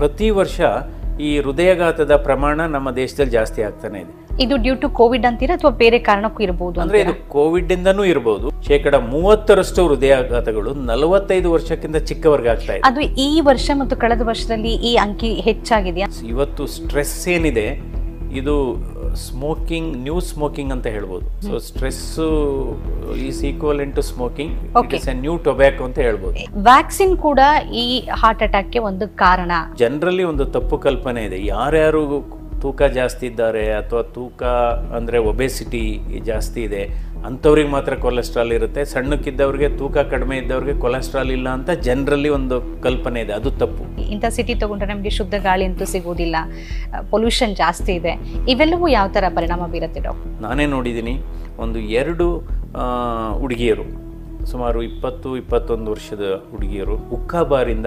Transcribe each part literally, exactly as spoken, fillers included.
ಪ್ರತಿ ವರ್ಷ ಈ ಹೃದಯಾಘಾತದ ಪ್ರಮಾಣ ನಮ್ಮ ದೇಶದಲ್ಲಿ ಜಾಸ್ತಿ ಆಗ್ತಾನೆ ಇದೆ. ಇದು ಡ್ಯೂ ಟು ಕೋವಿಡ್ ಅಂತೀರಾ ಅಥವಾ ಬೇರೆ ಕಾರಣಕ್ಕೂ ಇರಬಹುದು? ಅಂದ್ರೆ ಇದು ಕೋವಿಡ್ ಇಂದನೂ ಇರಬಹುದು. ಶೇಕಡ ಮೂವತ್ತರಷ್ಟು ಹೃದಯಾಘಾತಗಳು ನಲವತ್ತೈದು ವರ್ಷಕ್ಕಿಂತ ಚಿಕ್ಕವರ್ಗಾಗ್ತಾ ಇದೆ. ಅದು ಈ ವರ್ಷ ಮತ್ತು ಕಳೆದ ವರ್ಷದಲ್ಲಿ ಈ ಅಂಕಿ ಹೆಚ್ಚಾಗಿದೆಯಾ? ಇವತ್ತು ಸ್ಟ್ರೆಸ್ ಏನಿದೆ ಇದು ಸ್ಮೋಕಿಂಗ್, ನ್ಯೂ ಸ್ಮೋಕಿಂಗ್ ಅಂತ ಹೇಳ್ಬೋದು. So stress is equivalent to smoking, it is a new tobacco ಅಂತ ಹೇಳ್ಬೋದು. ವ್ಯಾಕ್ಸಿನ್ ಕೂಡ ಈ ಹಾರ್ಟ್ ಅಟ್ಯಾಕ್ಗೆ ಒಂದು ಕಾರಣ. ಜನರಲ್ಲಿ ಒಂದು ತಪ್ಪು ಕಲ್ಪನೆ ಇದೆ, ಯಾರ್ಯಾರು ತೂಕ ಜಾಸ್ತಿ ಇದ್ದಾರೆ ಅಥವಾ ತೂಕ ಅಂದರೆ ಒಬೆಸಿಟಿ ಜಾಸ್ತಿ ಇದೆ ಅಂಥವ್ರಿಗೆ ಮಾತ್ರ ಕೊಲೆಸ್ಟ್ರಾಲ್ ಇರುತ್ತೆ, ಸಣ್ಣಕ್ಕಿದ್ದವ್ರಿಗೆ ತೂಕ ಕಡಿಮೆ ಇದ್ದವ್ರಿಗೆ ಕೊಲೆಸ್ಟ್ರಾಲ್ ಇಲ್ಲ ಅಂತ ಜನರಲ್ಲಿ ಒಂದು ಕಲ್ಪನೆ ಇದೆ. ಅದು ತಪ್ಪು. ಇಂಥ ಸಿಟಿ ತಗೊಂಡ್ರೆ ನಮಗೆ ಶುದ್ಧ ಗಾಳಿ ಅಂತೂ ಸಿಗೋದಿಲ್ಲ, ಪೊಲ್ಯೂಷನ್ ಜಾಸ್ತಿ ಇದೆ, ಇವೆಲ್ಲವೂ ಯಾವ ಥರ ಪರಿಣಾಮ ಬೀರುತ್ತೆ ಡಾಕ್ಟರ್? ನಾನೇ ನೋಡಿದ್ದೀನಿ ಒಂದು ಎರಡು ಹುಡುಗಿಯರು, ಸುಮಾರು ಇಪ್ಪತ್ತು ಇಪ್ಪತ್ತೊಂದು ವರ್ಷದ ಹುಡುಗಿಯರು ಉಕ್ಕಾಬಾರಿಂದ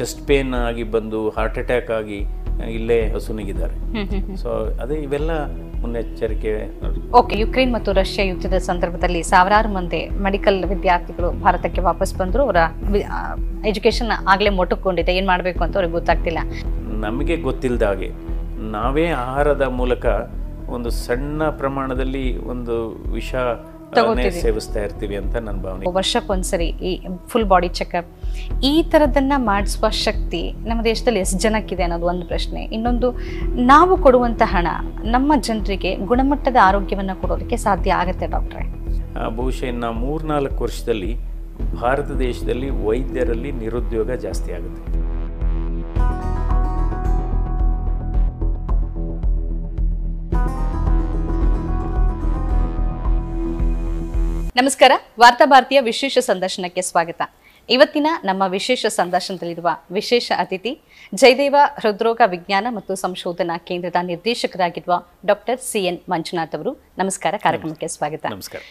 ಚೆಸ್ಟ್ ಪೇನ್ ಆಗಿ ಬಂದು ಹಾರ್ಟ್ ಅಟ್ಯಾಕ್ ಆಗಿ ಇಲ್ಲೇ ಹಸುನಿಗಿದ್ದಾರೆ. ಸೊ ಅದೇ ಇವೆಲ್ಲ ಮುನ್ನೆಚ್ಚರಿಕೆ. ಓಕೆ, ಯುಕ್ರೇನ್ ಮತ್ತು ರಷ್ಯಾ ಯುದ್ಧದ ಸಂದರ್ಭದಲ್ಲಿ ಸಾವಿರಾರು ಮಂದಿ ಮೆಡಿಕಲ್ ವಿದ್ಯಾರ್ಥಿಗಳು ಭಾರತಕ್ಕೆ ವಾಪಸ್ ಬಂದ್ರು. ಅವರ ಎಜುಕೇಶನ್ ಆಗಲೇ ಮೊಟಕ್ಕೊಂಡಿದೆ, ಏನು ಮಾಡಬೇಕು ಅಂತ ಅವ್ರಿಗೆ ಗೊತ್ತಾಗ್ತಿಲ್ಲ. ನಮಗೆ ಗೊತ್ತಿಲ್ಲದ ಹಾಗೆ ನಾವೇ ಆಹಾರದ ಮೂಲಕ ಒಂದು ಸಣ್ಣ ಪ್ರಮಾಣದಲ್ಲಿ ಒಂದು ವಿಷ ಸೇವಿಸ್ತಾ ಇರ್ತೀವಿ ಅಂತ ನನ್ನ ಭಾವನೆ. ವರ್ಷಕ್ಕೊಂದ್ಸರಿ ಈ ಫುಲ್ ಬಾಡಿ ಚೆಕ್ಅಪ್ ಈ ಥರದನ್ನು ಮಾಡಿಸುವ ಶಕ್ತಿ ನಮ್ಮ ದೇಶದಲ್ಲಿ ಎಷ್ಟು ಜನಕ್ಕಿದೆ ಅನ್ನೋದು ಒಂದು ಪ್ರಶ್ನೆ. ಇನ್ನೊಂದು, ನಾವು ಕೊಡುವಂಥ ಹಣ ನಮ್ಮ ಜನರಿಗೆ ಗುಣಮಟ್ಟದ ಆರೋಗ್ಯವನ್ನು ಕೊಡೋದಕ್ಕೆ ಸಾಧ್ಯ ಆಗುತ್ತೆ ಡಾಕ್ಟ್ರೆ? ಬಹುಶಃ ಇನ್ನು ಮೂರ್ನಾಲ್ಕು ವರ್ಷದಲ್ಲಿ ಭಾರತ ದೇಶದಲ್ಲಿ ವೈದ್ಯರಲ್ಲಿ ನಿರುದ್ಯೋಗ ಜಾಸ್ತಿ ಆಗುತ್ತೆ. ನಮಸ್ಕಾರ, ವಾರ್ತಾ ಭಾರತೀಯ ವಿಶೇಷ ಸಂದರ್ಶನಕ್ಕೆ ಸ್ವಾಗತ. ಇವತ್ತಿನ ನಮ್ಮ ವಿಶೇಷ ಸಂದರ್ಶನದಲ್ಲಿರುವ ವಿಶೇಷ ಅತಿಥಿ ಜಯದೇವ ಹೃದ್ರೋಗ ವಿಜ್ಞಾನ ಮತ್ತು ಸಂಶೋಧನಾ ಕೇಂದ್ರದ ನಿರ್ದೇಶಕರಾಗಿರುವ ಡಾಕ್ಟರ್ ಸಿ ಎನ್ ಮಂಜುನಾಥ್ ಅವರು. ನಮಸ್ಕಾರ, ಕಾರ್ಯಕ್ರಮಕ್ಕೆ ಸ್ವಾಗತ. ನಮಸ್ಕಾರ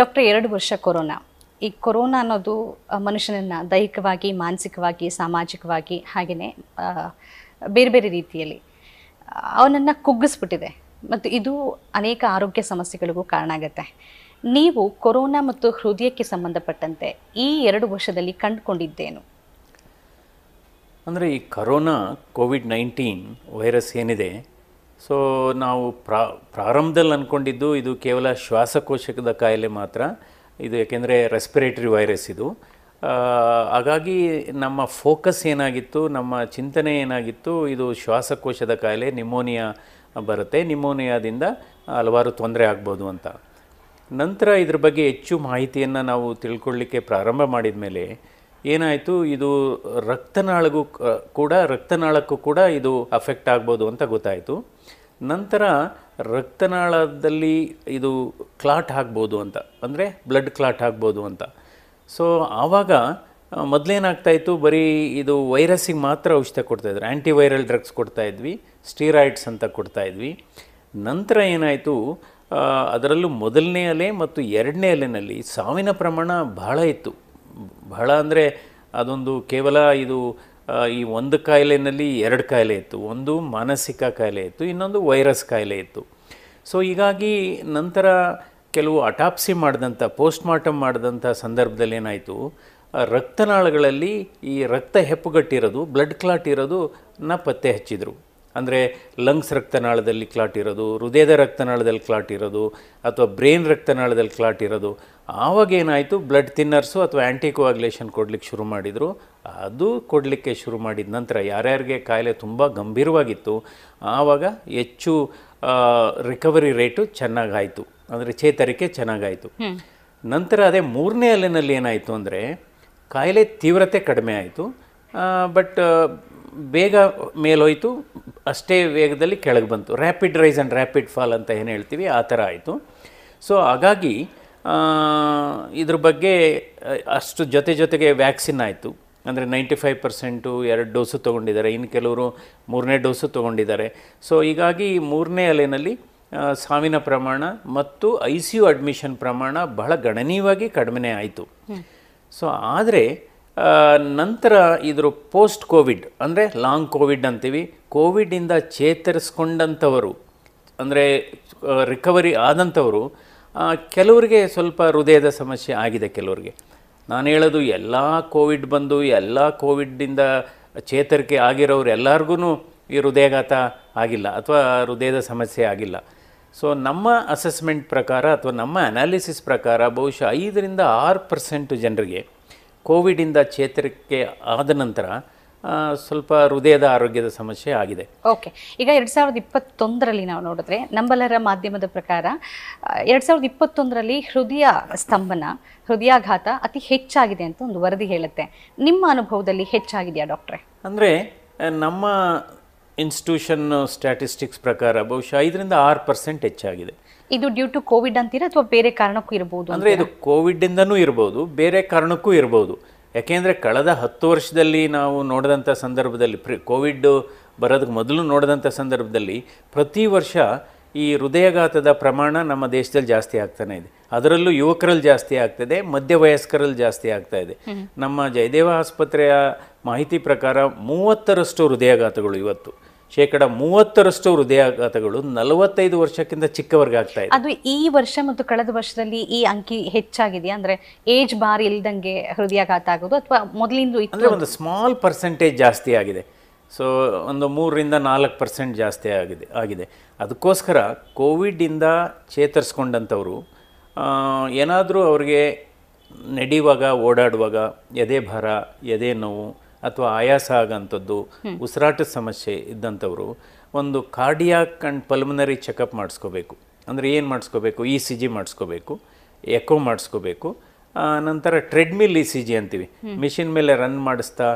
ಡಾಕ್ಟರ್. ಎರಡು ವರ್ಷ ಕೊರೋನಾ. ಈ ಕೊರೋನಾ ಅನ್ನೋದು ಮನುಷ್ಯನನ್ನು ದೈಹಿಕವಾಗಿ, ಮಾನಸಿಕವಾಗಿ, ಸಾಮಾಜಿಕವಾಗಿ, ಹಾಗೆಯೇ ಬೇರೆ ಬೇರೆ ರೀತಿಯಲ್ಲಿ ಅವನನ್ನು ಕುಗ್ಗಿಸ್ಬಿಟ್ಟಿದೆ ಮತ್ತು ಇದು ಅನೇಕ ಆರೋಗ್ಯ ಸಮಸ್ಯೆಗಳಿಗೂ ಕಾರಣ ಆಗುತ್ತೆ. ನೀವು ಕೊರೋನಾ ಮತ್ತು ಹೃದಯಕ್ಕೆ ಸಂಬಂಧಪಟ್ಟಂತೆ ಈ ಎರಡು ವರ್ಷದಲ್ಲಿ ಕಂಡುಕೊಂಡಿದ್ದೇನು? ಅಂದರೆ ಈ ಕೊರೋನಾ ಕೋವಿಡ್ ನೈನ್ಟೀನ್ ವೈರಸ್ ಏನಿದೆ, ಸೊ ನಾವು ಪ್ರಾ ಪ್ರಾರಂಭದಲ್ಲಿ ಅಂದ್ಕೊಂಡಿದ್ದು ಇದು ಕೇವಲ ಶ್ವಾಸಕೋಶದ ಕಾಯಿಲೆ ಮಾತ್ರ. ಇದು ಏಕೆಂದರೆ ರೆಸ್ಪಿರೇಟರಿ ವೈರಸ್ ಇದು. ಹಾಗಾಗಿ ನಮ್ಮ ಫೋಕಸ್ ಏನಾಗಿತ್ತು, ನಮ್ಮ ಚಿಂತನೆ ಏನಾಗಿತ್ತು, ಇದು ಶ್ವಾಸಕೋಶದ ಕಾಯಿಲೆ, ನಿಮೋನಿಯಾ ಬರುತ್ತೆ, ನಿಮೋನಿಯಾದಿಂದ ಹಲವಾರು ತೊಂದರೆ ಆಗ್ಬೋದು ಅಂತ. ನಂತರ ಇದ್ರ ಬಗ್ಗೆ ಹೆಚ್ಚು ಮಾಹಿತಿಯನ್ನು ನಾವು ತಿಳ್ಕೊಳ್ಳಿಕ್ಕೆ ಪ್ರಾರಂಭ ಮಾಡಿದ ಮೇಲೆ ಏನಾಯಿತು, ಇದು ರಕ್ತನಾಳಗೂ ಕೂಡ ರಕ್ತನಾಳಕ್ಕೂ ಕೂಡ ಇದು ಅಫೆಕ್ಟ್ ಆಗ್ಬೋದು ಅಂತ ಗೊತ್ತಾಯಿತು. ನಂತರ ರಕ್ತನಾಳದಲ್ಲಿ ಇದು ಕ್ಲಾಟ್ ಆಗ್ಬೋದು ಅಂತ, ಅಂದರೆ ಬ್ಲಡ್ ಕ್ಲಾಟ್ ಆಗ್ಬೋದು ಅಂತ. ಸೊ ಆವಾಗ ಮೊದಲೇನಾಗ್ತಾಯಿತ್ತು, ಬರೀ ಇದು ವೈರಸ್ಸಿಗೆ ಮಾತ್ರ ಔಷಧ ಕೊಡ್ತಾಯಿದ್ರು, ಆ್ಯಂಟಿವೈರಲ್ ಡ್ರಗ್ಸ್ ಕೊಡ್ತಾಯಿದ್ವಿ, ಸ್ಟೀರಾಯ್ಡ್ಸ್ ಅಂತ ಕೊಡ್ತಾಯಿದ್ವಿ. ನಂತರ ಏನಾಯಿತು, ಅದರಲ್ಲೂ ಮೊದಲನೇ ಅಲೆ ಮತ್ತು ಎರಡನೇ ಅಲೆನಲ್ಲಿ ಸಾವಿನ ಪ್ರಮಾಣ ಬಹಳ ಇತ್ತು. ಬಹಳ ಅಂದರೆ ಅದೊಂದು ಕೇವಲ ಇದು ಈ ಒಂದು ಕಾಯಿಲೆಯಲ್ಲಿ ಎರಡು ಕಾಯಿಲೆ ಇತ್ತು. ಒಂದು ಮಾನಸಿಕ ಕಾಯಿಲೆ ಇತ್ತು, ಇನ್ನೊಂದು ವೈರಸ್ ಕಾಯಿಲೆ ಇತ್ತು. ಸೊ ಹೀಗಾಗಿ ನಂತರ ಕೆಲವು ಅಟಾಪ್ಸಿ ಮಾಡಿದಂಥ, ಪೋಸ್ಟ್ ಮಾರ್ಟಮ್ ಮಾಡಿದಂಥ ಸಂದರ್ಭದಲ್ಲಿ ಏನಾಯಿತು, ರಕ್ತನಾಳಗಳಲ್ಲಿ ಈ ರಕ್ತ ಹೆಪ್ಪುಗಟ್ಟಿರೋದು, ಬ್ಲಡ್ ಕ್ಲಾಟ್ ಇರೋದನ್ನ ಪತ್ತೆ ಹಚ್ಚಿದರು. ಅಂದರೆ ಲಂಗ್ಸ್ ರಕ್ತನಾಳದಲ್ಲಿ ಕ್ಲಾಟ್ ಇರೋದು, ಹೃದಯದ ರಕ್ತನಾಳದಲ್ಲಿ ಕ್ಲಾಟ್ ಇರೋದು, ಅಥವಾ ಬ್ರೈನ್ ರಕ್ತನಾಳದಲ್ಲಿ ಕ್ಲಾಟ್ ಇರೋದು. ಆವಾಗೇನಾಯಿತು, ಬ್ಲಡ್ ಥಿನ್ನರ್ಸು ಅಥವಾ ಆ್ಯಂಟಿಕೋಆಗ್ಯುಲೇಷನ್ ಕೊಡಲಿಕ್ಕೆ ಶುರು ಮಾಡಿದರು. ಅದು ಕೊಡಲಿಕ್ಕೆ ಶುರು ಮಾಡಿದ ನಂತರ ಯಾರ್ಯಾರಿಗೆ ಕಾಯಿಲೆ ತುಂಬ ಗಂಭೀರವಾಗಿತ್ತು ಆವಾಗ ಹೆಚ್ಚು ರಿಕವರಿ ರೇಟು ಚೆನ್ನಾಗಾಯಿತು, ಅಂದರೆ ಚೇತರಿಕೆ ಚೆನ್ನಾಗಾಯಿತು. ನಂತರ ಅದೇ ಮೂರನೇ ಅಲೆನಲ್ಲಿ ಏನಾಯಿತು ಅಂದರೆ ಕಾಯಿಲೆ ತೀವ್ರತೆ ಕಡಿಮೆ ಆಯಿತು, ಬಟ್ ಬೇಗ ಮೇಲೋಯಿತು, ಅಷ್ಟೇ ವೇಗದಲ್ಲಿ ಕೆಳಗೆ ಬಂತು. Rapid rise and rapid fall ಅಂತ ಏನು ಹೇಳ್ತೀವಿ, ಆ ಥರ ಆಯಿತು. ಸೊ ಹಾಗಾಗಿ ಇದ್ರ ಬಗ್ಗೆ ಅಷ್ಟು ಜೊತೆ ಜೊತೆಗೆ ವ್ಯಾಕ್ಸಿನ್ ಆಯಿತು. ಅಂದರೆ ನೈಂಟಿ ಫೈವ್ ಪರ್ಸೆಂಟು ಎರಡು ಡೋಸು ತೊಗೊಂಡಿದ್ದಾರೆ, ಇನ್ನು ಕೆಲವರು ಮೂರನೇ ಡೋಸು ತೊಗೊಂಡಿದ್ದಾರೆ. ಸೊ ಹೀಗಾಗಿ ಮೂರನೇ ಅಲೆಯಲ್ಲಿ ಸಾವಿನ ಪ್ರಮಾಣ ಮತ್ತು ಐ ಸಿ ಯು ಅಡ್ಮಿಷನ್ ಪ್ರಮಾಣ ಬಹಳ ಗಣನೀಯವಾಗಿ ಕಡಿಮೆ ಆಯಿತು. ಸೊ ಆದರೆ ನಂತರ ಇದ್ರ ಪೋಸ್ಟ್ ಕೋವಿಡ್, ಅಂದರೆ ಲಾಂಗ್ ಕೋವಿಡ್ ಅಂತೀವಿ, ಕೋವಿಡಿಂದ ಚೇತರಿಸ್ಕೊಂಡಂಥವರು, ಅಂದರೆ ರಿಕವರಿ ಆದಂಥವರು, ಕೆಲವರಿಗೆ ಸ್ವಲ್ಪ ಹೃದಯದ ಸಮಸ್ಯೆ ಆಗಿದೆ. ಕೆಲವರಿಗೆ ನಾನು ಹೇಳೋದು ಎಲ್ಲ ಕೋವಿಡ್ ಬಂದು ಎಲ್ಲ ಕೋವಿಡ್ಡಿಂದ ಚೇತರಿಕೆ ಆಗಿರೋರು ಎಲ್ಲರಿಗೂ ಈ ಹೃದಯಾಘಾತ ಆಗಿಲ್ಲ ಅಥವಾ ಹೃದಯದ ಸಮಸ್ಯೆ ಆಗಿಲ್ಲ. ಸೊ ನಮ್ಮ ಅಸೆಸ್ಮೆಂಟ್ ಪ್ರಕಾರ ಅಥವಾ ನಮ್ಮ ಅನಾಲಿಸಿಸ್ ಪ್ರಕಾರ ಬಹುಶಃ ಐದರಿಂದ ಆರು ಪರ್ಸೆಂಟ್ ಜನರಿಗೆ ಕೋವಿಡಿಂದ ಚೇತರಿಕೆ ಆದ ನಂತರ ಸ್ವಲ್ಪ ಹೃದಯದ ಆರೋಗ್ಯದ ಸಮಸ್ಯೆ ಆಗಿದೆ. ಓಕೆ, ಈಗ ಎರಡು ಸಾವಿರದ ಇಪ್ಪತ್ತೊಂದರಲ್ಲಿ ನಾವು ನೋಡಿದ್ರೆ ನಂಬಲರ ಮಾಧ್ಯಮದ ಪ್ರಕಾರ ಎರಡು ಸಾವಿರದ ಇಪ್ಪತ್ತೊಂದರಲ್ಲಿ ಹೃದಯ ಸ್ತಂಭನ, ಹೃದಯಾಘಾತ ಅತಿ ಹೆಚ್ಚಾಗಿದೆ ಅಂತ ಒಂದು ವರದಿ ಹೇಳುತ್ತೆ. ನಿಮ್ಮ ಅನುಭವದಲ್ಲಿ ಹೆಚ್ಚಾಗಿದೆಯಾ ಡಾಕ್ಟ್ರೆ? ಅಂದರೆ ನಮ್ಮ ಇನ್ಸ್ಟಿಟ್ಯೂಷನ್ ಸ್ಟ್ಯಾಟಿಸ್ಟಿಕ್ಸ್ ಪ್ರಕಾರ ಬಹುಶಃ ಐದರಿಂದ ಆರು ಪರ್ಸೆಂಟ್ ಹೆಚ್ಚಾಗಿದೆ. ಇದು ಡ್ಯೂ ಟು ಕೋವಿಡ್ ಅಂತೀರಾ ಅಥವಾ ಬೇರೆ ಕಾರಣಕ್ಕೂ ಇರಬಹುದು? ಅಂದರೆ ಇದು ಕೋವಿಡಿಂದನೂ ಇರ್ಬೋದು, ಬೇರೆ ಕಾರಣಕ್ಕೂ ಇರ್ಬೋದು. ಯಾಕೆಂದರೆ ಕಳೆದ ಹತ್ತು ವರ್ಷದಲ್ಲಿ ನಾವು ನೋಡಿದಂಥ ಸಂದರ್ಭದಲ್ಲಿ, ಪ್ರಿ ಕೋವಿಡ್ ಬರೋದಕ್ಕೆ ಮೊದಲು ನೋಡಿದಂಥ ಸಂದರ್ಭದಲ್ಲಿ ಪ್ರತಿ ವರ್ಷ ಈ ಹೃದಯಾಘಾತದ ಪ್ರಮಾಣ ನಮ್ಮ ದೇಶದಲ್ಲಿ ಜಾಸ್ತಿ ಆಗ್ತಾನೆ ಇದೆ. ಅದರಲ್ಲೂ ಯುವಕರಲ್ಲಿ ಜಾಸ್ತಿ ಆಗ್ತದೆ, ಮಧ್ಯವಯಸ್ಕರಲ್ಲಿ ಜಾಸ್ತಿ ಆಗ್ತಾ ಇದೆ. ನಮ್ಮ ಜಯದೇವ ಆಸ್ಪತ್ರೆಯ ಮಾಹಿತಿ ಪ್ರಕಾರ ಮೂವತ್ತರಷ್ಟು ಹೃದಯಾಘಾತಗಳು ಇವತ್ತು, ಶೇಕಡ ಮೂವತ್ತರಷ್ಟು ಹೃದಯಾಘಾತಗಳು ನಲವತ್ತೈದು ವರ್ಷಕ್ಕಿಂತ ಚಿಕ್ಕವರೆಗಾಗ್ತಾ ಇದೆ. ಅದು ಈ ವರ್ಷ ಮತ್ತು ಕಳೆದ ವರ್ಷದಲ್ಲಿ ಈ ಅಂಕಿ ಹೆಚ್ಚಾಗಿದೆಯಾ? ಅಂದರೆ ಏಜ್ ಬಾರ್ ಇಲ್ದಂಗೆ ಹೃದಯಾಘಾತ ಆಗೋದು ಅಥವಾ ಮೊದಲಿಂದು ಇತ್ತು? ಒಂದು ಸ್ಮಾಲ್ ಪರ್ಸೆಂಟೇಜ್ ಜಾಸ್ತಿ ಆಗಿದೆ. ಸೊ ಒಂದು ಮೂರರಿಂದ ನಾಲ್ಕು ಪರ್ಸೆಂಟ್ ಜಾಸ್ತಿ ಆಗಿದೆ ಆಗಿದೆ ಅದಕ್ಕೋಸ್ಕರ ಕೋವಿಡಿಂದ ಚೇತರಿಸ್ಕೊಂಡಂಥವರು ಏನಾದರೂ ಅವ್ರಿಗೆ ನಡೆಯುವಾಗ, ಓಡಾಡುವಾಗ ಎದೆ ಭಾರ, ಎದೆ ನೋವು ಅಥವಾ ಆಯಾಸ ಆಗೋಂಥದ್ದು, ಉಸಿರಾಟದ ಸಮಸ್ಯೆ ಇದ್ದಂಥವರು ಒಂದು ಕಾರ್ಡಿಯಾಕ್ ಆ್ಯಂಡ್ ಪಲ್ಮನರಿ ಚೆಕಪ್ ಮಾಡಿಸ್ಕೋಬೇಕು. ಅಂದರೆ ಏನು ಮಾಡಿಸ್ಕೋಬೇಕು? ಇ ಸಿ ಜಿ ಮಾಡಿಸ್ಕೋಬೇಕು, ಎಕೋ ಮಾಡಿಸ್ಕೋಬೇಕು. ನಂತರ ಟ್ರೆಡ್ಮಿಲ್ ಇ ಸಿ ಜಿ ಅಂತೀವಿ, ಮಿಷಿನ್ ಮೇಲೆ ರನ್ ಮಾಡಿಸ್ತಾ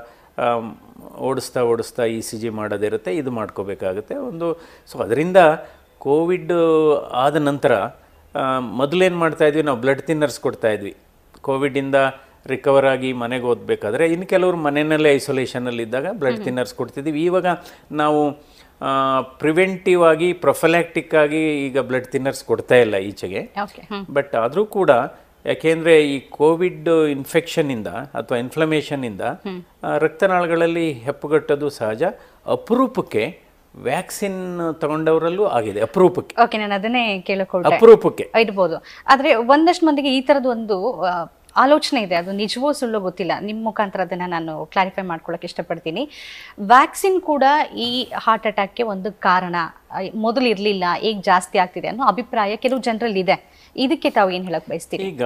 ಓಡಿಸ್ತಾ ಓಡಿಸ್ತಾ ಇ ಸಿ ಜಿ ಮಾಡೋದಿರುತ್ತೆ, ಇದು ಮಾಡ್ಕೋಬೇಕಾಗುತ್ತೆ ಒಂದು. ಸೊ ಅದರಿಂದ ಕೋವಿಡ್ ಆದ ನಂತರ ಮೊದಲೇನು ಮಾಡ್ತಾಯಿದ್ವಿ ನಾವು? ಬ್ಲಡ್ ಥಿನ್ನರ್ಸ್ ಕೊಡ್ತಾಯಿದ್ವಿ. ಕೋವಿಡಿಂದ ರಿಕವರ್ ಆಗಿ ಮನೆಗೆ ಓದಬೇಕಾದ್ರೆ, ಇನ್ನು ಕೆಲವರು ಮನೆಯಲ್ಲೇ ಐಸೋಲೇಷನಲ್ಲಿದ್ದಾಗ ಬ್ಲಡ್ ಥಿನ್ನರ್ಸ್ ಕೊಡ್ತಿದ್ವಿ. ಇವಾಗ ನಾವು ಪ್ರಿವೆಂಟಿವ್ ಆಗಿ, ಪ್ರೊಫೆಲ್ಯಾಕ್ಟಿಕ್ ಆಗಿ ಈಗ ಬ್ಲಡ್ ಥಿನ್ನರ್ಸ್ ಕೊಡ್ತಾ ಇಲ್ಲ ಈಚೆಗೆ. ಬಟ್ ಆದರೂ ಕೂಡ ಯಾಕೆಂದರೆ ಈ ಕೋವಿಡ್ ಇನ್ಫೆಕ್ಷನ್ನಿಂದ ಅಥವಾ ಇನ್ಫ್ಲಮೇಷನ್ನಿಂದ ರಕ್ತನಾಳಗಳಲ್ಲಿ ಹೆಪ್ಪುಗಟ್ಟೋದು ಸಹಜ. ಅಪರೂಪಕ್ಕೆ ವ್ಯಾಕ್ಸಿನ್ ತಗೊಂಡವರಲ್ಲೂ ಆಗಿದೆ, ಅಪರೂಪಕ್ಕೆ. ಓಕೆ, ನಾನು ಅದನ್ನೇ ಕೇಳಿಕೊಳ್ಳಿ. ಅಪರೂಪಕ್ಕೆ ಇರ್ಬೋದು, ಆದರೆ ಒಂದಷ್ಟು ಮಂದಿಗೆ ಈ ಥರದ್ದು ಒಂದು ಆಲೋಚನೆ ಇದೆ. ಅದು ನಿಜವೋ ಸುಳ್ಳೋ ಗೊತ್ತಿಲ್ಲ, ನಿಮ್ಮ ಮುಖಾಂತರ ಅದನ್ನು ನಾನು ಕ್ಲಾರಿಫೈ ಮಾಡ್ಕೊಳ್ಳೋಕೆ ಇಷ್ಟಪಡ್ತೀನಿ. ವ್ಯಾಕ್ಸಿನ್ ಕೂಡ ಈ ಹಾರ್ಟ್ ಅಟ್ಯಾಕ್ಗೆ ಒಂದು ಕಾರಣ ಮೊದಲು ಇರಲಿಲ್ಲ, ಈಗ ಜಾಸ್ತಿ ಆಗ್ತಿದೆ ಅನ್ನೋ ಅಭಿಪ್ರಾಯ ಕೆಲವು ಜನರಲ್ಲಿ ಇದೆ. ಇದಕ್ಕೆ ತಾವು ಏನು ಹೇಳಕ್ಕೆ ಬಯಸ್ತೀರಿ? ಈಗ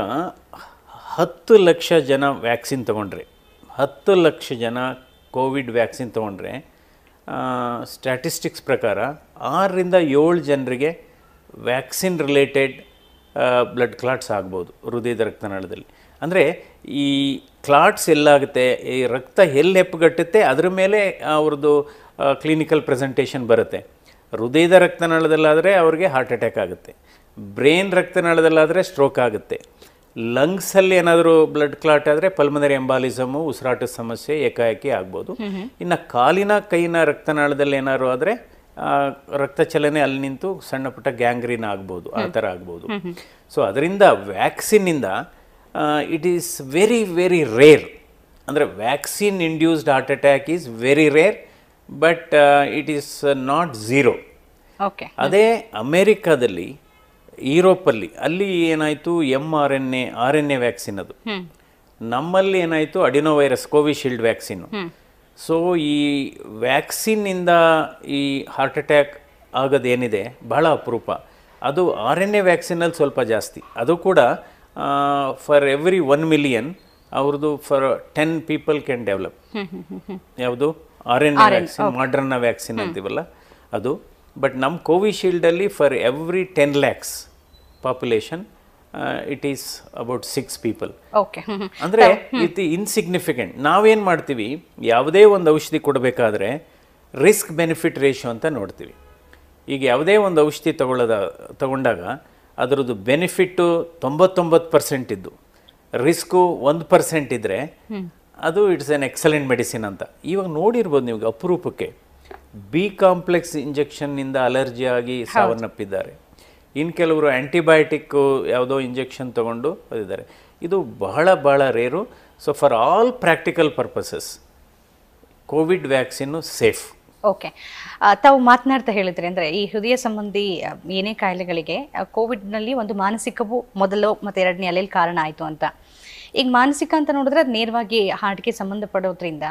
ಹತ್ತು ಲಕ್ಷ ಜನ ವ್ಯಾಕ್ಸಿನ್ ತೊಗೊಂಡ್ರೆ, ಹತ್ತು ಲಕ್ಷ ಜನ ಕೋವಿಡ್ ವ್ಯಾಕ್ಸಿನ್ ತೊಗೊಂಡ್ರೆ ಸ್ಟ್ಯಾಟಿಸ್ಟಿಕ್ಸ್ ಪ್ರಕಾರ ಆರರಿಂದ ಏಳು ಜನರಿಗೆ ವ್ಯಾಕ್ಸಿನ್ ರಿಲೇಟೆಡ್ ಬ್ಲಡ್ ಕ್ಲಾಟ್ಸ್ ಆಗ್ಬೋದು ಹೃದಯದ ರಕ್ತನಾಳದಲ್ಲಿ. ಅಂದರೆ ಈ ಕ್ಲಾಟ್ಸ್ ಎಲ್ಲಾಗುತ್ತೆ, ಈ ರಕ್ತ ಎಲ್ಲಿ ಹೆಪ್ಪುಗಟ್ಟುತ್ತೆ ಅದರ ಮೇಲೆ ಅವ್ರದ್ದು ಕ್ಲಿನಿಕಲ್ ಪ್ರೆಸೆಂಟೇಷನ್ ಬರುತ್ತೆ. ಹೃದಯದ ರಕ್ತನಾಳದಲ್ಲಾದರೆ ಅವ್ರಿಗೆ ಹಾರ್ಟ್ ಅಟ್ಯಾಕ್ ಆಗುತ್ತೆ, ಬ್ರೈನ್ ರಕ್ತನಾಳದಲ್ಲಾದರೆ ಸ್ಟ್ರೋಕ್ ಆಗುತ್ತೆ, ಲಂಗ್ಸಲ್ಲಿ ಏನಾದರೂ ಬ್ಲಡ್ ಕ್ಲಾಟ್ ಆದರೆ ಪಲ್ಮನರಿ ಎಂಬಾಲಿಸಮು, ಉಸಿರಾಟದ ಸಮಸ್ಯೆ ಏಕಾಏಕಿ ಆಗ್ಬೋದು. ಇನ್ನು ಕಾಲಿನ ಕೈನ ರಕ್ತನಾಳದಲ್ಲಿ ಏನಾದ್ರು ಆದರೆ ರಕ್ತ ಚಲನೆ ಅಲ್ಲಿ ನಿಂತು ಸಣ್ಣ ಪುಟ್ಟ ಗ್ಯಾಂಗ್ರೀನ್ ಆಗ್ಬೋದು, ಆ ಥರ ಆಗ್ಬೋದು. ಸೊ ಅದರಿಂದ ವ್ಯಾಕ್ಸಿನ್ನಿಂದ it is very very rare. ಅಂದರೆ vaccine induced heart attack is very rare, but it is not zero. Okay, ಅದೇ ಅಮೇರಿಕಾದಲ್ಲಿ, ಯುರೋಪಲ್ಲಿ, ಅಲ್ಲಿ ಏನಾಯಿತು M R N A R N A vaccine ಅದು. ನಮ್ಮಲ್ಲಿ ಏನಾಯಿತು ಅಡಿನೋವೈರಸ್ ಕೋವಿಶೀಲ್ಡ್ ವ್ಯಾಕ್ಸಿನ್ನು. ಸೊ ಈ ವ್ಯಾಕ್ಸಿನ್ನಿಂದ ಈ ಹಾರ್ಟ್ ಅಟ್ಯಾಕ್ ಆಗೋದೇನಿದೆ ಬಹಳ ಅಪರೂಪ. ಅದು ಆರ್ ಎನ್ ಎ ವ್ಯಾಕ್ಸಿನಲ್ಲಿ ಸ್ವಲ್ಪ ಜಾಸ್ತಿ, ಅದು ಕೂಡ ಫಾರ್ ಎವ್ರಿ ಒನ್ ಮಿಲಿಯನ್ ಅವ್ರದ್ದು for ten people can develop. ಯಾವುದು R N A vaccine, Moderna vaccine ಅಂತೀವಲ್ಲ ಅದು. ಬಟ್ ನಮ್ಮ ಕೋವಿಶೀಲ್ಡಲ್ಲಿ for every ten lakhs population it is about six people. Okay, ಅಂದರೆ ಇಟ್ ಇನ್ಸಿಗ್ನಿಫಿಕೆಂಟ್. ನಾವೇನು ಮಾಡ್ತೀವಿ, ಯಾವುದೇ ಒಂದು ಔಷಧಿ ಕೊಡಬೇಕಾದ್ರೆ ರಿಸ್ಕ್ ಬೆನಿಫಿಟ್ ರೇಷಿಯೋ ಅಂತ ನೋಡ್ತೀವಿ. ಈಗ ಯಾವುದೇ ಒಂದು ಔಷಧಿ ತಗೊಳ್ಳೋದ ತಗೊಂಡಾಗ ಅದರದ್ದು ಬೆನಿಫಿಟ್ಟು ತೊಂಬತ್ತೊಂಬತ್ತು ಪರ್ಸೆಂಟ್ ಇದ್ದು ರಿಸ್ಕು ಒಂದು ಪರ್ಸೆಂಟ್ ಇದ್ದರೆ ಅದು ಇಟ್ಸ್ ಎನ್ ಎಕ್ಸಲೆಂಟ್ ಮೆಡಿಸಿನ್ ಅಂತ ಇವಾಗ ನೋಡಿರ್ಬೋದು ನಿಮಗೆ. ಅಪರೂಪಕ್ಕೆ ಬಿ ಕಾಂಪ್ಲೆಕ್ಸ್ ಇಂಜೆಕ್ಷನ್ನಿಂದ ಅಲರ್ಜಿ ಆಗಿ ಸಾವನ್ನಪ್ಪಿದ್ದಾರೆ. ಇನ್ನು ಕೆಲವರು ಆ್ಯಂಟಿಬಯೋಟಿಕ್ಕು ಯಾವುದೋ ಇಂಜೆಕ್ಷನ್ ತೊಗೊಂಡು ಓದಿದ್ದಾರೆ. ಇದು ಬಹಳ ಭಾಳ rare. So for all practical purposes Covid vaccine safe. Okay, ತಾವು ಮಾತನಾಡ್ತಾ ಹೇಳಿದ್ರೆ ಅಂದರೆ ಈ ಹೃದಯ ಸಂಬಂಧಿ ಏನೇ ಕಾಯಿಲೆಗಳಿಗೆ ಕೋವಿಡ್ನಲ್ಲಿ ಒಂದು ಮಾನಸಿಕವೂ ಮೊದಲು ಮತ್ತು ಎರಡನೇ ಅಲೆಯಲ್ಲಿ ಕಾರಣ ಆಯಿತು ಅಂತ. ಈಗ ಮಾನಸಿಕ ಅಂತ ನೋಡಿದ್ರೆ ಅದು ನೇರವಾಗಿ ಹಾರ್ಟ್ಗೆ ಸಂಬಂಧಪಡೋದ್ರಿಂದ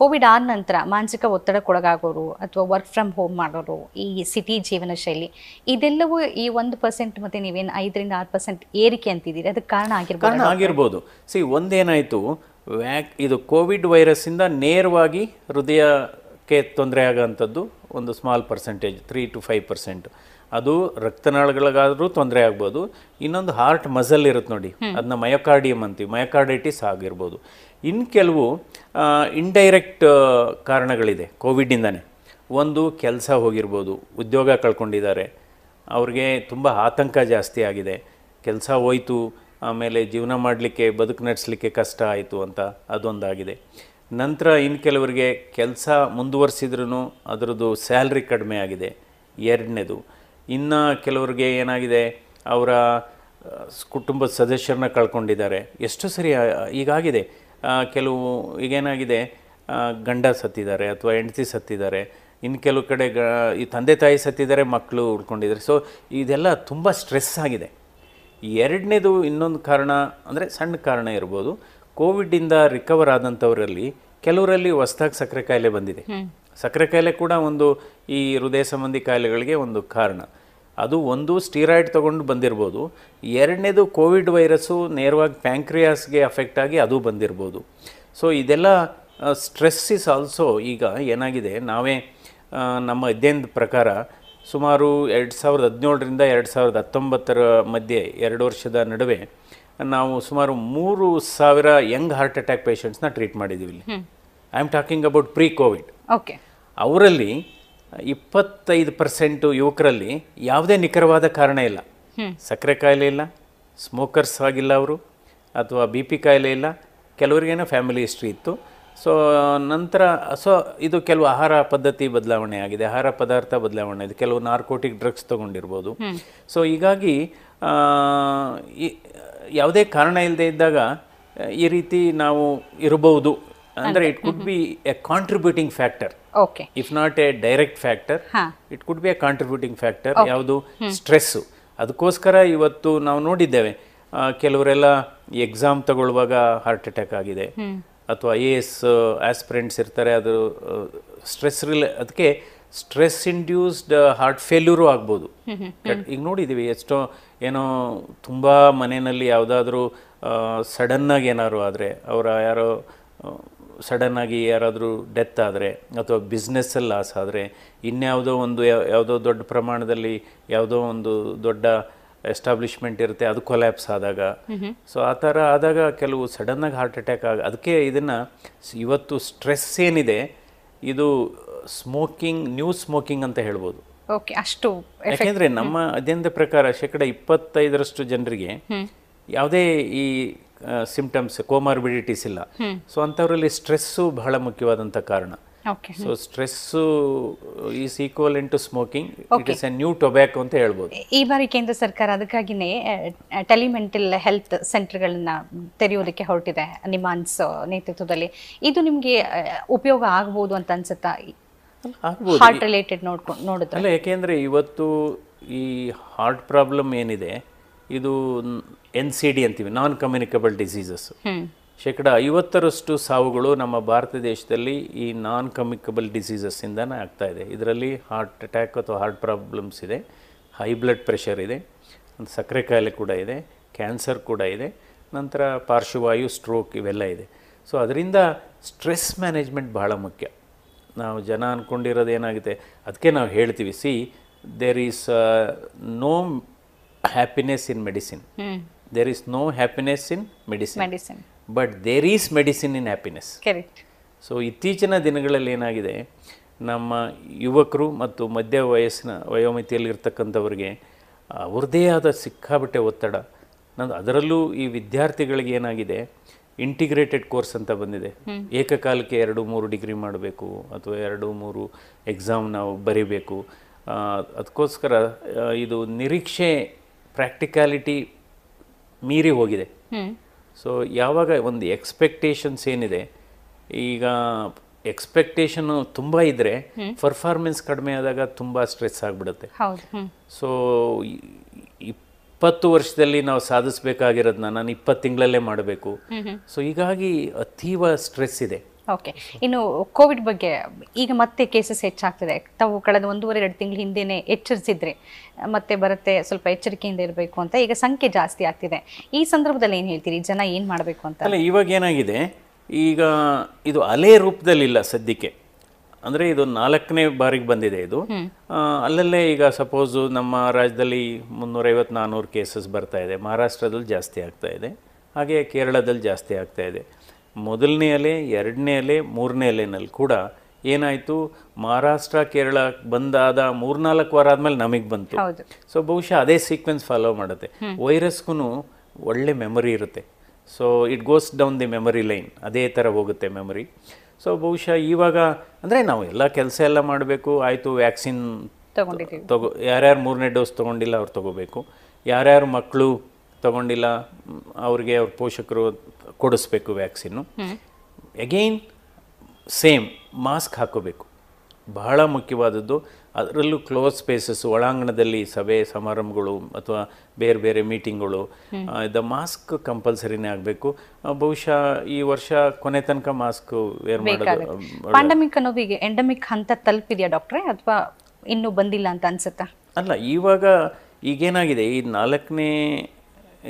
ಕೋವಿಡ್ ಆದ ನಂತರ ಮಾನಸಿಕ ಒತ್ತಡಕ್ಕೊಳಗಾಗೋರು ಅಥವಾ ವರ್ಕ್ ಫ್ರಮ್ ಹೋಮ್ ಮಾಡೋರು, ಈ ಸಿಟಿ ಜೀವನ ಶೈಲಿ, ಇದೆಲ್ಲವೂ ಈ ಒಂದು ಪರ್ಸೆಂಟ್ ಮತ್ತು ನೀವೇನು ಐದರಿಂದ ಆರು ಪರ್ಸೆಂಟ್ ಏರಿಕೆ ಅಂತಿದ್ದೀರಿ, ಅದಕ್ಕೆ ಕಾರಣ ಆಗಿರ್ಬೋದು ಕಾರಣ ಆಗಿರ್ಬೋದು ಸಿ ಒಂದೇನಾಯಿತು, ವ್ಯಾಕ್ ಇದು ಕೋವಿಡ್ ವೈರಸ್ಸಿಂದ ನೇರವಾಗಿ ಹೃದಯಕ್ಕೆ ತೊಂದರೆ ಆಗೋಂಥದ್ದು ಒಂದು small percentage, three to five percent ಅದು ರಕ್ತನಾಳಗಳಿಗಾದರೂ ತೊಂದರೆ ಆಗ್ಬೋದು. ಇನ್ನೊಂದು ಹಾರ್ಟ್ ಮಸಲ್ ಇರುತ್ತೆ ನೋಡಿ, ಅದನ್ನ ಮಯೋಕಾರ್ಡಿಯಮ್ ಅಂತೀವಿ, ಮಯೋಕಾರ್ಡೈಟಿಸ್ ಆಗಿರ್ಬೋದು. ಇನ್ನು ಕೆಲವು ಇಂಡೈರೆಕ್ಟ್ ಕಾರಣಗಳಿದೆ ಕೋವಿಡಿಂದನೇ. ಒಂದು ಕೆಲಸ ಹೋಗಿರ್ಬೋದು, ಉದ್ಯೋಗ ಕಳ್ಕೊಂಡಿದ್ದಾರೆ, ಅವ್ರಿಗೆ ತುಂಬ ಆತಂಕ ಜಾಸ್ತಿ ಆಗಿದೆ, ಕೆಲಸ ಹೋಯ್ತು ಆಮೇಲೆ ಜೀವನ ಮಾಡಲಿಕ್ಕೆ ಬದುಕು ನಡೆಸಲಿಕ್ಕೆ ಕಷ್ಟ ಆಯಿತು ಅಂತ, ಅದೊಂದಾಗಿದೆ. ನಂತರ ಇನ್ನು ಕೆಲವರಿಗೆ ಕೆಲಸ ಮುಂದುವರಿಸಿದ್ರೂ ಅದರದ್ದು ಸ್ಯಾಲ್ರಿ ಕಡಿಮೆ ಆಗಿದೆ, ಎರಡನೇದು. ಇನ್ನು ಕೆಲವ್ರಿಗೆ ಏನಾಗಿದೆ, ಅವರ ಕುಟುಂಬದ ಸದಸ್ಯರನ್ನ ಕಳ್ಕೊಂಡಿದ್ದಾರೆ. ಎಷ್ಟು ಸರಿ ಈಗಾಗಿದೆ, ಕೆಲವು ಈಗೇನಾಗಿದೆ ಗಂಡ ಸತ್ತಿದ್ದಾರೆ ಅಥವಾ ಹೆಂಡತಿ ಸತ್ತಿದ್ದಾರೆ, ಇನ್ನು ಕೆಲವು ಕಡೆ ಗ ಈ ತಂದೆ ತಾಯಿ ಸತ್ತಿದ್ದಾರೆ, ಮಕ್ಕಳು ಉಳ್ಕೊಂಡಿದ್ದಾರೆ. ಸೊ ಇದೆಲ್ಲ ತುಂಬ ಸ್ಟ್ರೆಸ್ ಆಗಿದೆ. ಎರಡನೇದು ಇನ್ನೊಂದು ಕಾರಣ ಅಂದರೆ ಸಣ್ಣ ಕಾರಣ ಇರ್ಬೋದು, ಕೋವಿಡಿಂದ ರಿಕವರ್ ಆದಂಥವರಲ್ಲಿ ಕೆಲವರಲ್ಲಿ ಹೊಸದಾಗಿ ಸಕ್ಕರೆ ಕಾಯಿಲೆ ಬಂದಿದೆ. ಸಕ್ಕರೆ ಕಾಯಿಲೆ ಕೂಡ ಒಂದು ಈ ಹೃದಯ ಸಂಬಂಧಿ ಕಾಯಿಲೆಗಳಿಗೆ ಒಂದು ಕಾರಣ. ಅದು ಒಂದು ಸ್ಟೀರಾಯ್ಡ್ ತೊಗೊಂಡು ಬಂದಿರ್ಬೋದು. ಎರಡನೇದು ಕೋವಿಡ್ ವೈರಸ್ಸು ನೇರವಾಗಿ ಪ್ಯಾಂಕ್ರಿಯಾಸ್ಗೆ ಅಫೆಕ್ಟ್ ಆಗಿ ಅದು ಬಂದಿರ್ಬೋದು. ಸೊ ಇದೆಲ್ಲ ಸ್ಟ್ರೆಸ್ ಇಸ್ ಆಲ್ಸೋ. ಈಗ ಏನಾಗಿದೆ, ನಾವೇ ನಮ್ಮ ಅಧ್ಯಯನದ ಪ್ರಕಾರ ಸುಮಾರು ಎರಡು ಸಾವಿರದ ಹದಿನೇಳರಿಂದ ಎರಡು ಸಾವಿರದ ಹತ್ತೊಂಬತ್ತರ ಮಧ್ಯೆ, ಎರಡು ವರ್ಷದ ನಡುವೆ ನಾವು ಸುಮಾರು ಮೂರು ಸಾವಿರ ಯಂಗ್ ಹಾರ್ಟ್ ಅಟ್ಯಾಕ್ ಪೇಷಂಟ್ಸ್ನ ಟ್ರೀಟ್ ಮಾಡಿದ್ದೀವಿ ಇಲ್ಲಿ. I am talking about pre Covid. Okay, ಅವರಲ್ಲಿ ಇಪ್ಪತ್ತೈದು ಪರ್ಸೆಂಟು ಯುವಕರಲ್ಲಿ ಯಾವುದೇ ನಿಖರವಾದ ಕಾರಣ ಇಲ್ಲ. ಸಕ್ಕರೆ ಕಾಯಿಲೆ ಇಲ್ಲ, ಸ್ಮೋಕರ್ಸ್ ಆಗಿಲ್ಲ ಅವರು, ಅಥವಾ ಬಿ ಪಿ ಕಾಯಿಲೆ ಇಲ್ಲ, ಕೆಲವರಿಗೇನೋ ಫ್ಯಾಮಿಲಿ ಹಿಸ್ಟ್ರಿ ಇತ್ತು. ಸೊ ನಂತರ ಸೊ ಇದು ಕೆಲವು ಆಹಾರ ಪದ್ಧತಿ ಬದಲಾವಣೆ ಆಗಿದೆ, ಆಹಾರ ಪದಾರ್ಥ ಬದಲಾವಣೆ ಆಗಿದೆ, ಕೆಲವು ನಾರ್ಕೋಟಿಕ್ ಡ್ರಗ್ಸ್ ತೊಗೊಂಡಿರ್ಬೋದು. ಸೊ ಹೀಗಾಗಿ ಯಾವುದೇ ಕಾರಣ ಇಲ್ಲದೆ ಇದ್ದಾಗ ಈ ರೀತಿ ನಾವು ಇರಬಹುದು. ಅಂದರೆ it could be a contributing factor, if not a direct factor, it could be a contributing factor. ಯಾವುದು? ಸ್ಟ್ರೆಸ್ಸು. ಅದಕ್ಕೋಸ್ಕರ ಇವತ್ತು ನಾವು ನೋಡಿದ್ದೇವೆ, ಕೆಲವರೆಲ್ಲ ಎಕ್ಸಾಮ್ ತಗೊಳ್ಳುವಾಗ ಹಾರ್ಟ್ ಅಟ್ಯಾಕ್ ಆಗಿದೆ, ಅಥವಾ ಐ ಎ ಎಸ್ ಆಸ್ಪಿರೆಂಟ್ಸ್ ಇರ್ತಾರೆ, ಅದು ಸ್ಟ್ರೆಸ್ ರಿಲೇ, ಅದಕ್ಕೆ ಸ್ಟ್ರೆಸ್ ಇಂಡ್ಯೂಸ್ಡ್ ಹಾರ್ಟ್ ಫೇಲ್ಯೂರು ಆಗ್ಬೋದು. ಈಗ ನೋಡಿದ್ದೀವಿ ಎಷ್ಟೋ, ಏನೋ ತುಂಬ ಮನೆಯಲ್ಲಿ ಯಾವುದಾದ್ರೂ ಸಡನ್ನಾಗಿ ಏನಾದ್ರು ಆದರೆ, ಅವರ ಯಾರೋ ಸಡನ್ನಾಗಿ ಯಾರಾದರೂ ಡೆತ್ ಆದರೆ, ಅಥವಾ ಬಿಸ್ನೆಸ್ಸಲ್ಲಿ ಲಾಸ್ ಆದರೆ, ಇನ್ಯಾವುದೋ ಒಂದು ಯಾವುದೋ ದೊಡ್ಡ ಪ್ರಮಾಣದಲ್ಲಿ ಯಾವುದೋ ಒಂದು ದೊಡ್ಡ ಎಸ್ಟಾಬ್ಲಿಷ್ಮೆಂಟ್ ಇರುತ್ತೆ, ಅದು ಕೊಲ್ಯಾಪ್ಸ್ ಆದಾಗ, ಸೊ ಆ ಥರ ಆದಾಗ ಕೆಲವು ಸಡನ್ನಾಗಿ ಹಾರ್ಟ್ ಅಟ್ಯಾಕ್ ಆಗ ಅದಕ್ಕೆ ಇದನ್ನು ಇವತ್ತು ಸ್ಟ್ರೆಸ್ ಏನಿದೆ ಇದು ಸ್ಮೋಕಿಂಗ್, ನ್ಯೂ ಸ್ಮೋಕಿಂಗ್ ಅಂತ ಹೇಳ್ಬೋದು. ಓಕೆ, ಅಷ್ಟು. ಯಾಕೆಂದರೆ ನಮ್ಮ ಅಧ್ಯಯನದ ಪ್ರಕಾರ ಶೇಕಡ ಇಪ್ಪತ್ತೈದರಷ್ಟು ಜನರಿಗೆ ಯಾವುದೇ ಈ ಸಿಂಪ್ಟಮ್ಸ್, ಕೋಮಾರ್ಬಿಡಿಟೀಸ್ ಇಲ್ಲ. ಸೊ ಅಂಥವರಲ್ಲಿ ಸ್ಟ್ರೆಸ್ಸು ಬಹಳ ಮುಖ್ಯವಾದಂಥ ಕಾರಣ. So stress is equal to smoking, it is a new tobacco ಅಂತ ಹೇಳ್ಬೋದು. ಈ ಬಾರಿ ಕೇಂದ್ರ ಸರ್ಕಾರ ಅದಕ್ಕಾಗಿಯೇ ಟೆಲಿಮೆಂಟಲ್ ಹೆಲ್ತ್ ಸೆಂಟರ್ಗಳನ್ನ ತೆರೆಯೋದಕ್ಕೆ ಹೊರಟಿದೆ ನಿಮ್ಮ ಅನ್ಸ್ ನೇತೃತ್ವದಲ್ಲಿ. ಇದು ನಿಮಗೆ ಉಪಯೋಗ ಆಗ್ಬೋದು ಅಂತ ಅನ್ಸುತ್ತಾ? ಹಾರ್ಟ್ ರಿಲೇಟೆಡ್ ನೋಡ್ಕೊಂಡು ನೋಡುತ್ತೆ ಅಲ್ಲ, ಯಾಕೆಂದರೆ ಇವತ್ತು ಈ ಹಾರ್ಟ್ ಪ್ರಾಬ್ಲಮ್ ಏನಿದೆ ಇದು ಎನ್ ಸಿ ಡಿ ಅಂತೀವಿ, ನಾನ್ ಕಮ್ಯುನಿಕಬಲ್ ಡಿಸೀಸಸ್ಸು. ಶೇಕಡ ಐವತ್ತರಷ್ಟು ಸಾವುಗಳು ನಮ್ಮ ಭಾರತ ದೇಶದಲ್ಲಿ ಈ ನಾನ್ ಕಮ್ಯುನಿಕಬಲ್ ಡಿಸೀಸಸ್ಸಿಂದನೇ ಆಗ್ತಾ ಇದೆ. ಇದರಲ್ಲಿ ಹಾರ್ಟ್ ಅಟ್ಯಾಕ್ ಅಥವಾ ಹಾರ್ಟ್ ಪ್ರಾಬ್ಲಮ್ಸ್ ಇದೆ, ಹೈ ಬ್ಲಡ್ ಪ್ರೆಷರ್ ಇದೆ, ಸಕ್ಕರೆ ಕಾಯಿಲೆ ಕೂಡ ಇದೆ, ಕ್ಯಾನ್ಸರ್ ಕೂಡ ಇದೆ, ನಂತರ ಪಾರ್ಶ್ವವಾಯು, ಸ್ಟ್ರೋಕ್ ಇವೆಲ್ಲ ಇದೆ. ಸೊ ಅದರಿಂದ ಸ್ಟ್ರೆಸ್ ಮ್ಯಾನೇಜ್ಮೆಂಟ್ ಬಹಳ ಮುಖ್ಯ. ನಾವು ಜನ ಅಂದ್ಕೊಂಡಿರೋದು ಏನಾಗುತ್ತೆ, ಅದಕ್ಕೆ ನಾವು ಹೇಳ್ತೀವಿ, see there is no happiness in medicine. Hmm. There is no happiness in medicine. Medicine. But there is medicine in happiness. Correct. So ಇತ್ತೀಚಿನ ದಿನಗಳಲ್ಲಿ ಏನಾಗಿದೆ, ನಮ್ಮ ಯುವಕರು ಮತ್ತು ಮಧ್ಯ ವಯಸ್ಸಿನ ವಯೋಮಿತಿಯಲ್ಲಿ ಇರ್ತಕ್ಕಂಥವ್ರಿಗೆ ಅವ್ರದೇ ಆದ ಸಿಕ್ಕಾಬಟ್ಟೆ ಒತ್ತಡ. ನಂದು ಅದರಲ್ಲೂ ಈ ವಿದ್ಯಾರ್ಥಿಗಳಿಗೆ ಏನಾಗಿದೆ, ಇಂಟಿಗ್ರೇಟೆಡ್ ಕೋರ್ಸ್ ಅಂತ ಬಂದಿದೆ, ಏಕಕಾಲಕ್ಕೆ ಎರಡು ಮೂರು ಡಿಗ್ರಿ ಮಾಡಬೇಕು ಅಥವಾ ಎರಡು ಮೂರು ಎಕ್ಸಾಮ್ ನಾವು ಬರೀಬೇಕು. ಅದಕ್ಕೋಸ್ಕರ ಇದು ನಿರೀಕ್ಷೆ, ಪ್ರಾಕ್ಟಿಕ್ಯಾಲಿಟಿ ಮೀರಿ ಹೋಗಿದೆ. ಸೊ ಯಾವಾಗ ಒಂದು ಎಕ್ಸ್ಪೆಕ್ಟೇಷನ್ಸ್ ಏನಿದೆ, ಈಗ ಎಕ್ಸ್ಪೆಕ್ಟೇಷನು ತುಂಬ ಇದ್ದರೆ ಪರ್ಫಾರ್ಮೆನ್ಸ್ ಕಡಿಮೆ ಆದಾಗ ತುಂಬ ಸ್ಟ್ರೆಸ್ ಆಗಿಬಿಡುತ್ತೆ. ಸೊ ಇಪ್ಪತ್ತು ವರ್ಷದಲ್ಲಿ ನಾವು ಸಾಧಿಸಬೇಕಾಗಿರೋದನ್ನ ನಾನು ಇಪ್ಪತ್ತು ತಿಂಗಳಲ್ಲೇ ಮಾಡಬೇಕು. ಸೊ ಹೀಗಾಗಿ ಅತೀವ ಸ್ಟ್ರೆಸ್ ಇದೆ. ಓಕೆ, ಇನ್ನು ಕೋವಿಡ್ ಬಗ್ಗೆ ಈಗ ಮತ್ತೆ ಕೇಸಸ್ ಹೆಚ್ಚಾಗ್ತಿದೆ. ತಾವು ಕಳೆದ ಒಂದೂವರೆ ಎರಡು ತಿಂಗಳ ಹಿಂದೆನೇ ಎಚ್ಚರಿಸಿದ್ರೆ ಮತ್ತೆ ಬರುತ್ತೆ, ಸ್ವಲ್ಪ ಎಚ್ಚರಿಕೆಯಿಂದ ಇರಬೇಕು ಅಂತ. ಈಗ ಸಂಖ್ಯೆ ಜಾಸ್ತಿ ಆಗ್ತಿದೆ. ಈ ಸಂದರ್ಭದಲ್ಲಿ ಏನು ಹೇಳ್ತೀರಿ, ಜನ ಏನು ಮಾಡಬೇಕು ಅಂತ? ಅಲ್ಲ, ಇವಾಗ ಏನಾಗಿದೆ, ಈಗ ಇದು ಅಲೆ ರೂಪದಲ್ಲಿಲ್ಲ ಸದ್ಯಕ್ಕೆ. ಅಂದರೆ ಇದು ನಾಲ್ಕನೇ ಬಾರಿಗೆ ಬಂದಿದೆ ಇದು. ಅಲ್ಲಲ್ಲೇ ಈಗ ಸಪೋಸು ನಮ್ಮ ರಾಜ್ಯದಲ್ಲಿ ಮುನ್ನೂರೈವತ್ತು ನಾನ್ನೂರು ಕೇಸಸ್ ಬರ್ತಾ ಇದೆ, ಮಹಾರಾಷ್ಟ್ರದಲ್ಲಿ ಜಾಸ್ತಿ ಆಗ್ತಾ ಇದೆ, ಹಾಗೆ ಕೇರಳದಲ್ಲಿ ಜಾಸ್ತಿ ಆಗ್ತಾ ಇದೆ. ಮೊದಲನೇ ಅಲೆ, ಎರಡನೇ ಅಲೆ, ಮೂರನೇ ಅಲೆನಲ್ಲಿ ಕೂಡ ಏನಾಯಿತು, ಮಹಾರಾಷ್ಟ್ರ ಕೇರಳ ಬಂದಾದ ಮೂರ್ನಾಲ್ಕು ವಾರ ಆದಮೇಲೆ ನಮಗೆ ಬಂತು. ಸೊ ಬಹುಶಃ ಅದೇ ಸೀಕ್ವೆನ್ಸ್ ಫಾಲೋ ಮಾಡುತ್ತೆ. ವೈರಸ್ಗೂ ಒಳ್ಳೆ ಮೆಮೊರಿ ಇರುತ್ತೆ. So it goes down the memory lane, ಅದೇ ಥರ ಹೋಗುತ್ತೆ ಮೆಮೊರಿ. ಸೊ ಬಹುಶಃ ಇವಾಗ ಅಂದರೆ ನಾವು ಎಲ್ಲ ಕೆಲಸ ಎಲ್ಲ ಮಾಡಬೇಕು. ಆಯಿತು, ವ್ಯಾಕ್ಸಿನ್ ತಗೋ, ಯಾರ್ಯಾರು ಮೂರನೇ ಡೋಸ್ ತೊಗೊಂಡಿಲ್ಲ ಅವ್ರು ತೊಗೋಬೇಕು, ಯಾರ್ಯಾರು ಮಕ್ಕಳು ತೊಗೊಂಡಿಲ್ಲ ಅವ್ರಿಗೆ ಅವ್ರ ಪೋಷಕರು ಕೊಡಿಸ್ಬೇಕು ವ್ಯಾಕ್ಸಿನ್ನು. ಅಗೈನ್ ಸೇಮ್, ಮಾಸ್ಕ್ ಹಾಕೋಬೇಕು, ಬಹಳ ಮುಖ್ಯವಾದದ್ದು. ಅದರಲ್ಲೂ ಕ್ಲೋಸ್ ಸ್ಪೇಸಸ್, ಒಳಾಂಗಣದಲ್ಲಿ ಸಭೆ ಸಮಾರಂಭಗಳು ಅಥವಾ ಬೇರೆ ಬೇರೆ ಮೀಟಿಂಗ್ಗಳು, ದ ಮಾಸ್ಕ್ ಕಂಪಲ್ಸರಿನೇ ಆಗಬೇಕು. ಬಹುಶಃ ಈ ವರ್ಷ ಕೊನೆ ತನಕ ಮಾಸ್ಕ್ ವೇರ್ ಮಾಡೋದು. ಪ್ಯಾಂಡಮಿಕ್ ಅನ್ನೋದು ಈಗ ಎಂಡಮಿಕ್ ಹಂತ ತಲುಪಿದೆಯಾ ಡಾಕ್ಟ್ರೇ, ಅಥವಾ ಇನ್ನೂ ಬಂದಿಲ್ಲ ಅಂತ ಅನ್ಸುತ್ತಾ? ಅಲ್ಲ, ಇವಾಗ ಈಗೇನಾಗಿದೆ, ಈ ನಾಲ್ಕನೇ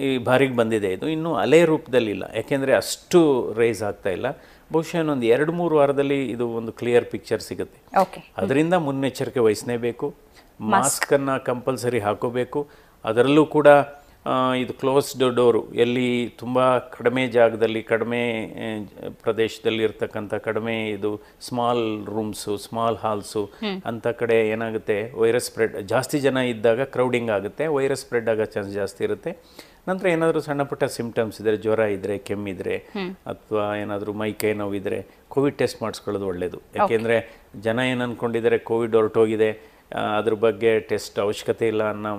ಈ ಬಾರಿಗೆ ಬಂದಿದೆ ಇದು, ಇನ್ನೂ ಅಲೆ ರೂಪದಲ್ಲಿಲ್ಲ. ಯಾಕೆಂದರೆ ಅಷ್ಟು ರೇಸ್ ಆಗ್ತಾ ಇಲ್ಲ. ಬಹುಶಃ ಇನ್ನೊಂದು ಎರಡು ಮೂರು ವಾರದಲ್ಲಿ ಇದು ಒಂದು ಕ್ಲಿಯರ್ ಪಿಕ್ಚರ್ ಸಿಗುತ್ತೆ. ಅದರಿಂದ ಮುನ್ನೆಚ್ಚರಿಕೆ ವಹಿಸಲೇಬೇಕು, ಮಾಸ್ಕನ್ನು ಕಂಪಲ್ಸರಿ ಹಾಕೋಬೇಕು. ಅದರಲ್ಲೂ ಕೂಡ ಇದು ಕ್ಲೋಸ್ಡ್ ಡೋರು, ಎಲ್ಲಿ ತುಂಬ ಕಡಿಮೆ ಜಾಗದಲ್ಲಿ ಕಡಿಮೆ ಪ್ರದೇಶದಲ್ಲಿ ಇರ್ತಕ್ಕಂಥ ಕಡಿಮೆ ಇದು ಸ್ಮಾಲ್ ರೂಮ್ಸು ಸ್ಮಾಲ್ ಹಾಲ್ಸು ಅಂಥ ಕಡೆ ಏನಾಗುತ್ತೆ, ವೈರಸ್ ಸ್ಪ್ರೆಡ್ ಜಾಸ್ತಿ ಜನ ಇದ್ದಾಗ ಕ್ರೌಡಿಂಗ್ ಆಗುತ್ತೆ, ವೈರಸ್ ಸ್ಪ್ರೆಡ್ ಆಗೋ ಚಾನ್ಸ್ ಜಾಸ್ತಿ ಇರುತ್ತೆ. ನಂತರ ಏನಾದರೂ ಸಣ್ಣ ಪುಟ್ಟ ಸಿಂಪ್ಟಮ್ಸ್ ಇದ್ದರೆ, ಜ್ವರ ಇದ್ದರೆ, ಕೆಮ್ಮಿದ್ರೆ, ಅಥವಾ ಏನಾದರೂ ಮೈ ಕೈ ನೋವಿದ್ರೆ ಕೋವಿಡ್ ಟೆಸ್ಟ್ ಮಾಡಿಸ್ಕೊಳ್ಳೋದು ಒಳ್ಳೆಯದು. ಯಾಕೆಂದರೆ ಜನ ಏನು ಅಂದ್ಕೊಂಡಿದ್ದಾರೆ, ಕೋವಿಡ್ ಹೊರಟೋಗಿದೆ, ಅದ್ರ ಬಗ್ಗೆ ಟೆಸ್ಟ್ ಅವಶ್ಯಕತೆ ಇಲ್ಲ ಅನ್ನೋ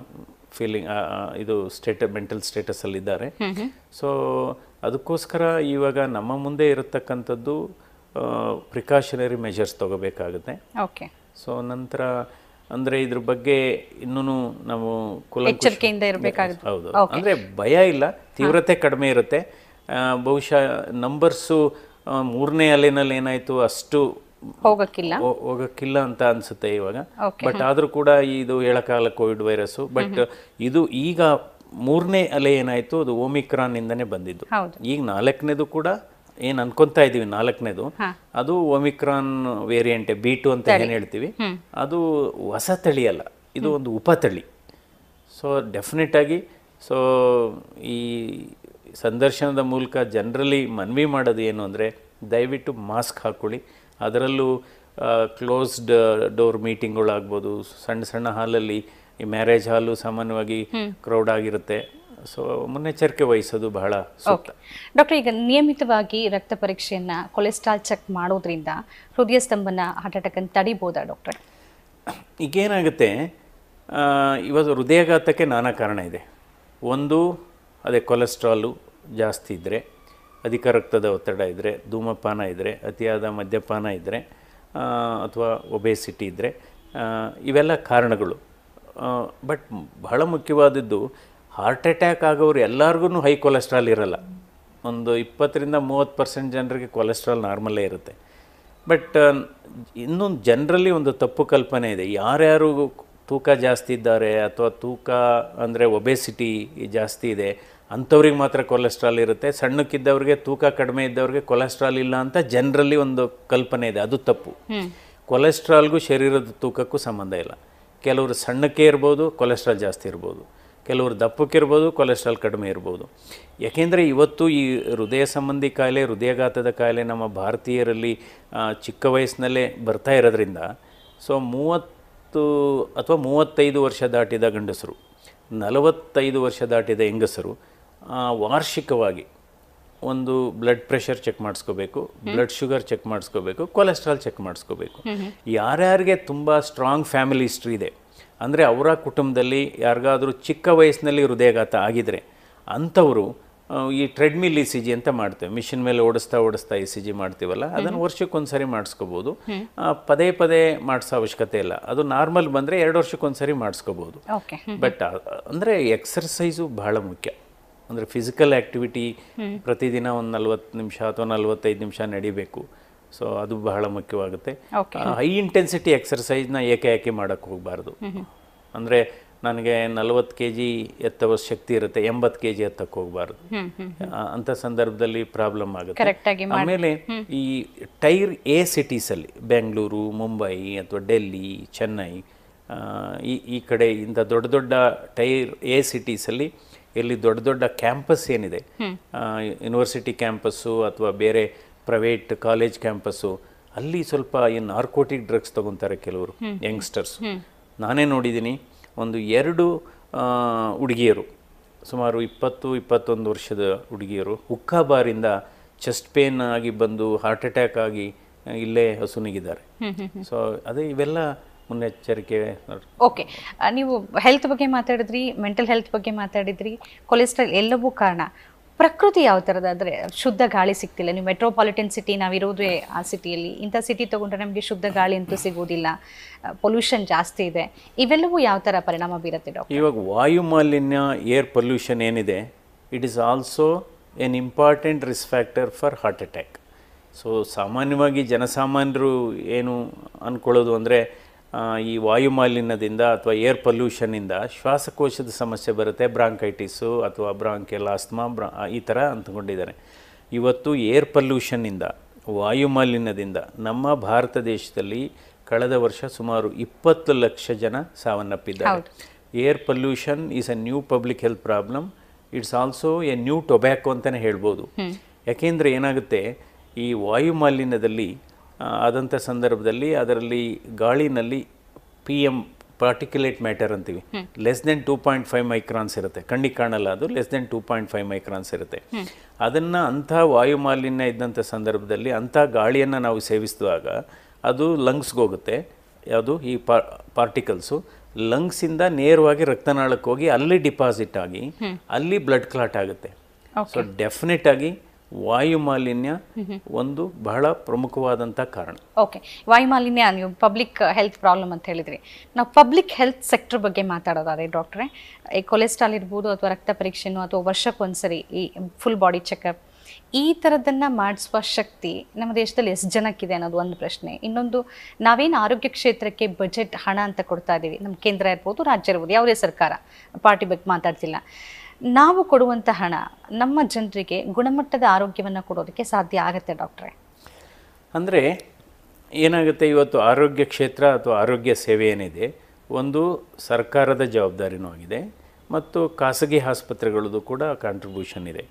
ಫೀಲಿಂಗ್, ಇದು ಸ್ಟೇಟ ಮೆಂಟಲ್ ಸ್ಟೇಟಸಲ್ಲಿದ್ದಾರೆ. ಸೊ ಅದಕ್ಕೋಸ್ಕರ ಇವಾಗ ನಮ್ಮ ಮುಂದೆ ಇರತಕ್ಕಂಥದ್ದು ಪ್ರಿಕಾಷನರಿ ಮೆಷರ್ಸ್ ತೊಗೋಬೇಕಾಗುತ್ತೆ. ಓಕೆ, ಸೊ ನಂತರ ಅಂದರೆ ಇದ್ರ ಬಗ್ಗೆ ಇನ್ನೂ ನಾವು ಎಚ್ಚರಿಕೆಯಿಂದ ಇರಬೇಕಾಗುತ್ತೆ. ಹೌದು, ಅಂದರೆ ಭಯ ಇಲ್ಲ, ತೀವ್ರತೆ ಕಡಿಮೆ ಇರುತ್ತೆ. ಬಹುಶಃ ನಂಬರ್ಸು ಮೂರನೇ ಅಲೆನಲ್ಲಿ ಏನಾಯಿತು ಅಷ್ಟು ಹೋಗಕ್ಕಿಲ್ಲ ಹೋಗಕ್ಕಿಲ್ಲ ಅಂತ ಅನಿಸುತ್ತೆ ಇವಾಗ. ಬಟ್ ಆದರೂ ಕೂಡ ಇದು ಹೇಳೋಕ್ಕಾಗಲ್ಲ ಕೋವಿಡ್ ವೈರಸ್ಸು. ಬಟ್ ಇದು ಈಗ ಮೂರನೇ ಅಲೆ ಏನಾಯಿತು, ಅದು ಓಮಿಕ್ರಾನ್ ಇಂದನೇ ಬಂದಿದ್ದು. ಈಗ ನಾಲ್ಕನೇದು ಕೂಡ ಏನು ಅನ್ಕೊತಾ ಇದ್ದೀವಿ, ನಾಲ್ಕನೇದು ಅದು ಒಮಿಕ್ರಾನ್ ವೇರಿಯಂಟ್ ಬಿ ಟು ಅಂತ ಏನು ಹೇಳ್ತೀವಿ, ಅದು ಹೊಸ ತಳಿಯಲ್ಲ, ಇದು ಒಂದು ಉಪತಳಿ. ಸೊ ಡೆಫಿನೆಟ್ ಆಗಿ ಸೊ ಈ ಸಂದರ್ಶನದ ಮೂಲಕ ಜನರಲ್ಲಿ ಮನವಿ ಮಾಡೋದು ಏನು ಅಂದರೆ, ದಯವಿಟ್ಟು ಮಾಸ್ಕ್ ಹಾಕ್ಕೊಳ್ಳಿ. ಅದರಲ್ಲೂ ಕ್ಲೋಸ್ಡ್ ಡೋರ್ ಮೀಟಿಂಗ್ಗಳಾಗ್ಬೋದು, ಸಣ್ಣ ಸಣ್ಣ ಹಾಲಲ್ಲಿ, ಈ ಮ್ಯಾರೇಜ್ ಹಾಲು ಸಾಮಾನ್ಯವಾಗಿ ಕ್ರೌಡ್ ಆಗಿರುತ್ತೆ. ಸೊ ಮುನ್ನೆಚ್ಚರಿಕೆ ವಹಿಸೋದು ಬಹಳ ಸೂಕ್ತ. ಡಾಕ್ಟರ್, ಈಗ ನಿಯಮಿತವಾಗಿ ರಕ್ತ ಪರೀಕ್ಷೆಯನ್ನು, ಕೊಲೆಸ್ಟ್ರಾಲ್ ಚೆಕ್ ಮಾಡೋದ್ರಿಂದ ಹೃದಯ ಸ್ತಂಭನ, ಹಾರ್ಟ್ ಅಟ್ಯಾಕನ್ನು ತಡಿಬೋದಾ ಡಾಕ್ಟ್ರೆ? ಈಗೇನಾಗುತ್ತೆ, ಇವತ್ತು ಹೃದಯಾಘಾತಕ್ಕೆ ನಾನಾ ಕಾರಣ ಇದೆ. ಒಂದು ಅದೇ ಕೊಲೆಸ್ಟ್ರಾಲು ಜಾಸ್ತಿ ಇದ್ದರೆ, ಅಧಿಕ ರಕ್ತದ ಒತ್ತಡ ಇದ್ದರೆ, ಧೂಮಪಾನ ಇದ್ದರೆ, ಅತಿಯಾದ ಮದ್ಯಪಾನ ಇದ್ದರೆ, ಅಥವಾ ಒಬೆಸಿಟಿ ಇದ್ದರೆ, ಇವೆಲ್ಲ ಕಾರಣಗಳು. ಬಟ್ ಬಹಳ ಮುಖ್ಯವಾದದ್ದು, ಹಾರ್ಟ್ ಅಟ್ಯಾಕ್ ಆಗೋರು ಎಲ್ಲರಿಗೂ ಹೈ ಕೊಲೆಸ್ಟ್ರಾಲ್ ಇರಲ್ಲ. ಒಂದು ಇಪ್ಪತ್ತರಿಂದ ಮೂವತ್ತು ಪರ್ಸೆಂಟ್ ಜನರಿಗೆ ಕೊಲೆಸ್ಟ್ರಾಲ್ ನಾರ್ಮಲ್ಲೇ ಇರುತ್ತೆ. ಬಟ್ ಇನ್ನೊಂದು ಜನರಲ್ಲಿ ಒಂದು ತಪ್ಪು ಕಲ್ಪನೆ ಇದೆ, ಯಾರ್ಯಾರು ತೂಕ ಜಾಸ್ತಿ ಇದ್ದಾರೆ ಅಥವಾ ತೂಕ ಅಂದರೆ ಒಬೆಸಿಟಿ ಜಾಸ್ತಿ ಇದೆ ಅಂಥವ್ರಿಗೆ ಮಾತ್ರ ಕೊಲೆಸ್ಟ್ರಾಲ್ ಇರುತ್ತೆ, ಸಣ್ಣಕ್ಕಿದ್ದವ್ರಿಗೆ ತೂಕ ಕಡಿಮೆ ಇದ್ದವ್ರಿಗೆ ಕೊಲೆಸ್ಟ್ರಾಲ್ ಇಲ್ಲ ಅಂತ ಜನರಲ್ಲಿ ಒಂದು ಕಲ್ಪನೆ ಇದೆ. ಅದು ತಪ್ಪು. ಕೊಲೆಸ್ಟ್ರಾಲ್ಗೂ ಶರೀರದ ತೂಕಕ್ಕೂ ಸಂಬಂಧ ಇಲ್ಲ. ಕೆಲವರು ಸಣ್ಣಕ್ಕೆ ಇರ್ಬೋದು, ಕೊಲೆಸ್ಟ್ರಾಲ್ ಜಾಸ್ತಿ ಇರ್ಬೋದು, ಕೆಲವರು ದಪ್ಪಕ್ಕಿರ್ಬೋದು, ಕೊಲೆಸ್ಟ್ರಾಲ್ ಕಡಿಮೆ ಇರ್ಬೋದು. ಯಾಕೆಂದರೆ ಇವತ್ತು ಈ ಹೃದಯ ಸಂಬಂಧಿ ಕಾಯಿಲೆ, ಹೃದಯಾಘಾತದ ಕಾಯಿಲೆ ನಮ್ಮ ಭಾರತೀಯರಲ್ಲಿ ಚಿಕ್ಕ ವಯಸ್ಸಿನಲ್ಲೇ ಬರ್ತಾ ಇರೋದ್ರಿಂದ, ಸೊ ಮೂವತ್ತು ಅಥವಾ ಮೂವತ್ತೈದು ವರ್ಷ ದಾಟಿದ ಗಂಡಸರು, ನಲವತ್ತೈದು ವರ್ಷ ದಾಟಿದ ಹೆಂಗಸರು ವಾರ್ಷಿಕವಾಗಿ ಒಂದು ಬ್ಲಡ್ ಪ್ರೆಷರ್ ಚೆಕ್ ಮಾಡಿಸ್ಕೋಬೇಕು, ಬ್ಲಡ್ ಶುಗರ್ ಚೆಕ್ ಮಾಡಿಸ್ಕೋಬೇಕು, ಕೊಲೆಸ್ಟ್ರಾಲ್ ಚೆಕ್ ಮಾಡಿಸ್ಕೋಬೇಕು. ಯಾರ್ಯಾರಿಗೆ ತುಂಬ ಸ್ಟ್ರಾಂಗ್ ಫ್ಯಾಮಿಲಿ ಹಿಸ್ಟ್ರಿ ಇದೆ, ಅಂದರೆ ಅವರ ಕುಟುಂಬದಲ್ಲಿ ಯಾರಿಗಾದರೂ ಚಿಕ್ಕ ವಯಸ್ಸಿನಲ್ಲಿ ಹೃದಯಾಘಾತ ಆಗಿದರೆ ಅಂಥವರು ಈ ಟ್ರೆಡ್ಮಿಲ್ ಇ ಸಿ ಜಿ ಅಂತ ಮಾಡ್ತೇವೆ, ಮಿಷಿನ್ ಮೇಲೆ ಓಡಿಸ್ತಾ ಓಡಿಸ್ತಾ ಇ ಸಿ ಜಿ ಮಾಡ್ತೀವಲ್ಲ, ಅದನ್ನು ವರ್ಷಕ್ಕೊಂದ್ಸರಿ ಮಾಡಿಸ್ಕೋಬೋದು, ಪದೇ ಪದೇ ಮಾಡಿಸೋ ಅವಶ್ಯಕತೆ ಇಲ್ಲ. ಅದು ನಾರ್ಮಲ್ ಬಂದರೆ ಎರಡು ವರ್ಷಕ್ಕೊಂದ್ಸರಿ ಮಾಡಿಸ್ಕೋಬೋದು. ಬಟ್ ಅಂದರೆ ಎಕ್ಸರ್ಸೈಸು ಬಹಳ ಮುಖ್ಯ. ಅಂದರೆ ಫಿಸಿಕಲ್ ಆ್ಯಕ್ಟಿವಿಟಿ ಪ್ರತಿದಿನ ಒಂದು ನಲ್ವತ್ತು ನಿಮಿಷ ಅಥವಾ ನಲ್ವತ್ತೈದು ನಿಮಿಷ ನಡಿಬೇಕು. ಸೊ ಅದು ಬಹಳ ಮುಖ್ಯವಾಗುತ್ತೆ. ಹೈ ಇಂಟೆನ್ಸಿಟಿ ಎಕ್ಸರ್ಸೈಸ್ನ ಏಕೆ ಯಾಕೆ ಮಾಡೋಕ್ಕೆ ಹೋಗಬಾರ್ದು. ಅಂದರೆ ನನಗೆ ನಲ್ವತ್ತು ಕೆ ಜಿ ಎತ್ತವ ಶಕ್ತಿ ಇರುತ್ತೆ, ಎಂಬತ್ತು ಕೆ ಜಿ ಎತ್ತಕ್ಕೆ ಹೋಗಬಾರ್ದು. ಅಂಥ ಸಂದರ್ಭದಲ್ಲಿ ಪ್ರಾಬ್ಲಮ್ ಆಗುತ್ತೆ. ಆಮೇಲೆ ಈ ಟೈರ್ ಎ ಸಿಟೀಸಲ್ಲಿ ಬೆಂಗಳೂರು, ಮುಂಬೈ ಅಥವಾ ಡೆಲ್ಲಿ, ಚೆನ್ನೈ ಈ ಈ ಕಡೆ ಇಂಥ ದೊಡ್ಡ ದೊಡ್ಡ ಟೈರ್ ಎ ಸಿಟೀಸಲ್ಲಿ ಇಲ್ಲಿ ದೊಡ್ಡ ದೊಡ್ಡ ಕ್ಯಾಂಪಸ್ ಏನಿದೆ, ಯೂನಿವರ್ಸಿಟಿ ಕ್ಯಾಂಪಸ್ಸು ಅಥವಾ ಬೇರೆ ಪ್ರೈವೇಟ್ ಕಾಲೇಜ್ ಕ್ಯಾಂಪಸ್ಸು, ಅಲ್ಲಿ ಸ್ವಲ್ಪ ಈ ನಾರ್ಕೋಟಿಕ್ ಡ್ರಗ್ಸ್ ತೊಗೊತಾರೆ ಕೆಲವರು ಯಂಗ್ಸ್ಟರ್ಸ್. ನಾನೇ ನೋಡಿದ್ದೀನಿ, ಒಂದು ಎರಡು ಹುಡುಗಿಯರು, ಸುಮಾರು ಇಪ್ಪತ್ತು ಇಪ್ಪತ್ತೊಂದು ವರ್ಷದ ಹುಡುಗಿಯರು ಹುಕ್ಕಾಬಾರಿಂದ ಚೆಸ್ಟ್ ಪೇನ್ ಆಗಿ ಬಂದು ಹಾರ್ಟ್ ಅಟ್ಯಾಕ್ ಆಗಿ ಇಲ್ಲೇ ಹಸುನಿಗಿದ್ದಾರೆ. ಸೊ ಅದೇ ಇವೆಲ್ಲ ಮುನ್ನೆಚ್ಚರಿಕೆ. ಓಕೆ, ನೀವು ಹೆಲ್ತ್ ಬಗ್ಗೆ ಮಾತಾಡಿದ್ರಿ, ಮೆಂಟಲ್ ಹೆಲ್ತ್ ಬಗ್ಗೆ ಮಾತಾಡಿದ್ರಿ, ಕೊಲೆಸ್ಟ್ರಾಲ್ ಎಲ್ಲವೂ ಕಾರಣ. ಪ್ರಕೃತಿ ಯಾವ ಥರದಾದರೆ ಶುದ್ಧ ಗಾಳಿ ಸಿಗ್ತಿಲ್ಲ. ನೀವು ಮೆಟ್ರೋಪಾಲಿಟನ್ ಸಿಟಿ, ನಾವಿರೋದೇ ಆ ಸಿಟಿಯಲ್ಲಿ, ಇಂಥ ಸಿಟಿ ತೊಗೊಂಡ್ರೆ ನಮಗೆ ಶುದ್ಧ ಗಾಳಿ ಅಂತೂ ಸಿಗೋದಿಲ್ಲ, ಪೊಲ್ಯೂಷನ್ ಜಾಸ್ತಿ ಇದೆ. ಇವೆಲ್ಲವೂ ಯಾವ ಥರ ಪರಿಣಾಮ ಬೀರುತ್ತೆ ಡಾಕ್ಟರ್? ಇವಾಗ ವಾಯು ಮಾಲಿನ್ಯ, ಏರ್ ಪೊಲ್ಯೂಷನ್ ಏನಿದೆ, it is also an important risk factor for heart attack. So ಸಾಮಾನ್ಯವಾಗಿ ಜನಸಾಮಾನ್ಯರು ಏನು ಅಂದ್ಕೊಳ್ಳೋದು ಅಂದರೆ ಈ ವಾಯು ಮಾಲಿನ್ಯದಿಂದ ಅಥವಾ ಏರ್ ಪೊಲ್ಯೂಷನ್ನಿಂದ ಶ್ವಾಸಕೋಶದ ಸಮಸ್ಯೆ ಬರುತ್ತೆ, ಬ್ರಾಂಕೈಟಿಸು ಅಥವಾ ಬ್ರಾಂಕೆಲ್ ಆಸ್ತಮಾ ಬ್ರಾ ಈ ಥರ ಅಂದ್ಕೊಂಡಿದ್ದಾರೆ. ಇವತ್ತು ಏರ್ ಪೊಲ್ಯೂಷನ್ನಿಂದ, ವಾಯು ಮಾಲಿನ್ಯದಿಂದ ನಮ್ಮ ಭಾರತ ದೇಶದಲ್ಲಿ ಕಳೆದ ವರ್ಷ ಸುಮಾರು ಇಪ್ಪತ್ತು ಲಕ್ಷ ಜನ ಸಾವನ್ನಪ್ಪಿದ್ದಾರೆ. Air pollution is a new public health problem. It's also a new tobacco ಅಂತಲೇ ಹೇಳ್ಬೋದು. ಯಾಕೆಂದರೆ ಏನಾಗುತ್ತೆ, ಈ ವಾಯು ಮಾಲಿನ್ಯದಲ್ಲಿ ಆದಂಥ ಸಂದರ್ಭದಲ್ಲಿ ಅದರಲ್ಲಿ ಗಾಳಿನಲ್ಲಿ ಪಿ ಎಮ್ ಪಾರ್ಟಿಕ್ಯುಲೇಟ್ ಮ್ಯಾಟರ್ ಅಂತೀವಿ, less than two point five microns ಇರುತ್ತೆ. ಕಣ್ಣಿಗೆ ಕಾಣಲ್ಲ, ಅದು less than two point five microns ಇರುತ್ತೆ. ಅದನ್ನು ಅಂಥ ವಾಯು ಮಾಲಿನ್ಯ ಇದ್ದಂಥ ಸಂದರ್ಭದಲ್ಲಿ ಅಂಥ ಗಾಳಿಯನ್ನು ನಾವು ಸೇವಿಸಿದಾಗ ಅದು ಲಂಗ್ಸ್ಗೆ ಹೋಗುತ್ತೆ. ಯಾವುದು ಈ ಪಾರ್ಟಿಕಲ್ಸು ಲಂಗ್ಸಿಂದ ನೇರವಾಗಿ ರಕ್ತನಾಳಕ್ಕೆ ಹೋಗಿ ಅಲ್ಲಿ ಡಿಪಾಸಿಟ್ ಆಗಿ ಅಲ್ಲಿ ಬ್ಲಡ್ ಕ್ಲಾಟ್ ಆಗುತ್ತೆ. ಸೊ ಡೆಫಿನೆಟ್ ಆಗಿ ವಾಯು ಮಾಲಿನ್ಯ ಒಂದು ಬಹಳ ಪ್ರಮುಖವಾದಂಥ ಕಾರಣ. ಓಕೆ, ವಾಯು ಮಾಲಿನ್ಯ ನೀವು ಪಬ್ಲಿಕ್ ಹೆಲ್ತ್ ಪ್ರಾಬ್ಲಮ್ ಅಂತ ಹೇಳಿದ್ರಿ. ನಾವು ಪಬ್ಲಿಕ್ ಹೆಲ್ತ್ ಸೆಕ್ಟರ್ ಬಗ್ಗೆ ಮಾತಾಡೋದಾದರೆ ಡಾಕ್ಟ್ರೇ, ಈ ಕೊಲೆಸ್ಟ್ರಾಲ್ ಇರ್ಬೋದು ಅಥವಾ ರಕ್ತ ಪರೀಕ್ಷೆನೂ ಅಥವಾ ವರ್ಷಕ್ಕೊಂದ್ಸರಿ ಈ ಫುಲ್ ಬಾಡಿ ಚೆಕಪ್ ಈ ಥರದ್ದನ್ನು ಮಾಡಿಸುವ ಶಕ್ತಿ ನಮ್ಮ ದೇಶದಲ್ಲಿ ಎಷ್ಟು ಜನಕ್ಕಿದೆ ಅನ್ನೋದು ಒಂದು ಪ್ರಶ್ನೆ. ಇನ್ನೊಂದು, ನಾವೇನು ಆರೋಗ್ಯ ಕ್ಷೇತ್ರಕ್ಕೆ ಬಜೆಟ್ ಹಣ ಅಂತ ಕೊಡ್ತಾ ಇದ್ದೀವಿ, ನಮ್ಮ ಕೇಂದ್ರ ಇರ್ಬೋದು, ರಾಜ್ಯ ಇರ್ಬೋದು, ಯಾವುದೇ ಸರ್ಕಾರ, ಪಾರ್ಟಿ ಬಗ್ಗೆ ಮಾತಾಡ್ತಿಲ್ಲ, ನಾವು ಕೊಡುವಂಥ ಹಣ ನಮ್ಮ ಜನರಿಗೆ ಗುಣಮಟ್ಟದ ಆರೋಗ್ಯವನ್ನು ಕೊಡೋದಕ್ಕೆ ಸಾಧ್ಯ ಆಗುತ್ತೆ ಡಾಕ್ಟ್ರೇ? ಅಂದರೆ ಏನಾಗುತ್ತೆ, ಇವತ್ತು ಆರೋಗ್ಯ ಕ್ಷೇತ್ರ ಅಥವಾ ಆರೋಗ್ಯ ಸೇವೆ ಏನಿದೆ ಒಂದು ಸರ್ಕಾರದ ಜವಾಬ್ದಾರಿನೂ ಆಗಿದೆ ಮತ್ತು ಖಾಸಗಿ ಆಸ್ಪತ್ರೆಗಳದ್ದು ಕೂಡ ಕಾಂಟ್ರಿಬ್ಯೂಷನ್ ಇದೆ.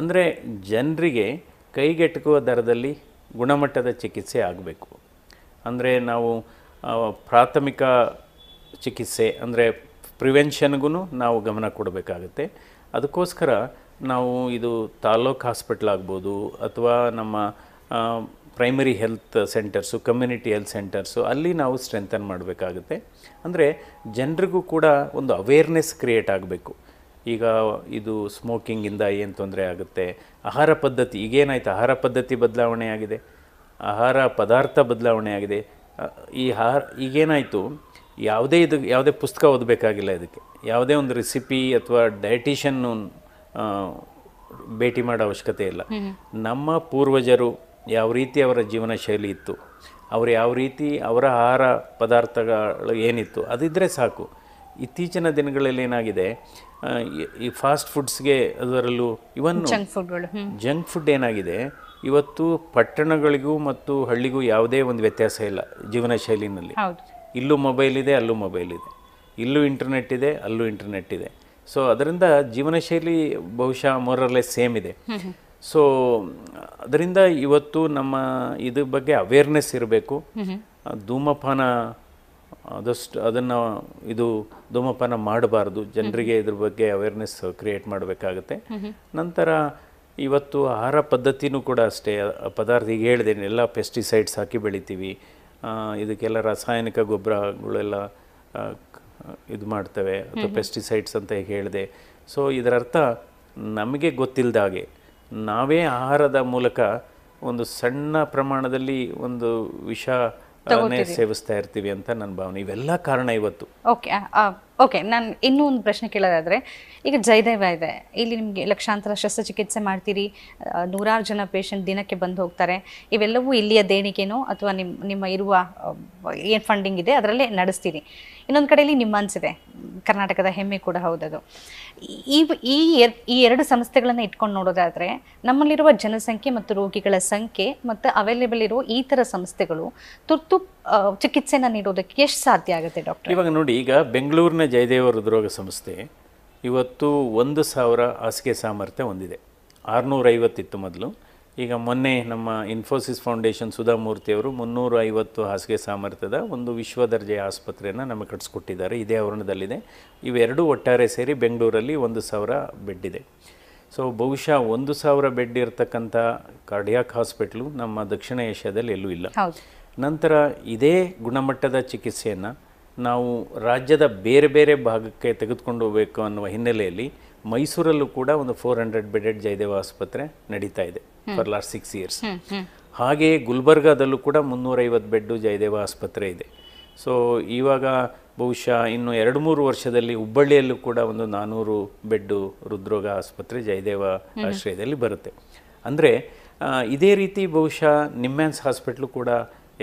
ಅಂದರೆ ಜನರಿಗೆ ಕೈಗೆಟಕುವ ದರದಲ್ಲಿ ಗುಣಮಟ್ಟದ ಚಿಕಿತ್ಸೆ ಆಗಬೇಕು. ಅಂದರೆ ನಾವು ಪ್ರಾಥಮಿಕ ಚಿಕಿತ್ಸೆ ಅಂದರೆ ಪ್ರಿವೆನ್ಷನ್ಗೂ ನಾವು ಗಮನ ಕೊಡಬೇಕಾಗತ್ತೆ. ಅದಕ್ಕೋಸ್ಕರ ನಾವು ಇದು ತಾಲೂಕು ಹಾಸ್ಪಿಟ್ಲ್ ಆಗ್ಬೋದು ಅಥವಾ ನಮ್ಮ primary health centres, community health centres, ಅಲ್ಲಿ ನಾವು ಸ್ಟ್ರೆಂಥನ್ ಮಾಡಬೇಕಾಗುತ್ತೆ. ಅಂದರೆ ಜನರಿಗೂ ಕೂಡ ಒಂದು ಅವೇರ್ನೆಸ್ ಕ್ರಿಯೇಟ್ ಆಗಬೇಕು. ಈಗ ಇದು ಸ್ಮೋಕಿಂಗಿಂದ ಏನು ತೊಂದರೆ ಆಗುತ್ತೆ, ಆಹಾರ ಪದ್ಧತಿ ಈಗೇನಾಯ್ತು, ಆಹಾರ ಪದ್ಧತಿ ಬದಲಾವಣೆ ಆಗಿದೆ, ಆಹಾರ ಪದಾರ್ಥ ಬದಲಾವಣೆ ಆಗಿದೆ. ಈ ಆಹಾರ ಈಗೇನಾಯಿತು, ಯಾವುದೇ ಇದು ಯಾವುದೇ ಪುಸ್ತಕ ಓದಬೇಕಾಗಿಲ್ಲ, ಇದಕ್ಕೆ ಯಾವುದೇ ಒಂದು ರೆಸಿಪಿ ಅಥವಾ ಡಯಟಿಷನ್ನು ಭೇಟಿ ಮಾಡೋ ಅವಶ್ಯಕತೆ ಇಲ್ಲ. ನಮ್ಮ ಪೂರ್ವಜರು ಯಾವ ರೀತಿ ಅವರ ಜೀವನ ಶೈಲಿ ಇತ್ತು, ಅವರು ಯಾವ ರೀತಿ ಅವರ ಆಹಾರ ಪದಾರ್ಥಗಳು ಏನಿತ್ತು ಅದಿದ್ದರೆ ಸಾಕು. ಇತ್ತೀಚಿನ ದಿನಗಳಲ್ಲಿ ಏನಾಗಿದೆ, ಈ ಫಾಸ್ಟ್ ಫುಡ್ಸ್ಗೆ, ಅದರಲ್ಲೂ ಇವನ್ ಜಂಕ್ ಫುಡ್ ಏನಾಗಿದೆ, ಇವತ್ತು ಪಟ್ಟಣಗಳಿಗೂ ಮತ್ತು ಹಳ್ಳಿಗೂ ಯಾವುದೇ ಒಂದು ವ್ಯತ್ಯಾಸ ಇಲ್ಲ ಜೀವನ ಶೈಲಿನಲ್ಲಿ. ಇಲ್ಲೂ ಮೊಬೈಲ್ ಇದೆ, ಅಲ್ಲೂ ಮೊಬೈಲ್ ಇದೆ, ಇಲ್ಲೂ ಇಂಟರ್ನೆಟ್ ಇದೆ, ಅಲ್ಲೂ ಇಂಟರ್ನೆಟ್ ಇದೆ. ಸೊ ಅದರಿಂದ ಜೀವನ ಶೈಲಿ ಬಹುಶಃ ಮೊರಲ್ಲೇ ಸೇಮ್ ಇದೆ. ಸೊ ಅದರಿಂದ ಇವತ್ತು ನಮ್ಮ ಇದ್ರ ಬಗ್ಗೆ ಅವೇರ್ನೆಸ್ ಇರಬೇಕು. ಧೂಮಪಾನ ಆದಷ್ಟು ಅದನ್ನು ಇದು ಧೂಮಪಾನ ಮಾಡಬಾರ್ದು, ಜನರಿಗೆ ಇದ್ರ ಬಗ್ಗೆ ಅವೇರ್ನೆಸ್ ಕ್ರಿಯೇಟ್ ಮಾಡಬೇಕಾಗತ್ತೆ. ನಂತರ ಇವತ್ತು ಆಹಾರ ಪದ್ಧತಿನೂ ಕೂಡ ಅಷ್ಟೇ, ಪದಾರ್ಥ ಈಗ ಹೇಳಿದೆ ಎಲ್ಲ ಪೆಸ್ಟಿಸೈಡ್ಸ್ ಹಾಕಿ ಬೆಳಿತೀವಿ, ಇದಕ್ಕೆಲ್ಲ ರಾಸಾಯನಿಕ ಗೊಬ್ಬರಗಳೆಲ್ಲ ಇದು ಮಾಡ್ತವೆ ಅಥವಾ ಪೆಸ್ಟಿಸೈಡ್ಸ್ ಅಂತ ಹೇಳಿದೆ. ಸೊ ಇದರರ್ಥ ನಮಗೆ ಗೊತ್ತಿಲ್ಲದಾಗೆ ನಾವೇ ಆಹಾರದ ಮೂಲಕ ಒಂದು ಸಣ್ಣ ಪ್ರಮಾಣದಲ್ಲಿ ಒಂದು ವಿಷ ಸೇವಿಸ್ತಾ ಇರ್ತೀವಿ ಅಂತ ನನ್ನ ಭಾವನೆ. ಇವೆಲ್ಲ ಕಾರಣ ಇವತ್ತು. ಓಕೆ ಓಕೆ ನಾನು ಇನ್ನೂ ಒಂದು ಪ್ರಶ್ನೆ ಕೇಳೋದಾದರೆ, ಈಗ ಜಯದೇವ ಇದೆ, ಇಲ್ಲಿ ನಿಮಗೆ ಲಕ್ಷಾಂತರ ಶಸ್ತ್ರಚಿಕಿತ್ಸೆ ಮಾಡ್ತೀರಿ, ನೂರಾರು ಜನ ಪೇಷಂಟ್ ದಿನಕ್ಕೆ ಬಂದು ಹೋಗ್ತಾರೆ. ಇವೆಲ್ಲವೂ ಇಲ್ಲಿಯ ದೇಣಿಗೆನೋ ಅಥವಾ ನಿಮ್ಮ ನಿಮ್ಮ ಇರುವ ಏನು ಫಂಡಿಂಗ್ ಇದೆ ಅದರಲ್ಲೇ ನಡೆಸ್ತೀರಿ. ಇನ್ನೊಂದು ಕಡೆಯಲ್ಲಿ ನಿಮ್ಮ ಅನಿಸಿದೆ, ಕರ್ನಾಟಕದ ಹೆಮ್ಮೆ ಕೂಡ ಹೌದದು. ಈ ಈ ಎರಡು ಸಂಸ್ಥೆಗಳನ್ನು ಇಟ್ಕೊಂಡು ನೋಡೋದಾದರೆ ನಮ್ಮಲ್ಲಿರುವ ಜನಸಂಖ್ಯೆ ಮತ್ತು ರೋಗಿಗಳ ಸಂಖ್ಯೆ ಮತ್ತು ಅವೈಲೇಬಲ್ ಇರೋ ಈ ಥರ ಸಂಸ್ಥೆಗಳು ತುರ್ತು ಚಿಕಿತ್ಸೆನ ನೀಡೋದಕ್ಕೆ ಎಷ್ಟು ಸಾಧ್ಯ ಆಗುತ್ತೆ ಡಾಕ್ಟರ್? ಇವಾಗ ನೋಡಿ, ಈಗ ಬೆಂಗಳೂರಿನ ಜಯದೇವ ಹೃದ್ರೋಗ ಸಂಸ್ಥೆ ಇವತ್ತು ಒಂದು ಸಾವಿರ ಹಾಸಿಗೆ ಸಾಮರ್ಥ್ಯ ಹೊಂದಿದೆ. ಆರುನೂರೈವತ್ತಿತ್ತು ಮೊದಲು. ಈಗ ಮೊನ್ನೆ ನಮ್ಮ ಇನ್ಫೋಸಿಸ್ ಫೌಂಡೇಶನ್ ಸುಧಾಮೂರ್ತಿಯವರು ಮುನ್ನೂರ ಐವತ್ತು ಹಾಸಿಗೆ ಸಾಮರ್ಥ್ಯದ ಒಂದು ವಿಶ್ವ ದರ್ಜೆಯ ಆಸ್ಪತ್ರೆಯನ್ನು ನಮಗೆ ಕಟ್ಟಿಸ್ಕೊಟ್ಟಿದ್ದಾರೆ. ಇದೇ ಆವರಣದಲ್ಲಿದೆ. ಇವೆರಡೂ ಒಟ್ಟಾರೆ ಸೇರಿ ಬೆಂಗಳೂರಲ್ಲಿ ಒಂದು ಸಾವಿರ ಬೆಡ್ ಇದೆ. ಸೊ ಬಹುಶಃ ಒಂದು ಸಾವಿರ ಬೆಡ್ ಇರತಕ್ಕಂಥ ಕಾರ್ಡಿಯಾಕ್ ಹಾಸ್ಪಿಟ್ಲು ನಮ್ಮ ದಕ್ಷಿಣ ಏಷ್ಯಾದಲ್ಲಿ ಎಲ್ಲೂ ಇಲ್ಲ. ನಂತರ ಇದೇ ಗುಣಮಟ್ಟದ ಚಿಕಿತ್ಸೆಯನ್ನು ನಾವು ರಾಜ್ಯದ ಬೇರೆ ಬೇರೆ ಭಾಗಕ್ಕೆ ತೆಗೆದುಕೊಂಡು ಹೋಗಬೇಕು ಅನ್ನುವ ಹಿನ್ನೆಲೆಯಲ್ಲಿ ಮೈಸೂರಲ್ಲೂ ಕೂಡ ಒಂದು ಫೋರ್ ಹಂಡ್ರೆಡ್ ಬೆಡೆಡ್ ಜಯದೇವ ಆಸ್ಪತ್ರೆ ನಡೀತಾ ಇದೆ ಫಾರ್ ಲಾಸ್ಟ್ ಸಿಕ್ಸ್ ಇಯರ್ಸ್. ಹಾಗೆಯೇ ಗುಲ್ಬರ್ಗಾದಲ್ಲೂ ಕೂಡ ಮುನ್ನೂರೈವತ್ತು ಬೆಡ್ಡು ಜಯದೇವ ಆಸ್ಪತ್ರೆ ಇದೆ. ಸೊ ಇವಾಗ ಬಹುಶಃ ಇನ್ನು ಎರಡು ಮೂರು ವರ್ಷದಲ್ಲಿ ಹುಬ್ಬಳ್ಳಿಯಲ್ಲೂ ಕೂಡ ಒಂದು ನಾನ್ನೂರು ಬೆಡ್ಡು ಹೃದ್ರೋಗ ಆಸ್ಪತ್ರೆ ಜಯದೇವ ಆಶ್ರಯದಲ್ಲಿ ಬರುತ್ತೆ. ಅಂದರೆ ಇದೇ ರೀತಿ ಬಹುಶಃ ನಿಮ್ಯಾನ್ಸ್ ಹಾಸ್ಪಿಟ್ಲು ಕೂಡ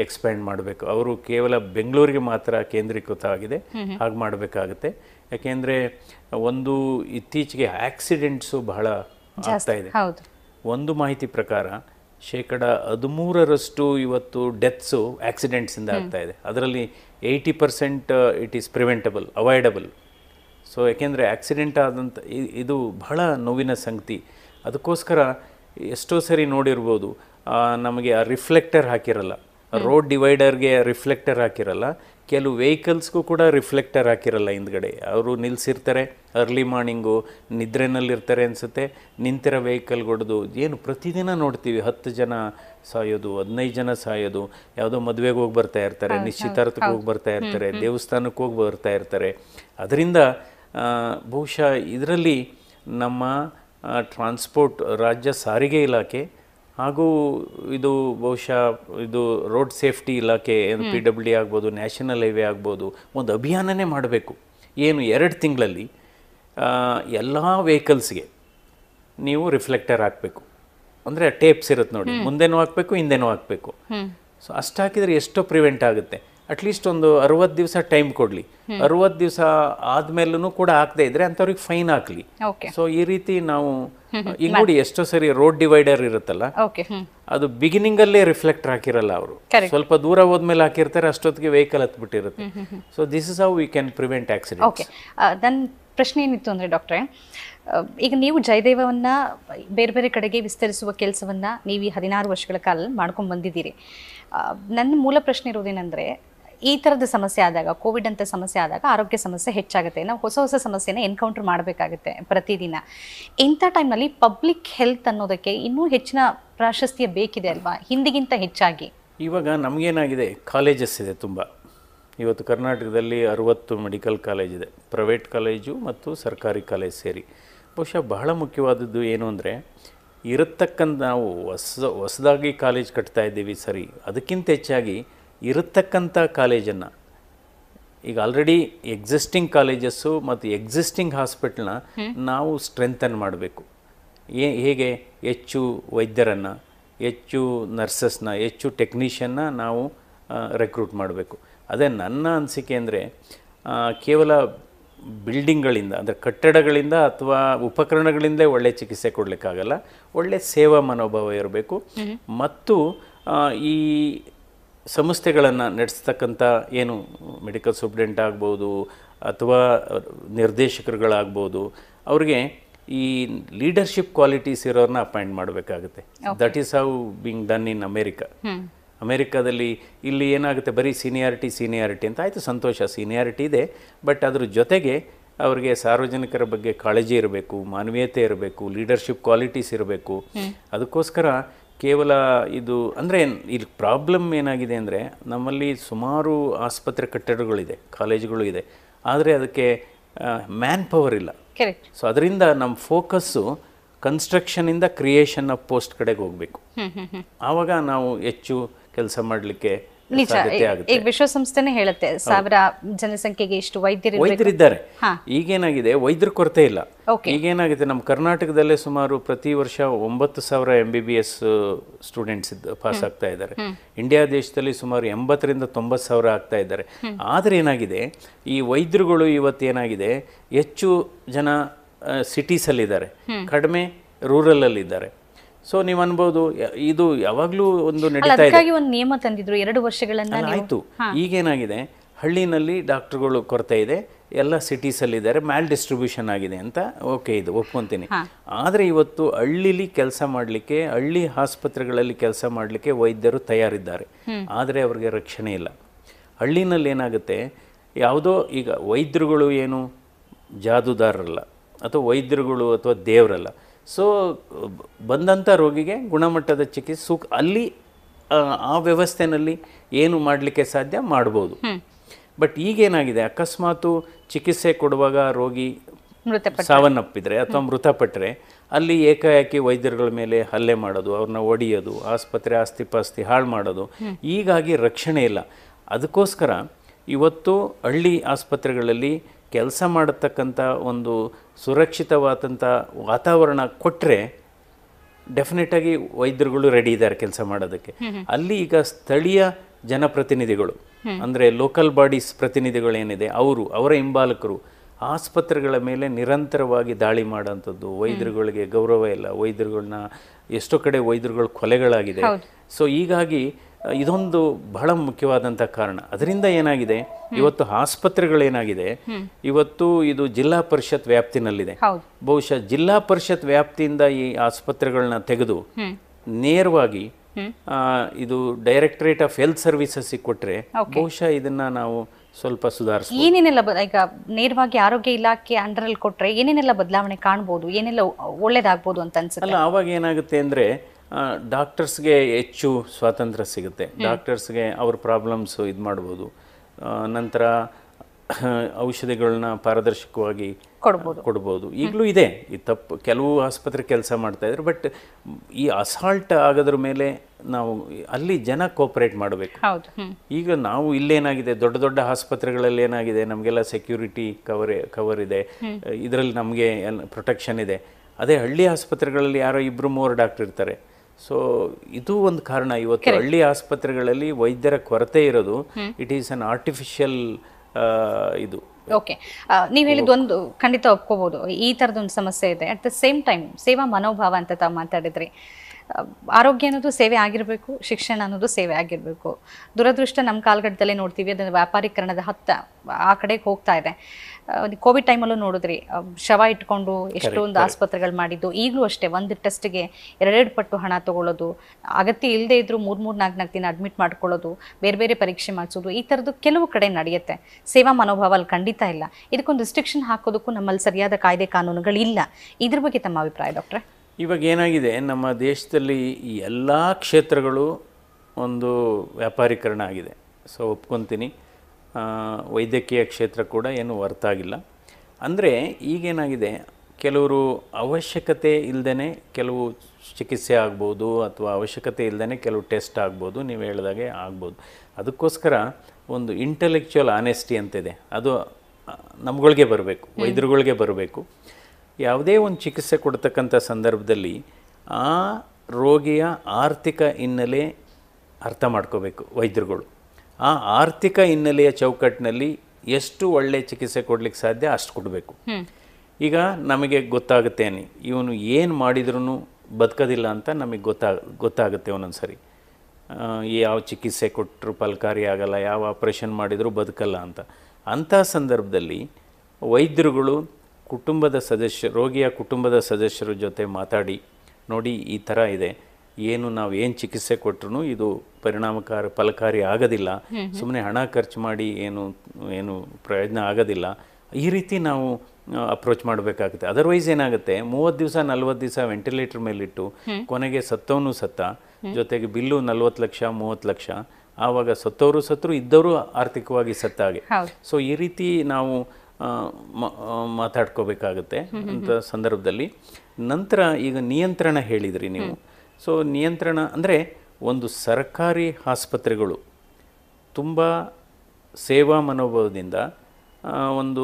ಎಕ್ಸ್ಪ್ಯಾಂಡ್ ಮಾಡಬೇಕು. ಅವರು ಕೇವಲ ಬೆಂಗಳೂರಿಗೆ ಮಾತ್ರ ಕೇಂದ್ರೀಕೃತ ಆಗಿದೆ, ಹಾಗೆ ಮಾಡಬೇಕಾಗುತ್ತೆ. ಯಾಕೆಂದರೆ ಒಂದು ಇತ್ತೀಚೆಗೆ ಆಕ್ಸಿಡೆಂಟ್ಸು ಬಹಳ ಆಗ್ತಾ ಇದೆ. ಒಂದು ಮಾಹಿತಿ ಪ್ರಕಾರ ಶೇಕಡ ಹದಿಮೂರರಷ್ಟು ಇವತ್ತು ಡೆತ್ಸು ಆಕ್ಸಿಡೆಂಟ್ಸಿಂದ ಆಗ್ತಾ ಇದೆ. ಅದರಲ್ಲಿ eighty percent it is preventable, avoidable. So ಯಾಕೆಂದರೆ ಆಕ್ಸಿಡೆಂಟ್ ಆದಂಥ ಇದು ಬಹಳ ನೋವಿನ ಸಂಗತಿ. ಅದಕ್ಕೋಸ್ಕರ ಎಷ್ಟೋ ಸರಿ ನೋಡಿರ್ಬೋದು, ನಮಗೆ ಆ ರಿಫ್ಲೆಕ್ಟರ್ ಹಾಕಿರಲ್ಲ, ರೋಡ್ ಡಿವೈಡರ್ಗೆ ರಿಫ್ಲೆಕ್ಟರ್ ಹಾಕಿರಲ್ಲ, ಕೆಲವು ವೆಹಿಕಲ್ಸ್ಗೂ ಕೂಡ ರಿಫ್ಲೆಕ್ಟರ್ ಹಾಕಿರಲ್ಲ ಹಿಂದ್ಗಡೆ. ಅವರು ನಿಲ್ಲಿಸಿರ್ತಾರೆ, ಅರ್ಲಿ ಮಾರ್ನಿಂಗು ನಿದ್ರೆನಲ್ಲಿರ್ತಾರೆ ಅನಿಸುತ್ತೆ, ನಿಂತಿರೋ ವೆಹಿಕಲ್ ಹೊಡೆದು ಏನು ಪ್ರತಿದಿನ ನೋಡ್ತೀವಿ, ಹತ್ತು ಜನ ಸಾಯೋದು, ಹದಿನೈದು ಜನ ಸಾಯೋದು. ಯಾವುದೋ ಮದುವೆಗೆ ಹೋಗಿ ಬರ್ತಾ ಇರ್ತಾರೆ, ನಿಶ್ಚಿತಾರ್ಥಕ್ಕೆ ಹೋಗಿ ಬರ್ತಾ ಇರ್ತಾರೆ, ದೇವಸ್ಥಾನಕ್ಕೆ ಹೋಗಿ ಬರ್ತಾ ಇರ್ತಾರೆ. ಅದರಿಂದ ಬಹುಶಃ ಇದರಲ್ಲಿ ನಮ್ಮ ಟ್ರಾನ್ಸ್ಪೋರ್ಟ್ ರಾಜ್ಯ ಸಾರಿಗೆ ಇಲಾಖೆ ಹಾಗೂ ಇದು ಬಹುಶಃ ಇದು ರೋಡ್ ಸೇಫ್ಟಿ ಇಲಾಖೆ, ಪಿ ಡಬ್ಲ್ಯೂ ಡಿ ಆಗ್ಬೋದು, ನ್ಯಾಷನಲ್ ಹೈವೇ ಆಗ್ಬೋದು, ಒಂದು ಅಭಿಯಾನನೇ ಮಾಡಬೇಕು. ಏನು ಎರಡು ತಿಂಗಳಲ್ಲಿ ಎಲ್ಲ ವೆಹಿಕಲ್ಸ್ಗೆ ನೀವು ರಿಫ್ಲೆಕ್ಟರ್ ಹಾಕಬೇಕು. ಅಂದರೆ ಟೇಪ್ಸ್ ಇರುತ್ತೆ ನೋಡಿ, ಮುಂದೆನೂ ಹಾಕಬೇಕು, ಹಿಂದೆನೂ ಹಾಕಬೇಕು. ಸೊ ಅಷ್ಟು ಹಾಕಿದರೆ ಎಷ್ಟೋ ಪ್ರಿವೆಂಟ್ ಆಗುತ್ತೆ. ಅಟ್ಲೀಸ್ಟ್ ಒಂದು ಅರವತ್ತು ದಿವಸ ಟೈಮ್ ಕೊಡಲಿ. ಅರವತ್ತು ದಿವಸ ಆದಮೇಲೂ ಕೂಡ ಹಾಕದೇ ಇದ್ದರೆ ಅಂಥವ್ರಿಗೆ ಫೈನ್ ಹಾಕಲಿ. ಸೊ ಈ ರೀತಿ ನಾವು ಈಗ ನೋಡಿ, ಎಷ್ಟೋ ಸರಿ ರೋಡ್ ಡಿವೈಡರ್ ಇರುತ್ತಲ್ಲ, ಅದು ಬಿಗಿನಿಂಗ್ ಅಲ್ಲೇ ರಿಫ್ಲೆಕ್ಟರ್ ಹಾಕಿರಲ್ಲ, ಅವರು ಸ್ವಲ್ಪ ದೂರ ಹೋದ್ಮೇಲೆ ಹಾಕಿರ್ತಾರೆ, ಅಷ್ಟೊತ್ತಿಗೆ ವೆಹಿಕಲ್ ಹತ್ಬಿಟ್ಟಿರುತ್ತೆ. So this is how we can prevent accident. ನನ್ನ ಪ್ರಶ್ನೆ ಏನಿತ್ತು ಅಂದರೆ ಡಾಕ್ಟ್ರೇ, ಈಗ ನೀವು ಜಯದೇವವನ್ನು ಬೇರೆ ಬೇರೆ ಕಡೆಗೆ ವಿಸ್ತರಿಸುವ ಕೆಲಸವನ್ನು ನೀವು ಈ ಹದಿನಾರು ವರ್ಷಗಳ ಕಾಲ ಮಾಡ್ಕೊಂಡು ಬಂದಿದ್ದೀರಿ. ನನ್ನ ಮೂಲ ಪ್ರಶ್ನೆ ಇರೋದೇನೆಂದರೆ, ಈ ಥರದ ಸಮಸ್ಯೆ ಆದಾಗ, ಕೋವಿಡ್ ಅಂತ ಸಮಸ್ಯೆ ಆದಾಗ ಆರೋಗ್ಯ ಸಮಸ್ಯೆ ಹೆಚ್ಚಾಗುತ್ತೆ. ನಾವು ಹೊಸ ಹೊಸ ಸಮಸ್ಯೆನ ಎನ್ಕೌಂಟರ್ ಮಾಡಬೇಕಾಗುತ್ತೆ ಪ್ರತಿದಿನ. ಇಂಥ ಟೈಮ್ನಲ್ಲಿ ಪಬ್ಲಿಕ್ ಹೆಲ್ತ್ ಅನ್ನೋದಕ್ಕೆ ಇನ್ನೂ ಹೆಚ್ಚಿನ ಪ್ರಾಶಸ್ತ್ಯ ಬೇಕಿದೆ ಅಲ್ವಾ, ಹಿಂದಿಗಿಂತ ಹೆಚ್ಚಾಗಿ? ಇವಾಗ ನಮಗೇನಾಗಿದೆ, ಕಾಲೇಜಸ್ ಇದೆ ತುಂಬ. ಇವತ್ತು ಕರ್ನಾಟಕದಲ್ಲಿ ಅರವತ್ತು ಮೆಡಿಕಲ್ ಕಾಲೇಜ್ ಇದೆ, ಪ್ರೈವೇಟ್ ಕಾಲೇಜು ಮತ್ತು ಸರ್ಕಾರಿ ಕಾಲೇಜ್ ಸೇರಿ. ಬಹುಶಃ ಬಹಳ ಮುಖ್ಯವಾದದ್ದು ಏನು ಅಂದರೆ, ಇರತಕ್ಕಂಥ ನಾವು ಹೊಸ ಹೊಸದಾಗಿ ಕಾಲೇಜ್ ಕಟ್ತಾ ಇದ್ದೀವಿ ಸರಿ, ಅದಕ್ಕಿಂತ ಹೆಚ್ಚಾಗಿ ಇರತಕ್ಕಂಥ ಕಾಲೇಜನ್ನು, ಈಗ ಆಲ್ರೆಡಿ ಎಕ್ಸಿಸ್ಟಿಂಗ್ ಕಾಲೇಜಸ್ಸು ಮತ್ತು ಎಕ್ಸಿಸ್ಟಿಂಗ್ ಹಾಸ್ಪಿಟ್ಲನ್ನ ನಾವು ಸ್ಟ್ರೆಂಥನ್ ಮಾಡಬೇಕು. ಏ ಹೇಗೆ ಹೆಚ್ಚು ವೈದ್ಯರನ್ನು, ಹೆಚ್ಚು ನರ್ಸಸ್ನ, ಹೆಚ್ಚು ಟೆಕ್ನಿಷಿಯನ್ನ ನಾವು ರೆಕ್ರೂಟ್ ಮಾಡಬೇಕು. ಅದೇ ನನ್ನ ಅನಿಸಿಕೆ ಅಂದರೆ, ಕೇವಲ ಬಿಲ್ಡಿಂಗ್ಗಳಿಂದ ಅಂದರೆ ಕಟ್ಟಡಗಳಿಂದ ಅಥವಾ ಉಪಕರಣಗಳಿಂದಲೇ ಒಳ್ಳೆಯ ಚಿಕಿತ್ಸೆ ಕೊಡಲಿಕ್ಕಾಗಲ್ಲ. ಒಳ್ಳೆಯ ಸೇವಾ ಮನೋಭಾವ ಇರಬೇಕು. ಮತ್ತು ಈ ಸಂಸ್ಥೆಗಳನ್ನು ನಡೆಸ್ತಕ್ಕಂಥ ಏನು ಮೆಡಿಕಲ್ ಸೂಪ್ರೆಂಟ್ ಆಗ್ಬೋದು ಅಥವಾ ನಿರ್ದೇಶಕರುಗಳಾಗ್ಬೋದು, ಅವ್ರಿಗೆ ಈ ಲೀಡರ್ಶಿಪ್ ಕ್ವಾಲಿಟೀಸ್ ಇರೋರನ್ನ ಅಪಾಯಿಂಟ್ ಮಾಡಬೇಕಾಗುತ್ತೆ. That is how being done in America. ಅಮೇರಿಕಾದಲ್ಲಿ ಇಲ್ಲಿ ಏನಾಗುತ್ತೆ, ಬರೀ ಸೀನಿಯಾರಿಟಿ ಸೀನಿಯಾರಿಟಿ ಅಂತ ಆಯಿತು, ಸಂತೋಷ, ಸೀನಿಯಾರಿಟಿ ಇದೆ, ಬಟ್ ಅದ್ರ ಜೊತೆಗೆ ಅವ್ರಿಗೆ ಸಾರ್ವಜನಿಕರ ಬಗ್ಗೆ ಕಾಳಜಿ ಇರಬೇಕು, ಮಾನವೀಯತೆ ಇರಬೇಕು, ಲೀಡರ್ಶಿಪ್ ಕ್ವಾಲಿಟೀಸ್ ಇರಬೇಕು. ಅದಕ್ಕೋಸ್ಕರ ಕೇವಲ ಇದು ಅಂದರೆ ಇಲ್ಲಿ ಪ್ರಾಬ್ಲಮ್ ಏನಾಗಿದೆ ಅಂದರೆ, ನಮ್ಮಲ್ಲಿ ಸುಮಾರು ಆಸ್ಪತ್ರೆ ಕಟ್ಟಡಗಳಿದೆ, ಕಾಲೇಜುಗಳು ಇದೆ, ಆದರೆ ಅದಕ್ಕೆ ಮ್ಯಾನ್ ಪವರ್ ಇಲ್ಲ. ಸೊ ಅದರಿಂದ ನಮ್ಮ ಫೋಕಸ್ಸು ಕನ್ಸ್ಟ್ರಕ್ಷನಿಂದ ಕ್ರಿಯೇಷನ್ ಆಫ್ ಪೋಸ್ಟ್ ಕಡೆಗೆ ಹೋಗಬೇಕು. ಆವಾಗ ನಾವು ಹೆಚ್ಚು ಕೆಲಸ ಮಾಡಲಿಕ್ಕೆ ನಿಜ. ಈಗ ವಿಶ್ವಸಂಸ್ಥೆನೇ ಹೇಳುತ್ತೆ ಸಾವಿರ ಜನಸಂಖ್ಯೆಗೆ ಇಷ್ಟು ವೈದ್ಯರು ವೈದ್ಯರಿದ್ದಾರೆ. ಈಗೇನಾಗಿದೆ, ವೈದ್ಯರ ಕೊರತೆ ಇಲ್ಲ. ಈಗೇನಾಗಿದೆ, ನಮ್ಮ ಕರ್ನಾಟಕದಲ್ಲೇ ಸುಮಾರು ಪ್ರತಿ ವರ್ಷ ಒಂಬತ್ತು ಸಾವಿರ M B B S students pass ಆಗ್ತಾ ಇದ್ದಾರೆ. ಇಂಡಿಯಾ ದೇಶದಲ್ಲಿ ಸುಮಾರು ಎಂಬತ್ತರಿಂದ ತೊಂಬತ್ತು ಸಾವಿರ ಆಗ್ತಾ ಇದ್ದಾರೆ. ಆದರೆ ಏನಾಗಿದೆ, ಈ ವೈದ್ಯರುಗಳು ಇವತ್ತೇನಾಗಿದೆ, ಹೆಚ್ಚು ಜನ ಸಿಟೀಸಲ್ಲಿದ್ದಾರೆ, ಕಡಿಮೆ ರೂರಲಲ್ಲಿದ್ದಾರೆ. ಸೊ ನೀವು ಅನ್ಬೋದು ಇದು ಯಾವಾಗಲೂ ಒಂದು ನಡೀತಾ ಇದೆ. ಒಂದು ನಿಯಮ ತಂದಿದ್ರು ಎರಡು ವರ್ಷಗಳಿಂದ ಆಯಿತು. ಈಗೇನಾಗಿದೆ, ಹಳ್ಳಿನಲ್ಲಿ ಡಾಕ್ಟರ್ಗಳು ಕೊರತೆ ಇದೆ, ಎಲ್ಲ ಸಿಟೀಸಲ್ಲಿದ್ದಾರೆ, ಮ್ಯಾಲ್ ಡಿಸ್ಟ್ರಿಬ್ಯೂಷನ್ ಆಗಿದೆ ಅಂತ ಓಕೆ ಇದು ಒಪ್ಕೊತೀನಿ. ಆದರೆ ಇವತ್ತು ಹಳ್ಳಿಲಿ ಕೆಲಸ ಮಾಡಲಿಕ್ಕೆ, ಹಳ್ಳಿ ಆಸ್ಪತ್ರೆಗಳಲ್ಲಿ ಕೆಲಸ ಮಾಡಲಿಕ್ಕೆ ವೈದ್ಯರು ತಯಾರಿದ್ದಾರೆ. ಆದರೆ ಅವ್ರಿಗೆ ರಕ್ಷಣೆ ಇಲ್ಲ. ಹಳ್ಳಿನಲ್ಲಿ ಏನಾಗುತ್ತೆ, ಯಾವುದೋ ಈಗ ವೈದ್ಯರುಗಳು ಏನು ಜಾದುದಾರರಲ್ಲ, ಅಥವಾ ವೈದ್ಯರುಗಳು ಅಥವಾ ದೇವರಲ್ಲ. ಸೊ ಬಂದಂಥ ರೋಗಿಗೆ ಗುಣಮಟ್ಟದ ಚಿಕಿತ್ಸೆ ಸೂಕ್ ಅಲ್ಲಿ ಆ ವ್ಯವಸ್ಥೆನಲ್ಲಿ ಏನು ಮಾಡಲಿಕ್ಕೆ ಸಾಧ್ಯ ಮಾಡ್ಬೋದು. ಬಟ್ ಈಗೇನಾಗಿದೆ, ಅಕಸ್ಮಾತು ಚಿಕಿತ್ಸೆ ಕೊಡುವಾಗ ರೋಗಿ ಸಾವನ್ನಪ್ಪಿದರೆ ಅಥವಾ ಮೃತಪಟ್ಟರೆ ಅಲ್ಲಿ ಏಕಾಏಕಿ ವೈದ್ಯರುಗಳ ಮೇಲೆ ಹಲ್ಲೆ ಮಾಡೋದು, ಅವ್ರನ್ನ ಒಡೆಯೋದು, ಆಸ್ಪತ್ರೆ ಆಸ್ತಿ ಪಾಸ್ತಿ ಹಾಳು ಮಾಡೋದು, ಹೀಗಾಗಿ ರಕ್ಷಣೆ ಇಲ್ಲ. ಅದಕ್ಕೋಸ್ಕರ ಇವತ್ತು ಹಳ್ಳಿ ಆಸ್ಪತ್ರೆಗಳಲ್ಲಿ ಕೆಲಸ ಮಾಡತಕ್ಕಂಥ ಒಂದು ಸುರಕ್ಷಿತವಾದಂಥ ವಾತಾವರಣ ಕೊಟ್ಟರೆ ಡೆಫಿನೆಟಾಗಿ ವೈದ್ಯರುಗಳು ರೆಡಿ ಇದ್ದಾರೆ ಕೆಲಸ ಮಾಡೋದಕ್ಕೆ. ಅಲ್ಲಿ ಈಗ ಸ್ಥಳೀಯ ಜನಪ್ರತಿನಿಧಿಗಳು ಅಂದರೆ ಲೋಕಲ್ ಬಾಡೀಸ್ ಪ್ರತಿನಿಧಿಗಳೇನಿದೆ ಅವರು, ಅವರ ಹಿಂಬಾಲಕರು ಆಸ್ಪತ್ರೆಗಳ ಮೇಲೆ ನಿರಂತರವಾಗಿ ದಾಳಿ ಮಾಡೋಂಥದ್ದು, ವೈದ್ಯರುಗಳಿಗೆ ಗೌರವ ಇಲ್ಲ, ವೈದ್ಯರುಗಳನ್ನ ಎಷ್ಟೋ ಕಡೆ ವೈದ್ಯರುಗಳ ಕೊಲೆಗಳಾಗಿದೆ. ಸೊ ಹೀಗಾಗಿ ಇದೊಂದು ಬಹಳ ಮುಖ್ಯವಾದಂಥ ಕಾರಣ. ಅದರಿಂದ ಏನಾಗಿದೆ, ಇವತ್ತು ಆಸ್ಪತ್ರೆಗಳೇನಾಗಿದೆ, ಇವತ್ತು ಇದು ಜಿಲ್ಲಾ ಪರಿಷತ್ ವ್ಯಾಪ್ತಿನಲ್ಲಿದೆ. ಬಹುಶಃ ಜಿಲ್ಲಾ ಪರಿಷತ್ ವ್ಯಾಪ್ತಿಯಿಂದ ಈ ಆಸ್ಪತ್ರೆಗಳನ್ನ ತೆಗೆದು ನೇರವಾಗಿ ಇದು ಡೈರೆಕ್ಟರೇಟ್ ಆಫ್ ಹೆಲ್ತ್ ಸರ್ವಿಸಸ್ ಕೊಟ್ಟರೆ ಬಹುಶಃ ಇದನ್ನ ನಾವು ಸ್ವಲ್ಪ ಸುಧಾರಿಸಬಹುದು. ಏನೇನೆಲ್ಲ ಈಗ ನೇರವಾಗಿ ಆರೋಗ್ಯ ಇಲಾಖೆ ಅಂಡರಲ್ಲಿ ಕೊಟ್ಟರೆ ಏನೇನೆಲ್ಲ ಬದಲಾವಣೆ ಕಾಣಬಹುದು, ಏನೆಲ್ಲ ಒಳ್ಳೇದಾಗಬಹುದು ಅಂತ ಅನ್ಸುತ್ತೆ ಅಲ್ಲ? ಆವಾಗ ಏನಾಗುತ್ತೆ ಅಂದರೆ ಡಾಕ್ಟರ್ಸ್ಗೆ ಹೆಚ್ಚು ಸ್ವಾತಂತ್ರ್ಯ ಸಿಗುತ್ತೆ, ಡಾಕ್ಟರ್ಸ್ಗೆ ಅವ್ರ ಪ್ರಾಬ್ಲಮ್ಸು ಇದು ಮಾಡ್ಬೋದು. ನಂತರ ಔಷಧಿಗಳನ್ನ ಪಾರದರ್ಶಕವಾಗಿ ಕೊಡ್ಬೋದು ಕೊಡ್ಬೋದು ಈಗಲೂ ಇದೆ ಈ ತಪ್ಪು, ಕೆಲವು ಆಸ್ಪತ್ರೆ ಕೆಲಸ ಮಾಡ್ತಾಯಿದ್ರು. ಬಟ್ ಈ ಅಸಾಲ್ಟ್ ಆಗೋದ್ರ ಮೇಲೆ ನಾವು ಅಲ್ಲಿ ಜನ ಕೋಪರೇಟ್ ಮಾಡಬೇಕು. ಈಗ ನಾವು ಇಲ್ಲೇನಾಗಿದೆ, ದೊಡ್ಡ ದೊಡ್ಡ ಆಸ್ಪತ್ರೆಗಳಲ್ಲಿ ಏನಾಗಿದೆ, ನಮಗೆಲ್ಲ ಸೆಕ್ಯೂರಿಟಿ ಕವರ್ ಕವರ್ ಇದೆ, ಇದರಲ್ಲಿ ನಮಗೆ ಪ್ರೊಟೆಕ್ಷನ್ ಇದೆ. ಅದೇ ಹಳ್ಳಿ ಆಸ್ಪತ್ರೆಗಳಲ್ಲಿ ಯಾರೋ ಇಬ್ಬರು ಮೂವರು ಡಾಕ್ಟರ್ ಇರ್ತಾರೆ. ಸೊ ಇದು ಒಂದು ಕಾರಣ. ಇವತ್ತು ಹಳ್ಳಿ ಆಸ್ಪತ್ರೆಗಳಲ್ಲಿ ವೈದ್ಯರ ಕೊರತೆ ಇರೋದು ಇಟ್ ಈಸ್ ಅನ್ ಆರ್ಟಿಫಿಷಿಯಲ್ ಇದು. ಓಕೆ, ನೀವು ಹೇಳಿದ ಒಂದು ಖಂಡಿತ ಒಪ್ಕೋಬಹುದು, ಈ ಥರದೊಂದು ಸಮಸ್ಯೆ ಇದೆ. ಅಟ್ ದ ಸೇಮ್ ಟೈಮ್ ಸೇವಾ ಮನೋಭಾವ ಅಂತ ತಾವು ಮಾತಾಡಿದ್ರಿ. ಆರೋಗ್ಯ ಅನ್ನೋದು ಸೇವೆ ಆಗಿರಬೇಕು, ಶಿಕ್ಷಣ ಅನ್ನೋದು ಸೇವೆ ಆಗಿರಬೇಕು. ದುರದೃಷ್ಟ ನಮ್ಮ ಕಾಲಘಟ್ಟದಲ್ಲೇ ನೋಡ್ತೀವಿ, ಅದನ್ನು ವ್ಯಾಪಾರೀಕರಣದ ಹತ್ತ ಆ ಕಡೆಗೆ ಹೋಗ್ತಾ ಇದೆ. ಕೋವಿಡ್ ಟೈಮಲ್ಲೂ ನೋಡಿದ್ರಿ, ಶವ ಇಟ್ಕೊಂಡು ಎಷ್ಟೊಂದು ಆಸ್ಪತ್ರೆಗಳು ಮಾಡಿದ್ದು. ಈಗಲೂ ಅಷ್ಟೇ ಒಂದು ಟೆಸ್ಟ್ಗೆ ಎರಡೆರಡು ಪಟ್ಟು ಹಣ ತೊಗೊಳ್ಳೋದು, ಅಗತ್ಯ ಇಲ್ಲದೆ ಇದ್ದರೂ ಮೂರು ಮೂರು ನಾಲ್ಕು ನಾಲ್ಕು ದಿನ ಅಡ್ಮಿಟ್ ಮಾಡ್ಕೊಳ್ಳೋದು, ಬೇರೆ ಬೇರೆ ಪರೀಕ್ಷೆ ಮಾಡಿಸೋದು, ಈ ಥರದ್ದು ಕೆಲವು ಕಡೆ ನಡೆಯುತ್ತೆ. ಸೇವಾ ಮನೋಭಾವ ಅಲ್ಲಿ ಖಂಡಿತ ಇಲ್ಲ. ಇದಕ್ಕೊಂದು ರಿಸ್ಟ್ರಿಕ್ಷನ್ ಹಾಕೋದಕ್ಕೂ ನಮ್ಮಲ್ಲಿ ಸರಿಯಾದ ಕಾಯ್ದೆ ಕಾನೂನುಗಳಿಲ್ಲ. ಇದ್ರ ಬಗ್ಗೆ ತಮ್ಮ ಅಭಿಪ್ರಾಯ ಡಾಕ್ಟ್ರೆ? ಇವಾಗ ಏನಾಗಿದೆ, ನಮ್ಮ ದೇಶದಲ್ಲಿ ಈ ಎಲ್ಲ ಕ್ಷೇತ್ರಗಳು ಒಂದು ವ್ಯಾಪಾರೀಕರಣ ಆಗಿದೆ. ಸೊ ಒಪ್ಕೊತೀನಿ, ವೈದ್ಯಕೀಯ ಕ್ಷೇತ್ರ ಕೂಡ ಏನು ಹೊರತಾಗಿಲ್ಲ. ಅಂದರೆ ಈಗೇನಾಗಿದೆ, ಕೆಲವರು ಅವಶ್ಯಕತೆ ಇಲ್ಲದೇ ಕೆಲವು ಚಿಕಿತ್ಸೆ ಆಗ್ಬೋದು, ಅಥವಾ ಅವಶ್ಯಕತೆ ಇಲ್ಲದೇ ಕೆಲವು ಟೆಸ್ಟ್ ಆಗ್ಬೋದು, ನೀವು ಹೇಳಿದಾಗೆ ಆಗ್ಬೋದು. ಅದಕ್ಕೋಸ್ಕರ ಒಂದು ಇಂಟೆಲೆಕ್ಚುಯಲ್ ಆನೆಸ್ಟಿ ಅಂತಿದೆ, ಅದು ನಮ್ಗಳಿಗೆ ಬರಬೇಕು, ವೈದ್ಯರುಗಳಿಗೆ ಬರಬೇಕು. ಯಾವುದೇ ಒಂದು ಚಿಕಿತ್ಸೆ ಕೊಡ್ತಕ್ಕಂಥ ಸಂದರ್ಭದಲ್ಲಿ ಆ ರೋಗಿಯ ಆರ್ಥಿಕ ಹಿನ್ನೆಲೆ ಅರ್ಥ ಮಾಡ್ಕೋಬೇಕು ವೈದ್ಯರುಗಳು. ಆ ಆರ್ಥಿಕ ಹಿನ್ನೆಲೆಯ ಚೌಕಟ್ಟಿನಲ್ಲಿ ಎಷ್ಟು ಒಳ್ಳೆಯ ಚಿಕಿತ್ಸೆ ಕೊಡಲಿಕ್ಕೆ ಸಾಧ್ಯ ಅಷ್ಟು ಕೊಡಬೇಕು. ಈಗ ನಮಗೆ ಗೊತ್ತಾಗುತ್ತೆ, ಇವನು ಏನು ಮಾಡಿದ್ರೂ ಬದುಕೋದಿಲ್ಲ ಅಂತ ನಮಗೆ ಗೊತ್ತಾಗ ಗೊತ್ತಾಗುತ್ತೆ ಒಂದೊಂದು ಸರಿ. ಯಾವ ಚಿಕಿತ್ಸೆ ಕೊಟ್ಟರು ಫಲಕಾರಿ ಆಗಲ್ಲ, ಯಾವ ಆಪ್ರೇಷನ್ ಮಾಡಿದರೂ ಬದುಕಲ್ಲ ಅಂತ. ಅಂಥ ಸಂದರ್ಭದಲ್ಲಿ ವೈದ್ಯರುಗಳು ಕುಟುಂಬದ ಸದಸ್ಯ ರೋಗಿಯ ಕುಟುಂಬದ ಸದಸ್ಯರ ಜೊತೆ ಮಾತಾಡಿ, ನೋಡಿ ಈ ಥರ ಇದೆ, ಏನು ನಾವು ಏನು ಚಿಕಿತ್ಸೆ ಕೊಟ್ಟರು ಇದು ಪರಿಣಾಮಕಾರಿ ಫಲಕಾರಿ ಆಗೋದಿಲ್ಲ, ಸುಮ್ಮನೆ ಹಣ ಖರ್ಚು ಮಾಡಿ ಏನು ಏನು ಪ್ರಯೋಜನ ಆಗೋದಿಲ್ಲ. ಈ ರೀತಿ ನಾವು ಅಪ್ರೋಚ್ ಮಾಡಬೇಕಾಗುತ್ತೆ. ಅದರ್ವೈಸ್ ಏನಾಗುತ್ತೆ, ಮೂವತ್ತು ದಿವಸ ನಲ್ವತ್ತು ದಿವಸ ವೆಂಟಿಲೇಟರ್ ಮೇಲಿಟ್ಟು ಕೊನೆಗೆ ಸತ್ತವನು ಸತ್ತ, ಜೊತೆಗೆ ಬಿಲ್ಲು ನಲ್ವತ್ತು ಲಕ್ಷ ಮೂವತ್ತು ಲಕ್ಷ, ಆವಾಗ ಸತ್ತವರು ಸತ್ತರು, ಇದ್ದವರು ಆರ್ಥಿಕವಾಗಿ ಸತ್ತಾಗೆ. ಸೊ ಈ ರೀತಿ ನಾವು ಮಾತಾಡ್ಕೋಬೇಕಾಗುತ್ತೆ ಅಂತ ಸಂದರ್ಭದಲ್ಲಿ. ನಂತರ ಈಗ ನಿಯಂತ್ರಣ ಹೇಳಿದ್ರಿ ನೀವು. ಸೊ ನಿಯಂತ್ರಣ ಅಂದರೆ ಒಂದು ಸರ್ಕಾರಿ ಆಸ್ಪತ್ರೆಗಳು ತುಂಬ ಸೇವಾ ಮನೋಭಾವದಿಂದ ಒಂದು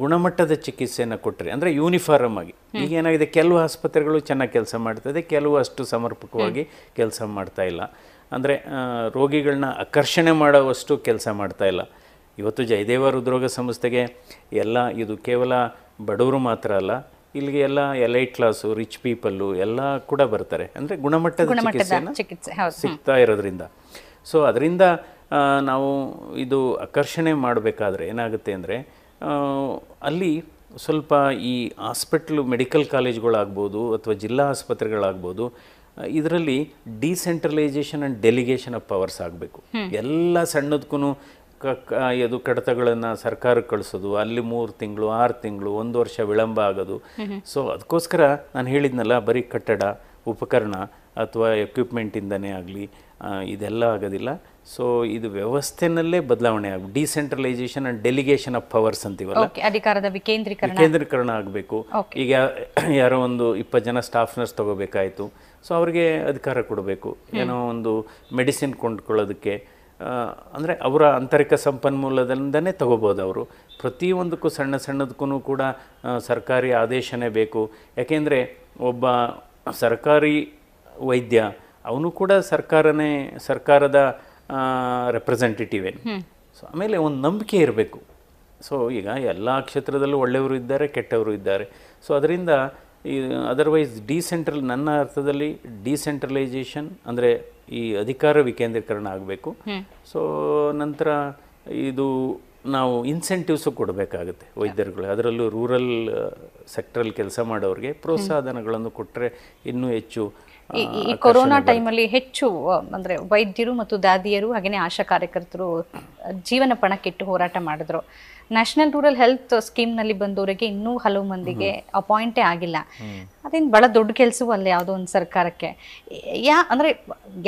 ಗುಣಮಟ್ಟದ ಚಿಕಿತ್ಸೆಯನ್ನು ಕೊಟ್ಟರೆ, ಅಂದರೆ ಯೂನಿಫಾರ್ಮ್ ಆಗಿ. ಈಗ ಏನಾಗಿದೆ, ಕೆಲವು ಆಸ್ಪತ್ರೆಗಳು ಚೆನ್ನಾಗಿ ಕೆಲಸ ಮಾಡ್ತದೆ, ಕೆಲವು ಅಷ್ಟು ಸಮರ್ಪಕವಾಗಿ ಕೆಲಸ ಮಾಡ್ತಾಯಿಲ್ಲ. ಅಂದರೆ ರೋಗಿಗಳನ್ನ ಆಕರ್ಷಣೆ ಮಾಡೋವಷ್ಟು ಕೆಲಸ ಮಾಡ್ತಾಯಿಲ್ಲ. ಇವತ್ತು ಜಯದೇವ ಹೃದ್ರೋಗ ಸಂಸ್ಥೆಗೆ ಎಲ್ಲ, ಇದು ಕೇವಲ ಬಡವರು ಮಾತ್ರ ಅಲ್ಲ, ಇಲ್ಲಿಗೆ ಎಲ್ಲ ಎಲೈಟ್ ಕ್ಲಾಸು, ರಿಚ್ ಪೀಪಲ್ಲು ಎಲ್ಲ ಕೂಡ ಬರ್ತಾರೆ. ಅಂದರೆ ಗುಣಮಟ್ಟದ ಚಿಕಿತ್ಸೆಯನ್ನು ಸಿಗ್ತಾ ಇರೋದ್ರಿಂದ. ಸೊ ಅದರಿಂದ ನಾವು ಇದು ಆಕರ್ಷಣೆ ಮಾಡಬೇಕಾದ್ರೆ ಏನಾಗುತ್ತೆ ಅಂದರೆ, ಅಲ್ಲಿ ಸ್ವಲ್ಪ ಈ ಹಾಸ್ಪಿಟ್ಲು, ಮೆಡಿಕಲ್ ಕಾಲೇಜ್ಗಳಾಗ್ಬೋದು ಅಥವಾ ಜಿಲ್ಲಾ ಆಸ್ಪತ್ರೆಗಳಾಗ್ಬೋದು, ಇದರಲ್ಲಿ decentralisation and delegation of powers ಆಗಬೇಕು. ಎಲ್ಲ ಸಣ್ಣದಕ್ಕೂ ಕ ಇದು ಕಡತಗಳನ್ನು ಸರ್ಕಾರಕ್ಕೆ ಕಳಿಸೋದು, ಅಲ್ಲಿ ಮೂರು ತಿಂಗಳು, ಆರು ತಿಂಗಳು, ಒಂದು ವರ್ಷ ವಿಳಂಬ ಆಗೋದು. ಸೊ ಅದಕ್ಕೋಸ್ಕರ ನಾನು ಹೇಳಿದ್ನಲ್ಲ, ಬರೀ ಕಟ್ಟಡ, ಉಪಕರಣ ಅಥವಾ ಎಕ್ವಿಪ್ಮೆಂಟಿಂದನೇ ಆಗಲಿ ಇದೆಲ್ಲ ಆಗೋದಿಲ್ಲ. ಸೊ ಇದು ವ್ಯವಸ್ಥೆನಲ್ಲೇ ಬದಲಾವಣೆ ಆಗ decentralisation and delegation of powers ಅಂತೀವಲ್ಲ, ಅಧಿಕಾರದ ವಿಕೇಂದ್ರೀಕರಣ ವಿಕೇಂದ್ರೀಕರಣ ಆಗಬೇಕು. ಈಗ ಯಾರೋ ಒಂದು ಇಪ್ಪತ್ತು ಜನ ಸ್ಟಾಫ್ ನರ್ಸ್ ತೊಗೋಬೇಕಾಯಿತು, ಸೊ ಅವ್ರಿಗೆ ಅಧಿಕಾರ ಕೊಡಬೇಕು. ಏನೋ ಒಂದು ಮೆಡಿಸಿನ್ ಕೊಂಡ್ಕೊಳ್ಳೋದಕ್ಕೆ ಅಂದರೆ ಅವರ ಆಂತರಿಕ ಸಂಪನ್ಮೂಲದಿಂದನೇ ತಗೋಬೋದು ಅವರು. ಪ್ರತಿಯೊಂದಕ್ಕೂ ಸಣ್ಣ ಸಣ್ಣದಕ್ಕೂ ಕೂಡ ಸರ್ಕಾರಿ ಆದೇಶನೇ ಬೇಕು. ಯಾಕೆಂದರೆ ಒಬ್ಬ ಸರ್ಕಾರಿ ವೈದ್ಯ ಅವನು ಕೂಡ ಸರ್ಕಾರನೇ, ಸರ್ಕಾರದ ರೆಪ್ರೆಸೆಂಟೇಟಿವೇ. ಸೊ ಆಮೇಲೆ ಒಂದು ನಂಬಿಕೆ ಇರಬೇಕು. ಸೊ ಈಗ ಎಲ್ಲ ಕ್ಷೇತ್ರದಲ್ಲೂ ಒಳ್ಳೆಯವರು ಇದ್ದಾರೆ, ಕೆಟ್ಟವರು ಇದ್ದಾರೆ. ಸೊ ಅದರಿಂದ ಈ ಅದರ್ವೈಸ್ ಡಿಸೆಂಟ್ರಲ್ ನನ್ನ ಅರ್ಥದಲ್ಲಿ ಡಿಸೆಂಟ್ರಲೈಸೇಷನ್ ಅಂದರೆ ಈ ಅಧಿಕಾರ ವಿಕೇಂದ್ರೀಕರಣ ಆಗಬೇಕು. ಸೊ ನಂತರ ಇದು ನಾವು ಇನ್ಸೆಂಟಿವ್ಸು ಕೊಡಬೇಕಾಗುತ್ತೆ ವೈದ್ಯರುಗಳು, ಅದರಲ್ಲೂ ರೂರಲ್ ಸೆಕ್ಟ್ರಲ್ಲಿ ಕೆಲಸ ಮಾಡೋರಿಗೆ ಪ್ರೋತ್ಸಾಹಧನಗಳನ್ನು ಕೊಟ್ಟರೆ ಇನ್ನೂ ಹೆಚ್ಚು. ಈ ಕೊರೋನಾ ಟೈಮಲ್ಲಿ ಹೆಚ್ಚು ಅಂದರೆ ವೈದ್ಯರು ಮತ್ತು ದಾದಿಯರು ಹಾಗೆಯೇ ಆಶಾ ಕಾರ್ಯಕರ್ತರು ಜೀವನ ಪಣಕ್ಕಿಟ್ಟು ಹೋರಾಟ ಮಾಡಿದ್ರು. ನ್ಯಾಷನಲ್ ರೂರಲ್ ಹೆಲ್ತ್ ಸ್ಕೀಮ್ನಲ್ಲಿ ಬಂದವರಿಗೆ ಇನ್ನೂ ಹಲವು ಮಂದಿಗೆ ಅಪಾಯಿಂಟೇ ಆಗಿಲ್ಲ. ಅದೇನು ಭಾಳ ದೊಡ್ಡ ಕೆಲಸವೂ ಅಲ್ಲ ಯಾವುದೋ ಒಂದು ಸರ್ಕಾರಕ್ಕೆ. ಯಾ ಅಂದರೆ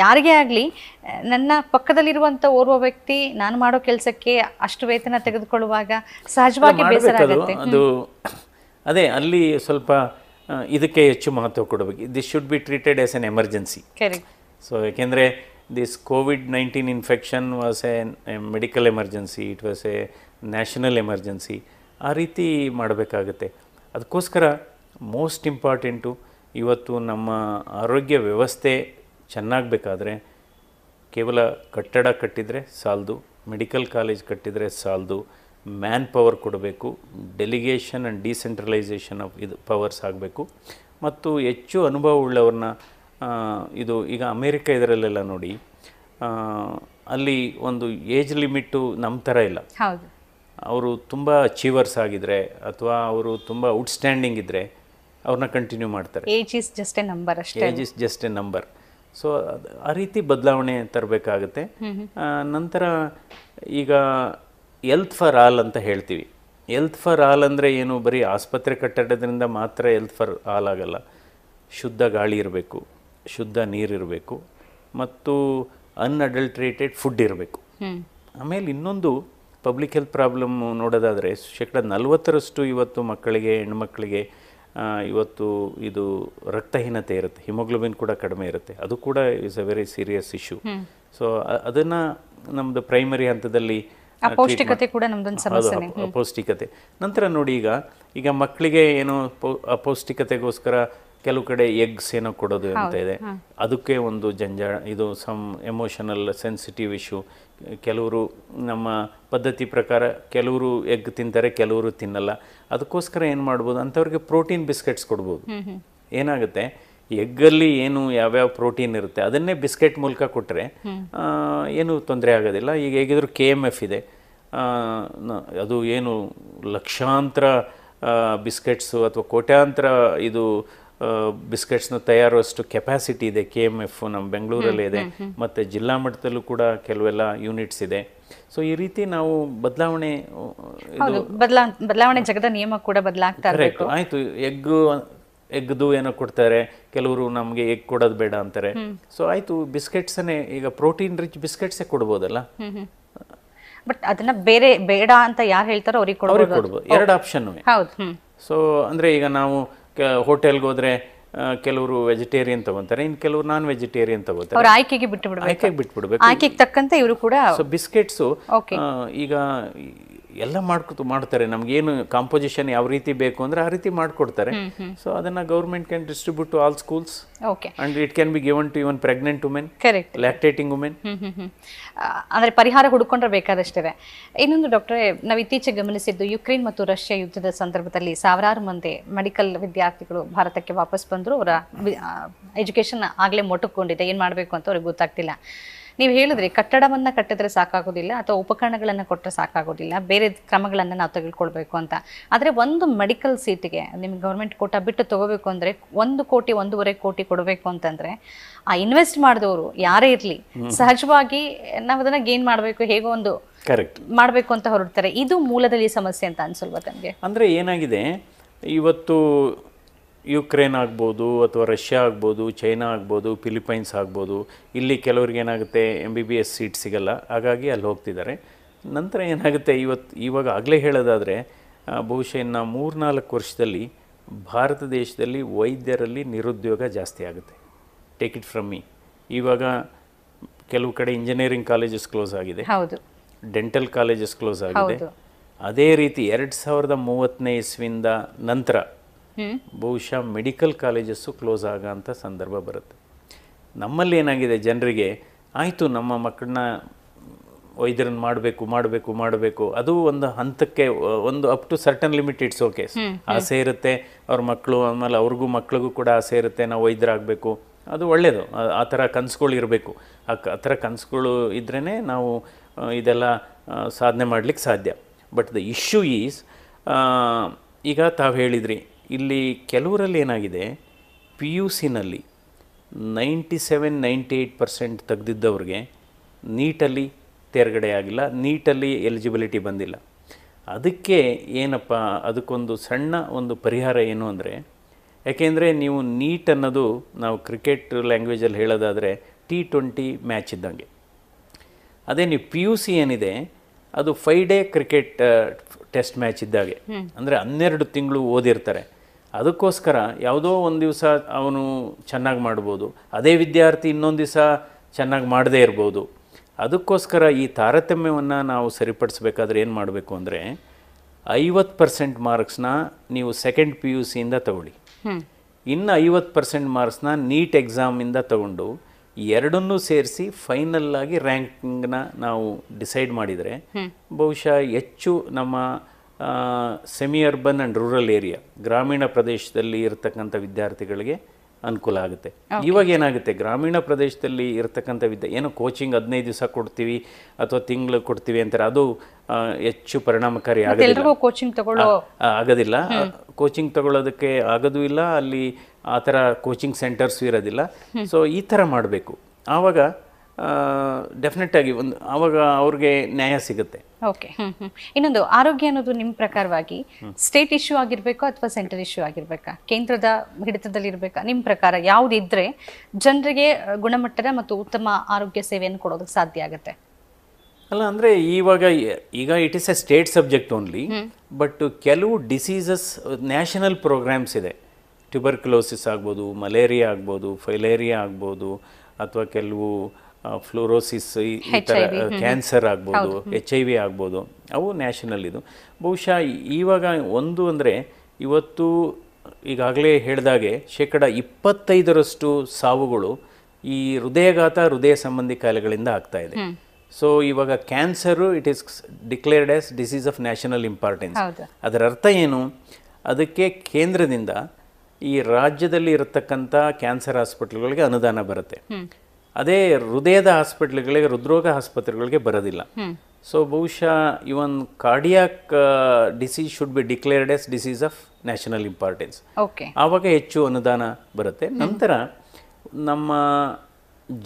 ಯಾರಿಗೇ ಆಗಲಿ, ನನ್ನ ಪಕ್ಕದಲ್ಲಿರುವಂಥ ಓರ್ವ ವ್ಯಕ್ತಿ ನಾನು ಮಾಡೋ ಕೆಲಸಕ್ಕೆ ಅಷ್ಟು ವೇತನ ತೆಗೆದುಕೊಳ್ಳುವಾಗ ಸಹಜವಾಗಿ ಬೇಸರ ಆಗುತ್ತೆ. ಅದು ಅದೇ ಅಲ್ಲಿ ಸ್ವಲ್ಪ ಇದಕ್ಕೆ ಹೆಚ್ಚು ಮಹತ್ವ ಕೊಡಬೇಕು. This should be treated as an emergency. So ಯಾಕೆಂದರೆ this COVID nineteen infection was a medical emergency, it was a national emergency. ಆ ರೀತಿ ಮಾಡಬೇಕಾಗುತ್ತೆ. ಅದಕ್ಕೋಸ್ಕರ ಮೋಸ್ಟ್ ಇಂಪಾರ್ಟೆಂಟು ಇವತ್ತು ನಮ್ಮ ಆರೋಗ್ಯ ವ್ಯವಸ್ಥೆ ಚೆನ್ನಾಗಬೇಕಾದ್ರೆ ಕೇವಲ ಕಟ್ಟಡ ಕಟ್ಟಿದರೆ ಸಾಲದು, ಮೆಡಿಕಲ್ ಕಾಲೇಜ್ ಕಟ್ಟಿದರೆ ಸಾಲದು, ಮ್ಯಾನ್ ಪವರ್ ಕೊಡಬೇಕು. ಡೆಲಿಗೇಷನ್ ಆ್ಯಂಡ್ ಡಿಸೆಂಟ್ರಲೈಸೇಷನ್ ಆಫ್ ಇದು ಪವರ್ಸ್ ಆಗಬೇಕು. ಮತ್ತು ಹೆಚ್ಚು ಅನುಭವ ಉಳ್ಳವ್ರನ್ನ ಇದು ಈಗ ಅಮೇರಿಕ ಇದರಲ್ಲೆಲ್ಲ ನೋಡಿ, ಅಲ್ಲಿ ಒಂದು ಏಜ್ ಲಿಮಿಟ್ಟು ನಮ್ಮ ಥರ ಇಲ್ಲ. ಅವರು ತುಂಬ ಅಚೀವರ್ಸ್ ಆಗಿದ್ರೆ ಅಥವಾ ಅವರು ತುಂಬ ಔಟ್ಸ್ಟ್ಯಾಂಡಿಂಗ್ ಇದ್ದರೆ ಅವ್ರನ್ನ ಕಂಟಿನ್ಯೂ ಮಾಡ್ತಾರೆ. Age is just a number ಅಷ್ಟೇ. Age is just a number. So ಆ ರೀತಿ ಬದಲಾವಣೆ ತರಬೇಕಾಗುತ್ತೆ. ನಂತರ ಈಗ ಎಲ್ತ್ ಫಾರ್ ಆಲ್ ಅಂತ ಹೇಳ್ತೀವಿ. ಎಲ್ತ್ ಫಾರ್ ಆಲ್ ಅಂದರೆ ಏನು, ಬರೀ ಆಸ್ಪತ್ರೆ ಕಟ್ಟಡದಿಂದ ಮಾತ್ರ ಎಲ್ತ್ ಫಾರ್ ಆಲ್ ಆಗಲ್ಲ. ಶುದ್ಧ ಗಾಳಿ ಇರಬೇಕು, ಶುದ್ಧ ನೀರಿರಬೇಕು, ಮತ್ತು ಅನ್ಅಡಲ್ಟ್ರೇಟೆಡ್ ಫುಡ್ ಇರಬೇಕು. ಆಮೇಲೆ ಇನ್ನೊಂದು ಪಬ್ಲಿಕ್ ಹೆಲ್ತ್ ಪ್ರಾಬ್ಲಮ್ ನೋಡೋದಾದರೆ ಶೇಕಡ ನಲ್ವತ್ತರಷ್ಟು ಇವತ್ತು ಮಕ್ಕಳಿಗೆ, ಹೆಣ್ಮಕ್ಳಿಗೆ ಇವತ್ತು ಇದು ರಕ್ತಹೀನತೆ ಇರುತ್ತೆ, ಹಿಮೋಗ್ಲೋಬಿನ್ ಕೂಡ ಕಡಿಮೆ ಇರುತ್ತೆ. ಅದು ಕೂಡ is a very serious issue. So ಅದನ್ನು ನಮ್ಮದು ಪ್ರೈಮರಿ ಹಂತದಲ್ಲಿ ಅಪೌಷ್ಟಿಕತೆ ಕೂಡ ನಮ್ದೊಂದು ಸಮಸ್ಯೆ, ಅಪೌಷ್ಟಿಕತೆ. ನಂತರ ನೋಡಿ ಈಗ ಈಗ ಮಕ್ಕಳಿಗೆ ಏನೋ ಅಪೌಷ್ಟಿಕತೆಗೋಸ್ಕರ ಕೆಲವು ಕಡೆ ಎಗ್ಸ್ ಏನೋ ಕೊಡೋದು ಅಂತ ಇದೆ, ಅದಕ್ಕೆ ಒಂದು ಜಂಜಾಳ. ಇದು ಸಮ್ ಎಮೋಷನಲ್ ಸೆನ್ಸಿಟಿವ್ ಇಶ್ಯೂ. ಕೆಲವರು ನಮ್ಮ ಪದ್ಧತಿ ಪ್ರಕಾರ ಕೆಲವರು ಎಗ್ ತಿಂತಾರೆ, ಕೆಲವರು ತಿನ್ನಲ್ಲ. ಅದಕ್ಕೋಸ್ಕರ ಏನು ಮಾಡ್ಬೋದು, ಅಂಥವ್ರಿಗೆ ಪ್ರೋಟೀನ್ ಬಿಸ್ಕೆಟ್ಸ್ ಕೊಡ್ಬೋದು. ಏನಾಗುತ್ತೆ, ಎಗ್ಗಲ್ಲಿ ಏನು ಯಾವ್ಯಾವ ಪ್ರೋಟೀನ್ ಇರುತ್ತೆ ಅದನ್ನೇ ಬಿಸ್ಕೆಟ್ ಮೂಲಕ ಕೊಟ್ಟರೆ ಏನು ತೊಂದರೆ ಆಗೋದಿಲ್ಲ. ಈಗ ಹೇಗಿದ್ರು ಕೆ ಎಮ್ ಎಫ್ ಇದೆ, ಅದು ಏನು ಲಕ್ಷಾಂತರ ಬಿಸ್ಕೆಟ್ಸು ಅಥವಾ ಕೋಟ್ಯಾಂತರ ಇದು ಬಿಸ್ಕೆಟ್ಸ್ನ ತಯಾರುವಷ್ಟು ಕೆಪಾಸಿಟಿ ಇದೆ ಕೆ ಎಮ್ ಎಫ್ ನಮ್ಮ ಬೆಂಗಳೂರಲ್ಲೇ ಇದೆ, ಮತ್ತು ಜಿಲ್ಲಾ ಮಟ್ಟದಲ್ಲೂ ಕೂಡ ಕೆಲವೆಲ್ಲ ಯೂನಿಟ್ಸ್ ಇದೆ. ಸೊ ಈ ರೀತಿ ನಾವು ಬದಲಾವಣೆ ಬದಲಾವಣೆ ಜಗದ ನಿಯಮ ಕೂಡ ಬದಲಾಗ್ತಾ ಇದೆ. ಆಯಿತು, ಎಗ್ ಎಗ್ದು ಏನೋ ಕೊಡ್ತಾರೆ, ಕೆಲವರು ನಮಗೆ ಎಗ್ ಕೊಡೋದು ಬೇಡ ಅಂತಾರೆ. ಸೊ ಆಯಿತು, ಬಿಸ್ಕೆಟ್ಸನ್ನೇ ಈಗ ಪ್ರೋಟೀನ್ ರಿಚ್ ಬಿಸ್ಕೆಟ್ಸೇ ಕೊಡ್ಬೋದಲ್ಲ. ಬಟ್ ಅದನ್ನ ಬೇರೆ ಬೇಡ ಅಂತ ಯಾರು ಹೇಳ್ತಾರೋ ಅವ್ರಿಗೆ ಕೊಡಬಹುದು, ಎರಡು ಆಪ್ಷನ್. ಹೌದು. ಸೊ ಅಂದ್ರೆ ಈಗ ನಾವು ಹೋಟೆಲ್ಗೆ ಹೋದ್ರೆ ಕೆಲವರು ವೆಜಿಟೇರಿಯನ್ ತಗೊಂತಾರೆ, ಇನ್ನು ಕೆಲವರು ನಾನ್ ವೆಜಿಟೇರಿಯನ್ ತಗೋತಾರೆ, ಆಯ್ಕೆಗೆ ಬಿಟ್ಬಿಡ್ಬೇಕು, ಆಯ್ಕೆಗೆ ಬಿಟ್ಬಿಡ್ಬೇಕು, ಆಯ್ಕೆಗೆ ತಕ್ಕಂತೆ ಇವರು ಕೂಡ. ಸೊ ಬಿಸ್ಕೆಟ್ಸು ಈಗ ಎಲ್ಲ ಮಾಡ್ಕೊತು ಮಾಡ್ತಾರೆ, ನಮ್ಗೆ ಏನು ಕಾಂಪೋಸಿಷನ್ ಯಾವ ರೀತಿ ಬೇಕು ಅಂದ್ರೆ ಆ ರೀತಿ ಮಾಡ್ಕೊಡ್ತಾರೆ. ಸೊ ಅದನ್ನ government can distribute to all schools and it can be given to even pregnant women, lactating women. ಅಂದ್ರೆ ಪರಿಹಾರ ಹುಡುಕೊಂಡ್ರೆ ಬೇಕಾದಷ್ಟಿದೆ. ಇನ್ನೊಂದು ಡಾಕ್ಟ್ರೇ, ನಾವು ಇತ್ತೀಚೆಗೆ ಗಮನಿಸಿದ್ದು ಯುಕ್ರೇನ್ ಮತ್ತು ರಷ್ಯಾ ಯುದ್ಧದ ಸಂದರ್ಭದಲ್ಲಿ ಸಾವಿರಾರು ಮಂದಿ ಮೆಡಿಕಲ್ ವಿದ್ಯಾರ್ಥಿಗಳು ಭಾರತಕ್ಕೆ ವಾಪಸ್ ಬಂದ್ರು, ಅವರ ಎಜುಕೇಶನ್ ಆಗ್ಲೇ ಮೊಟುಕೊಂಡಿದೆ, ಏನ್ ಮಾಡ್ಬೇಕು ಅಂತ ಅವ್ರಿಗೆ ಗೊತ್ತಾಗ್ತಿಲ್ಲ. ನೀವು ಹೇಳಿದ್ರಿ ಕಟ್ಟಡವನ್ನ ಕಟ್ಟಿದ್ರೆ ಸಾಕಾಗೋದಿಲ್ಲ ಅಥವಾ ಉಪಕರಣಗಳನ್ನ ಕೊಟ್ಟರೆ ಸಾಕಾಗೋದಿಲ್ಲ, ಬೇರೆ ಕ್ರಮಗಳನ್ನ ನಾವು ತೆಗೆದುಕೊಳ್ಬೇಕು ಅಂತ. ಆದರೆ ಒಂದು ಮೆಡಿಕಲ್ ಸೀಟಿಗೆ ನಿಮ್ಗೆ ಗೌರ್ಮೆಂಟ್ ಕೋಟ ಬಿಟ್ಟು ತಗೋಬೇಕು ಅಂದ್ರೆ ಒಂದು ಕೋಟಿ ಒಂದೂವರೆ ಕೋಟಿ ಕೊಡಬೇಕು ಅಂತಂದ್ರೆ ಆ ಇನ್ವೆಸ್ಟ್ ಮಾಡಿದವರು ಯಾರೇ ಇರಲಿ ಸಹಜವಾಗಿ ನಾವು ಅದನ್ನ ಗೇನ್ ಮಾಡಬೇಕು, ಹೇಗೋ ಒಂದು ಕರೆಕ್ಟ್ ಮಾಡಬೇಕು ಅಂತ ಹೊರಡ್ತಾರೆ. ಇದು ಮೂಲದಲ್ಲಿ ಸಮಸ್ಯೆ ಅಂತ ಅನ್ಸಲ್ವಾ ತಮಗೆ? ಅಂದ್ರೆ ಏನಾಗಿದೆ, ಇವತ್ತು ಯುಕ್ರೇನ್ ಆಗ್ಬೋದು ಅಥವಾ ರಷ್ಯಾ ಆಗ್ಬೋದು, ಚೈನಾ ಆಗ್ಬೋದು, ಫಿಲಿಪೈನ್ಸ್ ಆಗ್ಬೋದು, ಇಲ್ಲಿ ಕೆಲವ್ರಿಗೆ ಏನಾಗುತ್ತೆ M B B S seat ಸಿಗಲ್ಲ, ಹಾಗಾಗಿ ಅಲ್ಲಿ ಹೋಗ್ತಿದ್ದಾರೆ. ನಂತರ ಏನಾಗುತ್ತೆ, ಇವತ್ತು ಇವಾಗ ಆಗಲೇ ಹೇಳೋದಾದರೆ ಬಹುಶಃ ಇನ್ನು ಮೂರ್ನಾಲ್ಕು ವರ್ಷದಲ್ಲಿ ಭಾರತ ದೇಶದಲ್ಲಿ ವೈದ್ಯರಲ್ಲಿ ನಿರುದ್ಯೋಗ ಜಾಸ್ತಿ ಆಗುತ್ತೆ. Take it from me. ಇವಾಗ ಕೆಲವು ಕಡೆ ಇಂಜಿನಿಯರಿಂಗ್ ಕಾಲೇಜಸ್ ಕ್ಲೋಸ್ ಆಗಿದೆ, ಡೆಂಟಲ್ ಕಾಲೇಜಸ್ ಕ್ಲೋಸ್ ಆಗಿದೆ. ಅದೇ ರೀತಿ ಎರಡು ಸಾವಿರದ ಮೂವತ್ತನೇ ಇಸ್ವಿಯಿಂದ ನಂತರ ಬಹುಶಃ ಮೆಡಿಕಲ್ ಕಾಲೇಜಸ್ಸು ಕ್ಲೋಸ್ ಆಗೋಂಥ ಸಂದರ್ಭ ಬರುತ್ತೆ. ನಮ್ಮಲ್ಲಿ ಏನಾಗಿದೆ, ಜನರಿಗೆ ಆಯಿತು ನಮ್ಮ ಮಕ್ಕಳನ್ನ ವೈದ್ಯರನ್ನು ಮಾಡಬೇಕು ಮಾಡಬೇಕು ಮಾಡಬೇಕು, ಅದು ಒಂದು ಹಂತಕ್ಕೆ ಒಂದು up to certain limit it's okay, ಆಸೆ ಇರುತ್ತೆ ಅವ್ರ ಮಕ್ಕಳು, ಆಮೇಲೆ ಅವ್ರಿಗೂ ಮಕ್ಕಳಿಗೂ ಕೂಡ ಆಸೆ ಇರುತ್ತೆ ನಾವು ವೈದ್ಯರಾಗಬೇಕು, ಅದು ಒಳ್ಳೆಯದು, ಆ ಥರ ಕನಸುಗಳು ಇರಬೇಕು, ಆ ಥರ ಕನಸುಗಳು ಇದ್ರೇ ನಾವು ಇದೆಲ್ಲ ಸಾಧನೆ ಮಾಡಲಿಕ್ಕೆ ಸಾಧ್ಯ. ಬಟ್ ದ ಇಶ್ಯೂ ಈಸ್, ಈಗ ತಾವು ಹೇಳಿದ್ರಿ ಇಲ್ಲಿ ಕೆಲವರಲ್ಲಿ ಏನಾಗಿದೆ, ಪಿ ಯು ಸಿನಲ್ಲಿ ninety seven ninety eight percent ತೆಗೆದಿದ್ದವ್ರಿಗೆ ನೀಟಲ್ಲಿ ತೇರ್ಗಡೆ ಆಗಿಲ್ಲ, ನೀಟಲ್ಲಿ ಎಲಿಜಿಬಿಲಿಟಿ ಬಂದಿಲ್ಲ. ಅದಕ್ಕೆ ಏನಪ್ಪ, ಅದಕ್ಕೊಂದು ಸಣ್ಣ ಒಂದು ಪರಿಹಾರ ಏನು ಅಂದರೆ, ಯಾಕೆಂದರೆ ನೀವು ನೀಟ್ ಅನ್ನೋದು ನಾವು ಕ್ರಿಕೆಟ್ ಲ್ಯಾಂಗ್ವೇಜಲ್ಲಿ ಹೇಳೋದಾದರೆ ಟಿ ಟ್ವೆಂಟಿ ಮ್ಯಾಚ್ ಇದ್ದಂಗೆ. ಅದೇ ನೀವು ಪಿ ಯು ಸಿ ಏನಿದೆ ಅದು five day cricket test match ಇದ್ದಾಗೆ, ಅಂದರೆ ಹನ್ನೆರಡು ತಿಂಗಳು ಓದಿರ್ತಾರೆ. ಅದಕ್ಕೋಸ್ಕರ ಯಾವುದೋ ಒಂದು ದಿವಸ ಅವನು ಚೆನ್ನಾಗಿ ಮಾಡ್ಬೋದು, ಅದೇ ವಿದ್ಯಾರ್ಥಿ ಇನ್ನೊಂದು ದಿವಸ ಚೆನ್ನಾಗಿ ಮಾಡದೇ ಇರ್ಬೋದು. ಅದಕ್ಕೋಸ್ಕರ ಈ ತಾರತಮ್ಯವನ್ನು ನಾವು ಸರಿಪಡಿಸ್ಬೇಕಾದ್ರೆ ಏನು ಮಾಡಬೇಕು ಅಂದರೆ, ಐವತ್ತು ಪರ್ಸೆಂಟ್ ಮಾರ್ಕ್ಸ್ನ ನೀವು ಸೆಕೆಂಡ್ ಪಿ ಯು ಸಿಯಿಂದ ತಗೊಳ್ಳಿ, ಇನ್ನು ಐವತ್ತು ಪರ್ಸೆಂಟ್ ಮಾರ್ಕ್ಸ್ನ ನೀಟ್ ಎಕ್ಸಾಮಿಂದ ತಗೊಂಡು ಎರಡನ್ನೂ ಸೇರಿಸಿ ಫೈನಲ್ ಆಗಿ ರ್ಯಾಂಕಿಂಗ್ನ ನಾವು ಡಿಸೈಡ್ ಮಾಡಿದರೆ ಬಹುಶಃ ಹೆಚ್ಚು ನಮ್ಮ semi urban and rural area, ಗ್ರಾಮೀಣ ಪ್ರದೇಶದಲ್ಲಿ ಇರತಕ್ಕಂಥ ವಿದ್ಯಾರ್ಥಿಗಳಿಗೆ ಅನುಕೂಲ ಆಗುತ್ತೆ. ಇವಾಗ ಏನಾಗುತ್ತೆ, ಗ್ರಾಮೀಣ ಪ್ರದೇಶದಲ್ಲಿ ಇರತಕ್ಕಂಥ ವಿದ್ಯಾ ಏನೋ ಕೋಚಿಂಗ್ ಹದಿನೈದು ದಿವಸ ಕೊಡ್ತೀವಿ ಅಥವಾ ತಿಂಗಳು ಕೊಡ್ತೀವಿ ಅಂತಾರೆ, ಅದು ಹೆಚ್ಚು ಪರಿಣಾಮಕಾರಿ ಆಗೋದಿಲ್ಲ, ಕೋಚಿಂಗ್ ತಗೊಳ್ಳೋ ಆಗೋದಿಲ್ಲ, ಕೋಚಿಂಗ್ ತಗೊಳ್ಳೋದಕ್ಕೆ ಆಗೋದೂ ಇಲ್ಲ, ಅಲ್ಲಿ ಆ ಥರ ಕೋಚಿಂಗ್ ಸೆಂಟರ್ಸು ಇರೋದಿಲ್ಲ. ಸೊ ಈ ಥರ ಮಾಡಬೇಕು, ಆವಾಗ ಡೆಫಿನೆಟ್ ಆಗಿ ಒಂದು ಆವಾಗ ಅವ್ರಿಗೆ ನ್ಯಾಯ ಸಿಗುತ್ತೆ. ಓಕೆ. ಇನ್ನೊಂದು, ಆರೋಗ್ಯ ಅನ್ನೋದು ನಿಮ್ಮ ಪ್ರಕಾರವಾಗಿ ಸ್ಟೇಟ್ ಇಶ್ಯೂ ಆಗಿರ್ಬೇಕಾ ಅಥವಾ ಸೆಂಟ್ರಲ್ ಇಶ್ಯೂ ಆಗಿರ್ಬೇಕಾ, ಕೇಂದ್ರದ ಹಿಡಿತದಲ್ಲಿ ಇರಬೇಕಾ, ನಿಮ್ಮ ಪ್ರಕಾರ ಯಾವುದಿದ್ರೆ ಜನರಿಗೆ ಗುಣಮಟ್ಟದ ಮತ್ತು ಉತ್ತಮ ಆರೋಗ್ಯ ಸೇವೆಯನ್ನು ಕೊಡೋದಕ್ಕೆ ಸಾಧ್ಯ ಆಗುತ್ತೆ? ಅಲ್ಲ ಅಂದರೆ ಇವಾಗ ಈಗ it is a state subject only, but ಕೆಲವು ಡಿಸೀಸಸ್ ನ್ಯಾಷನಲ್ ಪ್ರೋಗ್ರಾಮ್ಸ್ ಇದೆ, ಟ್ಯೂಬರ್ಕ್ಯುಲೋಸಿಸ್ ಆಗ್ಬೋದು, ಮಲೇರಿಯಾ ಆಗ್ಬೋದು, ಫೈಲೇರಿಯಾ ಆಗ್ಬೋದು, ಅಥವಾ ಕೆಲವು ಫ್ಲೋರೋಸಿಸ್, ಈ ಥರ ಕ್ಯಾನ್ಸರ್ ಆಗ್ಬೋದು, ಎಚ್ ಐ ವಿ ಆಗ್ಬೋದು, ಅವು ನ್ಯಾಷನಲ್. ಇದು ಬಹುಶಃ ಇವಾಗ ಒಂದು ಅಂದರೆ ಇವತ್ತು ಈಗಾಗಲೇ ಹೇಳಿದಾಗೆ ಶೇಕಡ ಇಪ್ಪತ್ತೈದರಷ್ಟು ಸಾವುಗಳು ಈ ಹೃದಯಘಾತ, ಹೃದಯ ಸಂಬಂಧಿ ಕಾಯಿಲೆಗಳಿಂದ ಆಗ್ತಾ ಇದೆ. ಸೊ ಇವಾಗ cancer it is declared as disease of national importance. ಅದರ ಅರ್ಥ ಏನು, ಅದಕ್ಕೆ ಕೇಂದ್ರದಿಂದ ಈ ರಾಜ್ಯದಲ್ಲಿ ಇರತಕ್ಕಂಥ ಕ್ಯಾನ್ಸರ್ ಹಾಸ್ಪಿಟಲ್ಗಳಿಗೆ ಅನುದಾನ ಬರುತ್ತೆ, ಅದೇ ಹೃದಯದ ಹಾಸ್ಪಿಟ್ಲ್ಗಳಿಗೆ, ಹೃದ್ರೋಗ ಆಸ್ಪತ್ರೆಗಳಿಗೆ ಬರೋದಿಲ್ಲ. ಸೊ ಬಹುಶಃ even cardiac disease should be declared as disease of national importance. ಆವಾಗ ಹೆಚ್ಚು ಅನುದಾನ ಬರುತ್ತೆ. ನಂತರ ನಮ್ಮ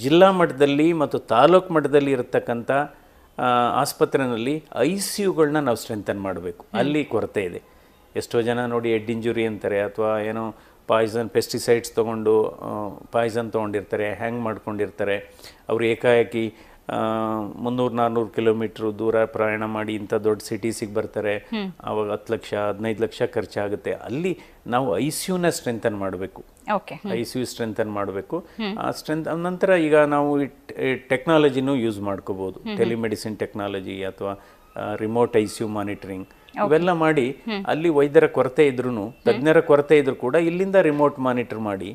ಜಿಲ್ಲಾ ಮಟ್ಟದಲ್ಲಿ ಮತ್ತು ತಾಲೂಕು ಮಟ್ಟದಲ್ಲಿ ಇರತಕ್ಕಂಥ ಆಸ್ಪತ್ರೆಯಲ್ಲಿ ಐ ಸಿ ಯುಗಳನ್ನ ನಾವು ಸ್ಟ್ರೆಂಥನ್ ಮಾಡಬೇಕು, ಅಲ್ಲಿ ಕೊರತೆ ಇದೆ. ಎಷ್ಟೋ ಜನ ನೋಡಿ ಹೆಡ್ ಇಂಜುರಿ ಅಂತಾರೆ, ಅಥವಾ ಏನೋ ಪಾಯ್ಸನ್, ಪೆಸ್ಟಿಸೈಡ್ಸ್ ತೊಗೊಂಡು ಪಾಯ್ಸನ್ ತೊಗೊಂಡಿರ್ತಾರೆ, ಹ್ಯಾಂಗ್ ಮಾಡ್ಕೊಂಡಿರ್ತಾರೆ, ಅವರು ಏಕಾಏಕಿ ಮುನ್ನೂರು ನಾನ್ನೂರು ಕಿಲೋಮೀಟ್ರ್ ದೂರ ಪ್ರಯಾಣ ಮಾಡಿ ಇಂಥ ದೊಡ್ಡ ಸಿಟೀಸಿಗೆ ಬರ್ತಾರೆ. ಆವಾಗ ಹತ್ತು ಲಕ್ಷ ಹದಿನೈದು ಲಕ್ಷ ಖರ್ಚಾಗುತ್ತೆ. ಅಲ್ಲಿ ನಾವು ಐ ಸಿ ಯುನ ಸ್ಟ್ರೆಂಥನ್ ಮಾಡಬೇಕು, ಐ ಸಿ ಯು ಸ್ಟ್ರೆಂಥನ್ ಮಾಡಬೇಕು. ಆ ಸ್ಟ್ರೆಂತ್ ನಂತರ ಈಗ ನಾವು ಟೆಕ್ನಾಲಜಿನೂ ಯೂಸ್ ಮಾಡ್ಕೋಬೋದು. ಟೆಲಿಮೆಡಿಸಿನ್ ಟೆಕ್ನಾಲಜಿ ಅಥವಾ remote I C U monitoring ಇವೆಲ್ಲ ಮಾಡಿ ಅಲ್ಲಿ ವೈದ್ಯರ ಕೊರತೆ ಇದ್ರೂ ತಜ್ಞರ ಕೊರತೆ ಇದ್ರೂ ಕೂಡ ಇಲ್ಲಿಂದ ರಿಮೋಟ್ ಮಾನಿಟರ್ ಮಾಡಿ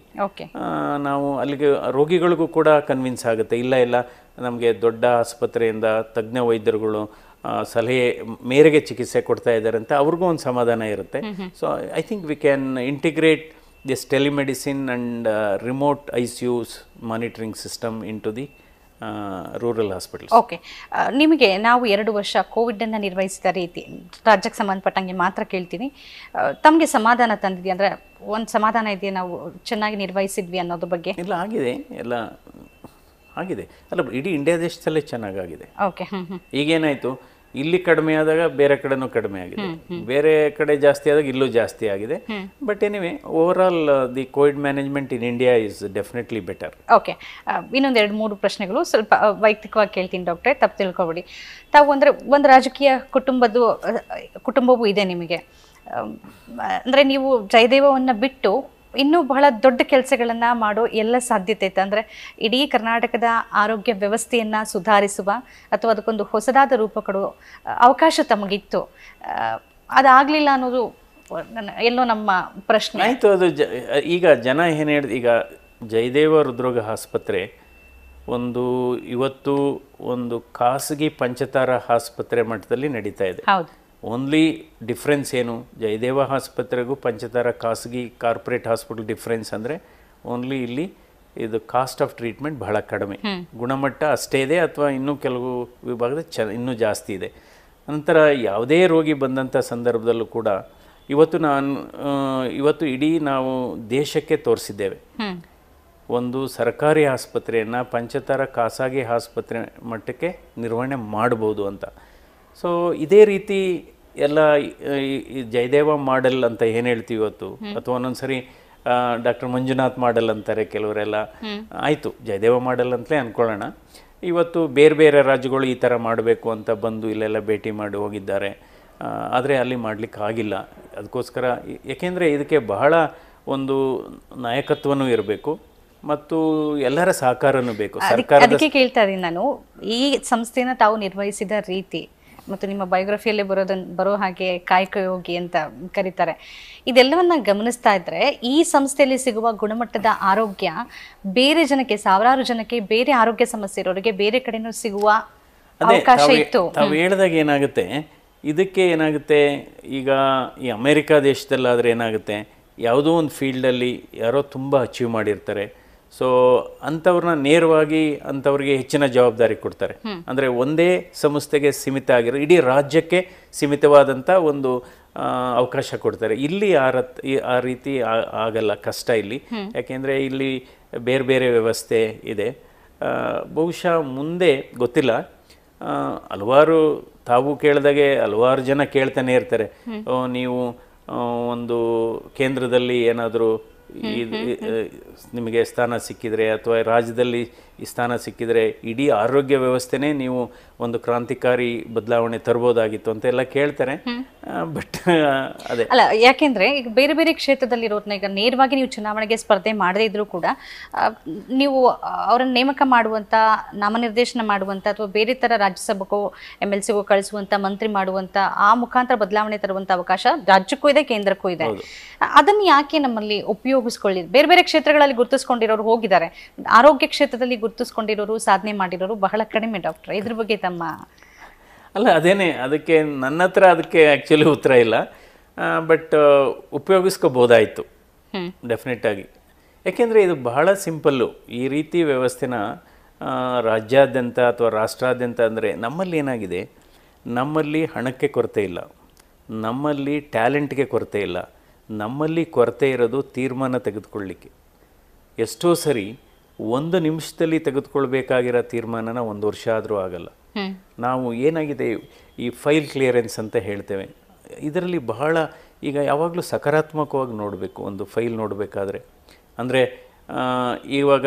ನಾವು ಅಲ್ಲಿಗೆ ರೋಗಿಗಳಿಗೂ ಕೂಡ ಕನ್ವಿನ್ಸ್ ಆಗುತ್ತೆ. ಇಲ್ಲ ಇಲ್ಲ ನಮಗೆ ದೊಡ್ಡ ಆಸ್ಪತ್ರೆಯಿಂದ ತಜ್ಞ ವೈದ್ಯರುಗಳು ಸಲಹೆ ಮೇರೆಗೆ ಚಿಕಿತ್ಸೆ ಕೊಡ್ತಾ ಇದ್ದಾರೆ ಅಂತ ಅವ್ರಿಗೂ ಒಂದು ಸಮಾಧಾನ ಇರುತ್ತೆ. So I think we can integrate this telemedicine and remote I C U monitoring system into the rural hospital. Okay, ನಿಮಗೆ ನಾವು ಎರಡು ವರ್ಷ ಕೋವಿಡನ್ನು ನಿರ್ವಹಿಸಿದ ರೀತಿ ರಾಜ್ಯಕ್ಕೆ ಸಂಬಂಧಪಟ್ಟಂಗೆ ಮಾತ್ರ ಕೇಳ್ತೀನಿ, ತಮಗೆ ಸಮಾಧಾನ ತಂದಿದೆ ಅಂದರೆ ಒಂದು ಸಮಾಧಾನ ಇದೆಯಾ, ನಾವು ಚೆನ್ನಾಗಿ ನಿರ್ವಹಿಸಿದ್ವಿ ಅನ್ನೋದ್ರ ಬಗ್ಗೆ? ಇಲ್ಲ, ಆಗಿದೆ, ಎಲ್ಲ ಆಗಿದೆ. ಅಲ್ಲ, ಇಡೀ ಇಂಡಿಯಾ ದೇಶದಲ್ಲೇ ಚೆನ್ನಾಗಾಗಿದೆ. ಓಕೆ, ಈಗೇನಾಯಿತು, ಇಲ್ಲಿ ಕಡಿಮೆ ಆದಾಗ ಬೇರೆ ಕಡೆನೂ ಕಡಿಮೆ ಆಗಿದೆ, ಬೇರೆ ಕಡೆ ಜಾಸ್ತಿ ಆದಾಗ ಇಲ್ಲೂ ಜಾಸ್ತಿ ಆಗಿದೆ. But anyway over all the COVID management in India is definitely better. Okay, ಇನ್ನೊಂದು ಎರಡು ಮೂರು ಪ್ರಶ್ನೆಗಳು ಸ್ವಲ್ಪ ವೈಯಕ್ತಿಕವಾಗಿ ಕೇಳ್ತೀನಿ ಡಾಕ್ಟ್ರೆ, ತಪ್ಪು ತಿಳ್ಕೊಬೇಡಿ. ತಾವು ಅಂದರೆ ಒಂದು ರಾಜಕೀಯ ಕುಟುಂಬದ್ದು ಕುಟುಂಬವೂ ಇದೆ ನಿಮಗೆ, ಅಂದರೆ ನೀವು ಜಯದೇವವನ್ನು ಬಿಟ್ಟು ಇನ್ನೂ ಬಹಳ ದೊಡ್ಡ ಕೆಲಸಗಳನ್ನು ಮಾಡೋ ಎಲ್ಲ ಸಾಧ್ಯತೆ ಐತೆ. ಅಂದರೆ ಇಡೀ ಕರ್ನಾಟಕದ ಆರೋಗ್ಯ ವ್ಯವಸ್ಥೆಯನ್ನು ಸುಧಾರಿಸುವ ಅಥವಾ ಅದಕ್ಕೊಂದು ಹೊಸದಾದ ರೂಪ ಕೊಡುವ ಅವಕಾಶ ತಮಗಿತ್ತು, ಅದಾಗಲಿಲ್ಲ ಅನ್ನೋದು ಎಲ್ಲೋ ನಮ್ಮ ಪ್ರಶ್ನೆ ಆಯಿತು. ಅದು ಜ ಈಗ ಜನ ಏನು ಹೇಳಿದ, ಈಗ ಜಯದೇವ ಹೃದ್ರೋಗ ಆಸ್ಪತ್ರೆ ಒಂದು ಇವತ್ತು ಒಂದು ಖಾಸಗಿ ಪಂಚತಾರ ಆಸ್ಪತ್ರೆ ಮಟ್ಟದಲ್ಲಿ ನಡೀತಾ ಇದೆ. ಹೌದು, ಓನ್ಲಿ ಡಿಫ್ರೆನ್ಸ್ ಏನು, ಜಯದೇವ ಆಸ್ಪತ್ರೆಗೂ ಪಂಚತಾರ ಖಾಸಗಿ ಕಾರ್ಪೊರೇಟ್ ಹಾಸ್ಪಿಟಲ್ ಡಿಫ್ರೆನ್ಸ್ ಅಂದರೆ ಓನ್ಲಿ ಇಲ್ಲಿ ಇದು ಕಾಸ್ಟ್ ಆಫ್ ಟ್ರೀಟ್ಮೆಂಟ್ ಬಹಳ ಕಡಿಮೆ, ಗುಣಮಟ್ಟ ಅಷ್ಟೇ ಇದೆ ಅಥವಾ ಇನ್ನೂ ಕೆಲವು ವಿಭಾಗದ ಚ ಇನ್ನೂ ಜಾಸ್ತಿ ಇದೆ. ನಂತರ ಯಾವುದೇ ರೋಗಿ ಬಂದಂಥ ಸಂದರ್ಭದಲ್ಲೂ ಕೂಡ ಇವತ್ತು ನಾನು ಇವತ್ತು ಇಡೀ ನಾವು ದೇಶಕ್ಕೆ ತೋರಿಸಿದ್ದೇವೆ. ಒಂದು ಸರ್ಕಾರಿ ಆಸ್ಪತ್ರೆಯನ್ನು ಪಂಚತಾರ ಖಾಸಗಿ ಆಸ್ಪತ್ರೆ ಮಟ್ಟಕ್ಕೆ ನಿರ್ವಹಣೆ ಮಾಡ್ಬೋದು ಅಂತ. ಸೊ ಇದೇ ರೀತಿ ಎಲ್ಲ ಜಯದೇವ ಮಾಡೆಲ್ ಅಂತ ಏನು ಹೇಳ್ತೀವಿ ಇವತ್ತು, ಅಥವಾ ಒಂದೊಂದ್ಸರಿ ಡಾಕ್ಟರ್ ಮಂಜುನಾಥ್ ಮಾಡೆಲ್ ಅಂತಾರೆ ಕೆಲವರೆಲ್ಲ. ಆಯಿತು, ಜಯದೇವ ಮಾಡೆಲ್ ಅಂತಲೇ ಅಂದ್ಕೊಳ್ಳೋಣ. ಇವತ್ತು ಬೇರೆ ಬೇರೆ ರಾಜ್ಯಗಳು ಈ ಥರ ಮಾಡಬೇಕು ಅಂತ ಬಂದು ಇಲ್ಲೆಲ್ಲ ಭೇಟಿ ಮಾಡಿ ಹೋಗಿದ್ದಾರೆ, ಆದರೆ ಅಲ್ಲಿ ಮಾಡಲಿಕ್ಕೆ ಆಗಿಲ್ಲ. ಅದಕ್ಕೋಸ್ಕರ ಏಕೆಂದರೆ ಇದಕ್ಕೆ ಬಹಳ ಒಂದು ನಾಯಕತ್ವನೂ ಇರಬೇಕು ಮತ್ತು ಎಲ್ಲರ ಸಹಕಾರನೂ ಬೇಕು. ಅದಕ್ಕೆ ಕೇಳ್ತಾ ಇದ್ದೀನಿ ನಾನು, ಈ ಸಂಸ್ಥೆನ ತಾವು ನಿರ್ವಹಿಸಿದ ರೀತಿ ಮತ್ತು ನಿಮ್ಮ ಬಯೋಗ್ರಫಿಯಲ್ಲೇ ಬರೋದನ್ನು ಬರೋ ಹಾಗೆ ಕಾಯಕಯೋಗಿ ಅಂತ ಕರೀತಾರೆ, ಇದೆಲ್ಲವನ್ನ ಗಮನಿಸ್ತಾ ಇದ್ದರೆ ಈ ಸಂಸ್ಥೆಯಲ್ಲಿ ಸಿಗುವ ಗುಣಮಟ್ಟದ ಆರೋಗ್ಯ ಬೇರೆ ಜನಕ್ಕೆ, ಸಾವಿರಾರು ಜನಕ್ಕೆ, ಬೇರೆ ಆರೋಗ್ಯ ಸಮಸ್ಯೆ ಇರೋರಿಗೆ ಬೇರೆ ಕಡೆನೂ ಸಿಗುವ ಅವಕಾಶ ಇತ್ತು. ತಾವು ಹೇಳಿದಾಗ ಏನಾಗುತ್ತೆ, ಇದಕ್ಕೆ ಏನಾಗುತ್ತೆ, ಈಗ ಈ ಅಮೇರಿಕಾ ದೇಶದಲ್ಲಾದರೆ ಏನಾಗುತ್ತೆ, ಯಾವುದೋ ಒಂದು ಫೀಲ್ಡಲ್ಲಿ ಯಾರೋ ತುಂಬ ಅಚೀವ್ ಮಾಡಿರ್ತಾರೆ. ಸೊ ಅಂಥವ್ರನ್ನ ನೇರವಾಗಿ ಅಂಥವ್ರಿಗೆ ಹೆಚ್ಚಿನ ಜವಾಬ್ದಾರಿ ಕೊಡ್ತಾರೆ. ಅಂದರೆ ಒಂದೇ ಸಂಸ್ಥೆಗೆ ಸೀಮಿತ ಆಗಿರೋ ಇಡೀ ರಾಜ್ಯಕ್ಕೆ ಸೀಮಿತವಾದಂಥ ಒಂದು ಅವಕಾಶ ಕೊಡ್ತಾರೆ. ಇಲ್ಲಿ ಆ ರತ್ ಆ ರೀತಿ ಆಗಲ್ಲ, ಕಷ್ಟ ಇಲ್ಲಿ. ಯಾಕೆಂದರೆ ಇಲ್ಲಿ ಬೇರೆ ಬೇರೆ ವ್ಯವಸ್ಥೆ ಇದೆ. ಬಹುಶಃ ಮುಂದೆ ಗೊತ್ತಿಲ್ಲ, ಹಲವಾರು ತಾವು ಕೇಳಿದಾಗೆ ಹಲವಾರು ಜನ ಕೇಳ್ತಾನೆ ಇರ್ತಾರೆ, ನೀವು ಒಂದು ಕೇಂದ್ರದಲ್ಲಿ ಏನಾದರೂ ನಿಮಗೆ ಸ್ಥಾನ ಸಿಕ್ಕಿದರೆ ಅಥವಾ ರಾಜ್ಯದಲ್ಲಿ ಈ ಸ್ಥಾನ ಸಿಕ್ಕಿದರೆ ಇಡೀ ಆರೋಗ್ಯ ವ್ಯವಸ್ಥೆನೇ ನೀವು ಒಂದು ಕ್ರಾಂತಿಕಾರಿ ಬದಲಾವಣೆ ತರ್ಬೋದಾಗಿತ್ತು ಅಂತ ಎಲ್ಲ ಕೇಳ್ತಾರೆ. ಬಟ್ ಅದೇ ಅಲ್ಲ, ಯಾಕೆಂದರೆ ಈಗ ಬೇರೆ ಬೇರೆ ಕ್ಷೇತ್ರದಲ್ಲಿರೋದನ್ನ ಈಗ ನೇರವಾಗಿ ನೀವು ಚುನಾವಣೆಗೆ ಸ್ಪರ್ಧೆ ಮಾಡದೇ ಇದ್ರೂ ಕೂಡ ನೀವು ಅವರನ್ನು ನೇಮಕ ಮಾಡುವಂಥ, ನಾಮನಿರ್ದೇಶನ ಮಾಡುವಂಥ ಅಥವಾ ಬೇರೆ ಥರ ರಾಜ್ಯಸಭೆಗೋ ಎಮ್ ಎಲ್ ಸಿಗೋ ಕಳಿಸುವಂಥ, ಮಂತ್ರಿ ಮಾಡುವಂಥ, ಆ ಮುಖಾಂತರ ಬದಲಾವಣೆ ತರುವಂಥ ಅವಕಾಶ ರಾಜ್ಯಕ್ಕೂ ಇದೆ, ಕೇಂದ್ರಕ್ಕೂ ಇದೆ. ಅದನ್ನು ಯಾಕೆ ನಮ್ಮಲ್ಲಿ ಉಪಯೋಗಿಸ್ಕೊಳ್ಳಿ? ಬೇರೆ ಬೇರೆ ಕ್ಷೇತ್ರಗಳಲ್ಲಿ ಗುರುತಿಸ್ಕೊಂಡಿರೋರು ಹೋಗಿದ್ದಾರೆ, ಆರೋಗ್ಯ ಕ್ಷೇತ್ರದಲ್ಲಿ ಗುರುತಿಸ್ಕೊಂಡಿರೋರು, ಸಾಧನೆ ಮಾಡಿರೋರು ಬಹಳ ಕಡಿಮೆ. ಡಾಕ್ಟರ್, ಇದ್ರ ಬಗ್ಗೆ ತಮ್ಮ? ಅಲ್ಲ, ಅದೇನೆ, ಅದಕ್ಕೆ ನನ್ನ ಹತ್ರ ಅದಕ್ಕೆ ಆ್ಯಕ್ಚುಲಿ ಉತ್ತರ ಇಲ್ಲ. ಬಟ್ ಉಪಯೋಗಿಸ್ಕೋಬೋದಾಯಿತು ಡೆಫಿನೆಟ್ ಆಗಿ. ಯಾಕೆಂದರೆ ಇದು ಬಹಳ ಸಿಂಪಲ್ಲು. ಈ ರೀತಿ ವ್ಯವಸ್ಥೆನ ರಾಜ್ಯಾದ್ಯಂತ ಅಥವಾ ರಾಷ್ಟ್ರಾದ್ಯಂತ, ಅಂದರೆ ನಮ್ಮಲ್ಲಿ ಏನಾಗಿದೆ, ನಮ್ಮಲ್ಲಿ ಹಣಕ್ಕೆ ಕೊರತೆ ಇಲ್ಲ, ನಮ್ಮಲ್ಲಿ ಟ್ಯಾಲೆಂಟ್ಗೆ ಕೊರತೆ ಇಲ್ಲ, ನಮ್ಮಲ್ಲಿ ಕೊರತೆ ಇರೋದು ತೀರ್ಮಾನ ತೆಗೆದುಕೊಳ್ಳಲಿಕ್ಕೆ. ಎಷ್ಟೋ ಸರಿ ಒಂದು ನಿಮಿಷದಲ್ಲಿ ತೆಗೆದುಕೊಳ್ಬೇಕಾಗಿರೋ ತೀರ್ಮಾನನ ಒಂದು ವರ್ಷ ಆದರೂ ಆಗಲ್ಲ. ನಾವು ಏನಾಗಿದೆ, ಈ ಫೈಲ್ ಕ್ಲಿಯರೆನ್ಸ್ ಅಂತ ಹೇಳ್ತೇವೆ, ಇದರಲ್ಲಿ ಬಹಳ ಈಗ ಯಾವಾಗಲೂ ಸಕಾರಾತ್ಮಕವಾಗಿ ನೋಡಬೇಕು ಒಂದು ಫೈಲ್ ನೋಡಬೇಕಾದ್ರೆ. ಅಂದರೆ ಇವಾಗ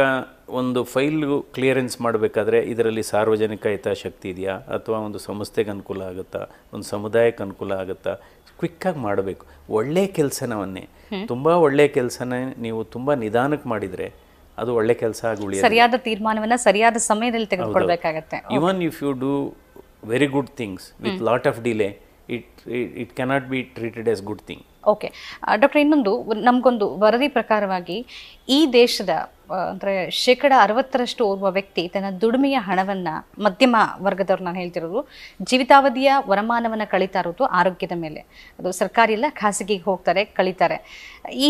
ಒಂದು ಫೈಲ್ಗೂ ಕ್ಲಿಯರೆನ್ಸ್ ಮಾಡಬೇಕಾದ್ರೆ ಇದರಲ್ಲಿ ಸಾರ್ವಜನಿಕ ಹಿತಾಸಕ್ತಿ ಇದೆಯಾ ಅಥವಾ ಒಂದು ಸಂಸ್ಥೆಗೆ ಅನುಕೂಲ ಆಗುತ್ತಾ, ಒಂದು ಸಮುದಾಯಕ್ಕೆ ಅನುಕೂಲ ಆಗುತ್ತಾ, ಕ್ವಿಕ್ಕಾಗಿ ಮಾಡಬೇಕು. ಒಳ್ಳೆಯ ಕೆಲಸನವನ್ನೇ, ತುಂಬ ಒಳ್ಳೆಯ ಕೆಲಸನೇ ನೀವು ತುಂಬ ನಿಧಾನಕ್ಕೆ ಮಾಡಿದರೆ ಅದು ಒಳ್ಳೆ ಕೆಲಸ ಆಗಿ, ಸರಿಯಾದ ತೀರ್ಮಾನವನ್ನು ಸರಿಯಾದ ಸಮಯದಲ್ಲಿ ತೆಗೆದುಕೊಳ್ಳಬೇಕಾಗುತ್ತೆ. Even if you do very good things with lot of delay, it it cannot be treated as good thing. Okay doctor, ಇನ್ನೊಂದು ನಮಗೊಂದು ವರದಿ ಪ್ರಕಾರವಾಗಿ ಈ ದೇಶದ ಅಂದರೆ ಶೇಕಡ ಅರವತ್ತರಷ್ಟು ಓರ್ವ ವ್ಯಕ್ತಿ ತನ್ನ ದುಡಿಮೆಯ ಹಣವನ್ನು, ಮಧ್ಯಮ ವರ್ಗದವ್ರು ನಾನು ಹೇಳ್ತಿರೋದು, ಜೀವಿತಾವಧಿಯ ವರಮಾನವನ್ನು ಕಳೀತಾ ಇರೋದು ಆರೋಗ್ಯದ ಮೇಲೆ. ಅದು ಸರ್ಕಾರಿ ಎಲ್ಲ ಖಾಸಗಿಗೆ ಹೋಗ್ತಾರೆ, ಕಳೀತಾರೆ.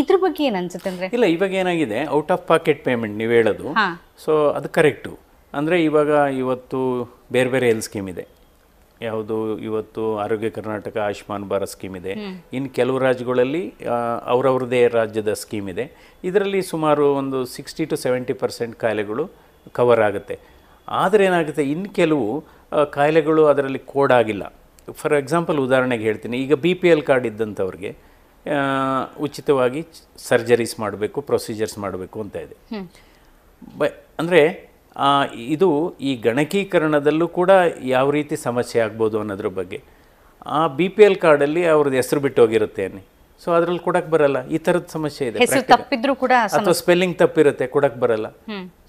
ಇದ್ರ ಬಗ್ಗೆ ಏನು ಅನ್ಸುತ್ತೆ ಅಂದರೆ, ಇಲ್ಲ ಇವಾಗ ಏನಾಗಿದೆ ಔಟ್ ಆಫ್ ಪಾಕೆಟ್ ಪೇಮೆಂಟ್ ನೀವು ಹೇಳೋದು, ಸೊ ಅದು ಕರೆಕ್ಟು. ಅಂದರೆ ಇವಾಗ ಇವತ್ತು ಬೇರೆ ಬೇರೆ ಎಲ್ ಸ್ಕೀಮ್ ಇದೆ, ಯಾವುದು ಇವತ್ತು ಆರೋಗ್ಯ ಕರ್ನಾಟಕ ಆಯುಷ್ಮಾನ್ ಭಾರತ್ ಸ್ಕೀಮ್ ಇದೆ, ಇನ್ನು ಕೆಲವು ರಾಜ್ಯಗಳಲ್ಲಿ ಅವರವ್ರದೇ ರಾಜ್ಯದ ಸ್ಕೀಮ್ ಇದೆ. ಇದರಲ್ಲಿ ಸುಮಾರು ಒಂದು ಸಿಕ್ಸ್ಟಿ ಟು ಸೆವೆಂಟಿ ಪರ್ಸೆಂಟ್ ಕಾಯಿಲೆಗಳು ಕವರ್ ಆಗುತ್ತೆ. ಆದರೆ ಏನಾಗುತ್ತೆ, ಇನ್ನು ಕೆಲವು ಕಾಯಿಲೆಗಳು ಅದರಲ್ಲಿ ಕೋಡ್ ಆಗಿಲ್ಲ. ಫಾರ್ ಎಕ್ಸಾಂಪಲ್ ಉದಾಹರಣೆಗೆ ಹೇಳ್ತೀನಿ, ಈಗ ಬಿ ಪಿ ಎಲ್ ಕಾರ್ಡ್ ಇದ್ದಂಥವ್ರಿಗೆ ಉಚಿತವಾಗಿ ಸರ್ಜರೀಸ್ ಮಾಡಬೇಕು, ಪ್ರೊಸೀಜರ್ಸ್ ಮಾಡಬೇಕು ಅಂತ ಇದೆ. ಬ ಅಂದರೆ ಇದು ಈ ಗಣಕೀಕರಣದಲ್ಲೂ ಕೂಡ ಯಾವ ರೀತಿ ಸಮಸ್ಯೆ ಆಗ್ಬೋದು ಅನ್ನೋದ್ರ ಬಗ್ಗೆ. ಆ ಬಿ ಪಿ ಎಲ್ ಕಾರ್ಡಲ್ಲಿ ಅವ್ರದ್ದು ಹೆಸರು ಬಿಟ್ಟು ಹೋಗಿರುತ್ತೆ ಅನ್ನಿ, ಸೊ ಅದರಲ್ಲಿ ಕೊಡಕ್ಕೆ ಬರಲ್ಲ. ಈ ಥರದ ಸಮಸ್ಯೆ ಇದೆ. ಅಥವಾ ಸ್ಪೆಲ್ಲಿಂಗ್ ತಪ್ಪಿರುತ್ತೆ, ಕೊಡಕ್ಕೆ ಬರಲ್ಲ.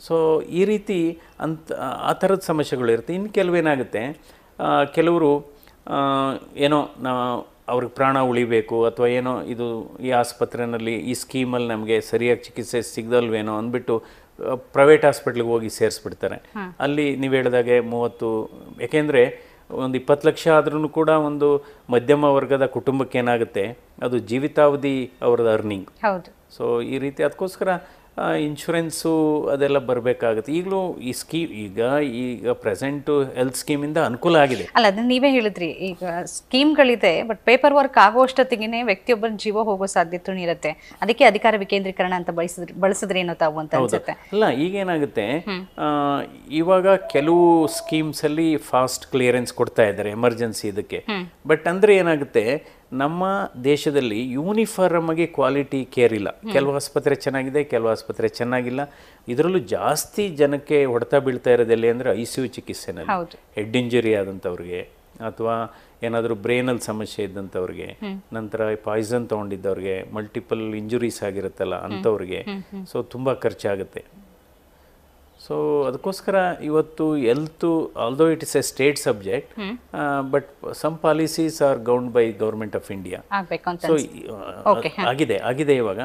ಸೊ ಈ ರೀತಿ ಅಂತ ಆ ಥರದ ಸಮಸ್ಯೆಗಳು ಇರುತ್ತೆ. ಇನ್ನು ಕೆಲವೇನಾಗುತ್ತೆ, ಕೆಲವರು ಏನೋ ನಾ ಅವ್ರಿಗೆ ಪ್ರಾಣ ಉಳಿಬೇಕು ಅಥವಾ ಏನೋ ಇದು ಈ ಆಸ್ಪತ್ರೆಯಲ್ಲಿ ಈ ಸ್ಕೀಮಲ್ಲಿ ನಮಗೆ ಸರಿಯಾಗಿ ಚಿಕಿತ್ಸೆ ಸಿಗದಲ್ವೇನೋ ಅಂದ್ಬಿಟ್ಟು ಪ್ರೈವೇಟ್ ಹಾಸ್ಪಿಟ್ಲಿಗೆ ಹೋಗಿ ಸೇರಿಸ್ಬಿಡ್ತಾರೆ. ಅಲ್ಲಿ ನೀವು ಹೇಳಿದಾಗೆ ಮೂವತ್ತು, ಯಾಕೆಂದರೆ ಒಂದು ಇಪ್ಪತ್ತು ಲಕ್ಷ ಆದ್ರೂ ಕೂಡ ಒಂದು ಮಧ್ಯಮ ವರ್ಗದ ಕುಟುಂಬಕ್ಕೆ ಏನಾಗುತ್ತೆ, ಅದು ಜೀವಿತಾವಧಿ ಅವ್ರದ್ದು ಅರ್ನಿಂಗ್. ಹೌದು. ಸೊ ಈ ರೀತಿ ಅದಕ್ಕೋಸ್ಕರ ಇನ್ಶೂರೆನ್ಸು ಅದೆಲ್ಲ ಬರಬೇಕಾಗುತ್ತೆ. ಈಗಲೂ ಈ ಸ್ಕೀಮ್ ಈಗ ಈಗ ಪ್ರೆಸೆಂಟು ಹೆಲ್ತ್ ಸ್ಕೀಮಿಂದ ಅನುಕೂಲ ಆಗಿದೆ. ಅಲ್ಲ, ಅದನ್ನ ನೀವೇ ಹೇಳಿದ್ರಿ, ಈಗ ಸ್ಕೀಮ್ಗಳಿದೆ ಬಟ್ ಪೇಪರ್ ವರ್ಕ್ ಆಗೋಷ್ಟೊತ್ತಿಗೆ ವ್ಯಕ್ತಿಯೊಬ್ಬರ ಜೀವ ಹೋಗೋ ಸಾಧ್ಯತೆ ಇರುತ್ತೆ. ಅದಕ್ಕೆ ಅಧಿಕಾರ ವಿಕೇಂದ್ರೀಕರಣ ಅಂತ ಬಳಸಿದ್ರೆ ಬಳಸಿದ್ರೆ ಏನೋ ತಾವು ಅಂತ ಅನ್ಸುತ್ತೆ. ಅಲ್ಲ, ಈಗೇನಾಗುತ್ತೆ, ಇವಾಗ ಕೆಲವು ಸ್ಕೀಮ್ಸಲ್ಲಿ ಫಾಸ್ಟ್ ಕ್ಲಿಯರೆನ್ಸ್ ಕೊಡ್ತಾ ಇದ್ದಾರೆ ಎಮರ್ಜೆನ್ಸಿ ಇದಕ್ಕೆ. ಬಟ್ ಅಂದರೆ ಏನಾಗುತ್ತೆ, ನಮ್ಮ ದೇಶದಲ್ಲಿ ಯೂನಿಫಾರ್ಮ್ ಆಗಿ ಕ್ವಾಲಿಟಿ ಕೇರ್ ಇಲ್ಲ. ಕೆಲವು ಆಸ್ಪತ್ರೆ ಚೆನ್ನಾಗಿದೆ, ಕೆಲವು ಆಸ್ಪತ್ರೆ ಚೆನ್ನಾಗಿಲ್ಲ. ಇದರಲ್ಲೂ ಜಾಸ್ತಿ ಜನಕ್ಕೆ ಹೊಡೆತ ಬೀಳ್ತಾ ಇರೋದೆಲ್ಲಿ ಅಂದರೆ ಐ ಸಿ ಯು ಚಿಕಿತ್ಸೆನಲ್ಲಿ, ಹೆಡ್ ಇಂಜುರಿ ಆದಂಥವ್ರಿಗೆ ಅಥವಾ ಏನಾದರೂ ಬ್ರೈನಲ್ಲಿ ಸಮಸ್ಯೆ ಇದ್ದಂಥವ್ರಿಗೆ, ನಂತರ ಪಾಯ್ಸನ್ ತೊಗೊಂಡಿದ್ದವ್ರಿಗೆ, ಮಲ್ಟಿಪಲ್ ಇಂಜುರೀಸ್ ಆಗಿರುತ್ತಲ್ಲ ಅಂಥವ್ರಿಗೆ. ಸೊ ತುಂಬ ಖರ್ಚಾಗುತ್ತೆ. ಸೊ ಅದಕ್ಕೋಸ್ಕರ ಇವತ್ತು health although it is a state subject, but some policies are governed by government of India. So ಆಗಿದೆ ಆಗಿದೆ ಇವಾಗ.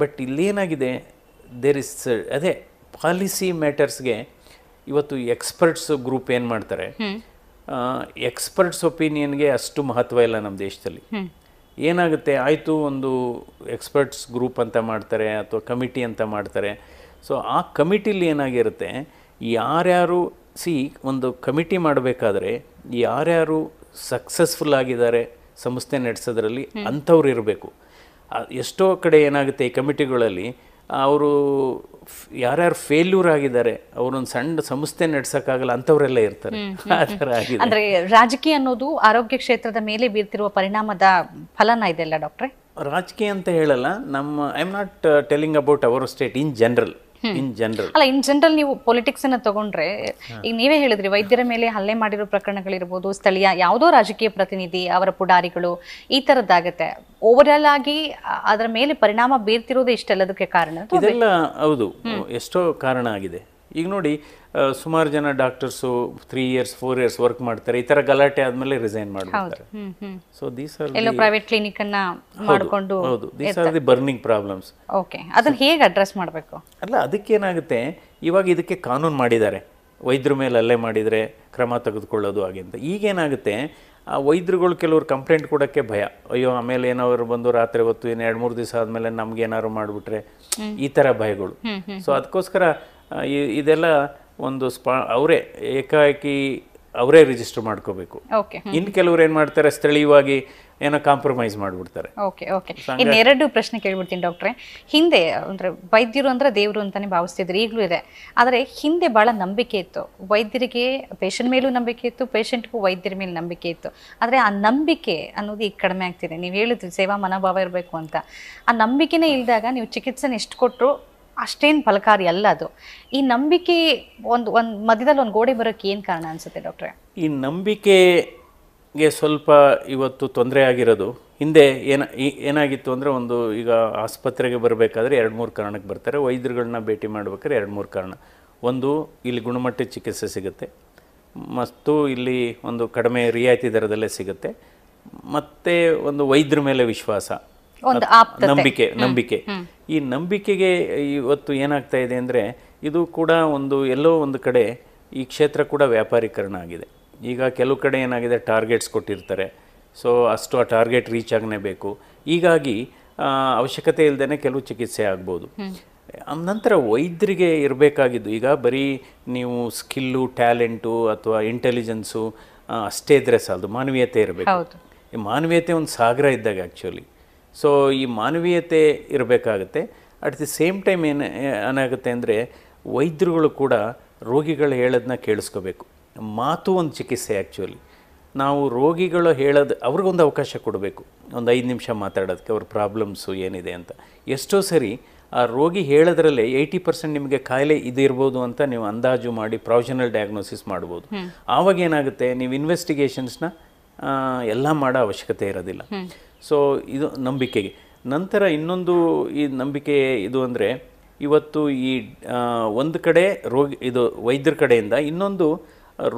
ಬಟ್ ಇಲ್ಲೇನಾಗಿದೆ, ದೇರ್ ಇಸ್ ಅದೇ ಪಾಲಿಸಿ ಮ್ಯಾಟರ್ಸ್ಗೆ ಇವತ್ತು ಎಕ್ಸ್ಪರ್ಟ್ಸ್ ಗ್ರೂಪ್ ಏನು ಮಾಡ್ತಾರೆ, ಎಕ್ಸ್ಪರ್ಟ್ಸ್ ಒಪಿನಿಯನ್ಗೆ ಅಷ್ಟು ಮಹತ್ವ ಇಲ್ಲ ನಮ್ಮ ದೇಶದಲ್ಲಿ. ಏನಾಗುತ್ತೆ, ಆಯಿತು ಒಂದು ಎಕ್ಸ್ಪರ್ಟ್ಸ್ ಗ್ರೂಪ್ ಅಂತ ಮಾಡ್ತಾರೆ ಅಥವಾ ಕಮಿಟಿ ಅಂತ ಮಾಡ್ತಾರೆ. ಸೊ ಆ ಕಮಿಟಿಲಿ ಏನಾಗಿರುತ್ತೆ, ಯಾರ್ಯಾರು ಸಿ ಒಂದು ಕಮಿಟಿ ಮಾಡಬೇಕಾದ್ರೆ ಯಾರ್ಯಾರು ಸಕ್ಸಸ್ಫುಲ್ ಆಗಿದ್ದಾರೆ ಸಂಸ್ಥೆ ನಡೆಸೋದ್ರಲ್ಲಿ ಅಂಥವ್ರು ಇರಬೇಕು. ಎಷ್ಟೋ ಕಡೆ ಏನಾಗುತ್ತೆ, ಈ ಕಮಿಟಿಗಳಲ್ಲಿ ಅವರು ಯಾರ್ಯಾರು ಫೇಲ್ಯೂರ್ ಆಗಿದ್ದಾರೆ, ಅವರೊಂದು ಸಣ್ಣ ಸಂಸ್ಥೆ ನಡೆಸೋಕ್ಕಾಗಲ್ಲ ಅಂಥವರೆಲ್ಲ ಇರ್ತಾರೆ. ಆ ಥರ ಆಗಿದೆ. ಅಂದರೆ ರಾಜಕೀಯ ಅನ್ನೋದು ಆರೋಗ್ಯ ಕ್ಷೇತ್ರದ ಮೇಲೆ ಬೀರ್ತಿರುವ ಪರಿಣಾಮದ ಫಲನ ಇದೆಲ್ಲ ಡಾಕ್ಟ್ರೆ? ರಾಜಕೀಯ ಅಂತ ಹೇಳಲ್ಲ, ನಮ್ಮ I am not telling about our state, in general in general ಅಲ್ಲ ಇನ್ ಜನರಲ್ ನೀವು ಪೊಲಿಟಿಕ್ಸ್ ಅನ್ನ ತಗೊಂಡ್ರೆ, ಈಗ ನೀವೇ ಹೇಳಿದ್ರಿ ವೈದ್ಯರ ಮೇಲೆ ಹಲ್ಲೆ ಮಾಡಿರೋ ಪ್ರಕರಣಗಳಿರ್ಬೋದು, ಸ್ಥಳೀಯ ಯಾವುದೋ ರಾಜಕೀಯ ಪ್ರತಿನಿಧಿ, ಅವರ ಪುಡಾರಿಗಳು, ಈ ಥರದ್ದಾಗತ್ತೆ. ಓವರಾಲ್ ಆಗಿ ಅದರ ಮೇಲೆ ಪರಿಣಾಮ ಬೀರ್ತಿರೋದು ಇಷ್ಟೆಲ್ಲದಕ್ಕೆ ಕಾರಣ ಇದೆಲ್ಲ. ಹೌದು, ಎಷ್ಟೋ ಕಾರಣ ಆಗಿದೆ. ಈಗ ನೋಡಿ, ಸುಮಾರು ಜನ doctors three years four years work ಮಾಡ್ತಾರೆ, ಈ ಥರ ಗಲಾಟೆ ಆದಮೇಲೆ ರಿಸೈನ್ ಮಾಡ್ತಾರೆ. ಸೊ ದೀಸ್ ಆರ್ ಎಲ್ಲೋ ಪ್ರೈವೇಟ್ ಕ್ಲಿನಿಕ್ ಅನ್ನ ಮಾಡ್ಕೊಂಡು, ಹೌದು, these are the burning problems. Okay, ಅದನ್ನ ಹೇಗೆ ಅಡ್ರೆಸ್ ಮಾಡಬೇಕು? ಅಲ್ಲ, ಅದಕ್ಕೆ ಏನಾಗುತ್ತೆ, ಇವಾಗ ಇದಕ್ಕೆ ಕಾನೂನು ಮಾಡಿದ್ದಾರೆ, ವೈದ್ಯರ ಮೇಲೆ ಅಲ್ಲೇ ಮಾಡಿದರೆ ಕ್ರಮ ತೆಗೆದುಕೊಳ್ಳೋದು ಹಾಗೆ ಅಂತ. ಈಗೇನಾಗುತ್ತೆ, ಆ ವೈದ್ಯರುಗಳು ಕೆಲವರು ಕಂಪ್ಲೇಂಟ್ ಕೊಡೋಕ್ಕೆ ಭಯ, ಅಯ್ಯೋ ಆಮೇಲೆ ಏನಾದ್ರು ಬಂದು ರಾತ್ರಿ ಹೊತ್ತು ಏನು ಎರಡು ಮೂರು ದಿವಸ ಆದಮೇಲೆ ನಮ್ಗೆ ಏನಾದ್ರು ಮಾಡಿಬಿಟ್ರೆ, ಈ ಥರ ಭಯಗಳು. ಸೊ ಅದಕ್ಕೋಸ್ಕರ ಇದೆಲ್ಲ ಒಂದು ಸ್ಪಾ ಅವರೇ ಏಕಾಏಕಿ ಅವರೇ ರಿಜಿಸ್ಟರ್ ಮಾಡ್ಕೋಬೇಕು. ಇನ್ನು ಕೆಲವ್ರು ಏನು ಮಾಡ್ತಾರೆ, ಸ್ಥಳೀಯವಾಗಿ ಏನೋ ಕಾಂಪ್ರಮೈಸ್ ಮಾಡಿಬಿಡ್ತಾರೆ. ಓಕೆ ಓಕೆ ಇನ್ನೆರಡು ಪ್ರಶ್ನೆ ಕೇಳ್ಬಿಡ್ತೀನಿ ಡಾಕ್ಟ್ರೆ. ಹಿಂದೆ ಅಂದರೆ ವೈದ್ಯರು ಅಂದರೆ ದೇವರು ಅಂತಲೇ ಭಾವಿಸ್ತಿದ್ರು, ಈಗಲೂ ಇದೆ. ಆದರೆ ಹಿಂದೆ ಭಾಳ ನಂಬಿಕೆ ಇತ್ತು ವೈದ್ಯರಿಗೆ, ಪೇಷಂಟ್ ಮೇಲೂ ನಂಬಿಕೆ ಇತ್ತು, ಪೇಷಂಟ್ಗೂ ವೈದ್ಯರ ಮೇಲೆ ನಂಬಿಕೆ ಇತ್ತು. ಆದರೆ ಆ ನಂಬಿಕೆ ಅನ್ನೋದು ಈಗ ಕಡಿಮೆ ಆಗ್ತಿದೆ. ನೀವು ಹೇಳಿದ್ರಿ ಸೇವಾ ಮನೋಭಾವ ಇರಬೇಕು ಅಂತ. ಆ ನಂಬಿಕೆನೇ ಇಲ್ಲದಾಗ ನೀವು ಚಿಕಿತ್ಸೆನ ಎಷ್ಟು ಕೊಟ್ಟರು ಅಷ್ಟೇನು ಫಲಕಾರಿ ಅಲ್ಲ ಅದು. ಈ ನಂಬಿಕೆ ಒಂದು ಒಂದು ಮಧ್ಯದಲ್ಲಿ ಒಂದು ಗೋಡೆ ಬರೋಕ್ಕೆ ಏನು ಕಾರಣ ಅನಿಸುತ್ತೆ ಡಾಕ್ಟ್ರೆ? ಈ ನಂಬಿಕೆಗೆ ಸ್ವಲ್ಪ ಇವತ್ತು ತೊಂದರೆ ಆಗಿರೋದು. ಹಿಂದೆ ಏನ ಏನಾಗಿತ್ತು ಅಂದರೆ, ಒಂದು ಈಗ ಆಸ್ಪತ್ರೆಗೆ ಬರಬೇಕಾದ್ರೆ ಎರಡು ಮೂರು ಕಾರಣಕ್ಕೆ ಬರ್ತಾರೆ, ವೈದ್ಯರುಗಳನ್ನ ಭೇಟಿ ಮಾಡ್ಬೇಕಾದ್ರೆ ಎರಡು ಮೂರು ಕಾರಣ. ಒಂದು, ಇಲ್ಲಿ ಗುಣಮಟ್ಟದ ಚಿಕಿತ್ಸೆ ಸಿಗುತ್ತೆ ಮತ್ತು ಇಲ್ಲಿ ಒಂದು ಕಡಿಮೆ ರಿಯಾಯಿತಿ ದರದಲ್ಲೇ ಸಿಗುತ್ತೆ, ಮತ್ತು ಒಂದು ವೈದ್ಯರ ಮೇಲೆ ವಿಶ್ವಾಸ, ನಂಬಿಕೆ ನಂಬಿಕೆ ಈ ನಂಬಿಕೆಗೆ ಇವತ್ತು ಏನಾಗ್ತಾ ಇದೆ ಅಂದರೆ, ಇದು ಕೂಡ ಒಂದು ಎಲ್ಲೋ ಒಂದು ಕಡೆ ಈ ಕ್ಷೇತ್ರ ಕೂಡ ವ್ಯಾಪಾರೀಕರಣ ಆಗಿದೆ. ಈಗ ಕೆಲವು ಕಡೆ ಏನಾಗಿದೆ, ಟಾರ್ಗೆಟ್ಸ್ ಕೊಟ್ಟಿರ್ತಾರೆ, ಸೊ ಅಷ್ಟು ಆ ಟಾರ್ಗೆಟ್ ರೀಚ್ ಆಗಲೇಬೇಕು, ಹೀಗಾಗಿ ಅವಶ್ಯಕತೆ ಇಲ್ಲದೇ ಕೆಲವು ಚಿಕಿತ್ಸೆ ಆಗ್ಬೋದು. ನಂತರ ವೈದ್ಯರಿಗೆ ಇರಬೇಕಾಗಿದ್ದು, ಈಗ ಬರೀ ನೀವು ಸ್ಕಿಲ್ಲು, ಟ್ಯಾಲೆಂಟು ಅಥವಾ ಇಂಟೆಲಿಜೆನ್ಸು ಅಷ್ಟೇ ಇದ್ದರೆ ಸಾಲದು, ಮಾನವೀಯತೆ ಇರಬೇಕು. ಈ ಮಾನವೀಯತೆ ಒಂದು ಸಾಗರ ಇದ್ದಾಗ ಆ್ಯಕ್ಚುಲಿ, ಸೊ ಈ ಮಾನವೀಯತೆ ಇರಬೇಕಾಗತ್ತೆ. ಅಟ್ ದಿ ಸೇಮ್ ಟೈಮ್ ಏನು ಏನಾಗುತ್ತೆ ಅಂದರೆ, ವೈದ್ಯರುಗಳು ಕೂಡ ರೋಗಿಗಳು ಹೇಳೋದನ್ನ ಕೇಳಿಸ್ಕೋಬೇಕು. ಮಾತು ಒಂದು ಚಿಕಿತ್ಸೆ ಆ್ಯಕ್ಚುಲಿ. ನಾವು ರೋಗಿಗಳು ಹೇಳೋದು, ಅವ್ರಿಗೊಂದು ಅವಕಾಶ ಕೊಡಬೇಕು, ಒಂದು ಐದು ನಿಮಿಷ ಮಾತಾಡೋದಕ್ಕೆ ಅವ್ರ ಪ್ರಾಬ್ಲಮ್ಸು ಏನಿದೆ ಅಂತ. ಎಷ್ಟೋ ಸರಿ ಆ ರೋಗಿ ಹೇಳೋದ್ರಲ್ಲೇ ಏಯ್ಟಿ ಪರ್ಸೆಂಟ್ ನಿಮಗೆ ಕಾಯಿಲೆ ಇದು ಇರ್ಬೋದು ಅಂತ ನೀವು ಅಂದಾಜು ಮಾಡಿ ಪ್ರಾವಿಷನಲ್ ಡಯಾಗ್ನೋಸಿಸ್ ಮಾಡ್ಬೋದು. ಆವಾಗ ಏನಾಗುತ್ತೆ, ನೀವು ಇನ್ವೆಸ್ಟಿಗೇಷನ್ಸ್ನ ಎಲ್ಲ ಮಾಡೋ ಅವಶ್ಯಕತೆ ಇರೋದಿಲ್ಲ. ಸೊ ಇದು ನಂಬಿಕೆಗೆ. ನಂತರ ಇನ್ನೊಂದು ಈ ನಂಬಿಕೆ ಇದು ಅಂದರೆ, ಇವತ್ತು ಈ ಒಂದು ಕಡೆ ರೋಗಿ ಇದು ವೈದ್ಯರ ಕಡೆಯಿಂದ, ಇನ್ನೊಂದು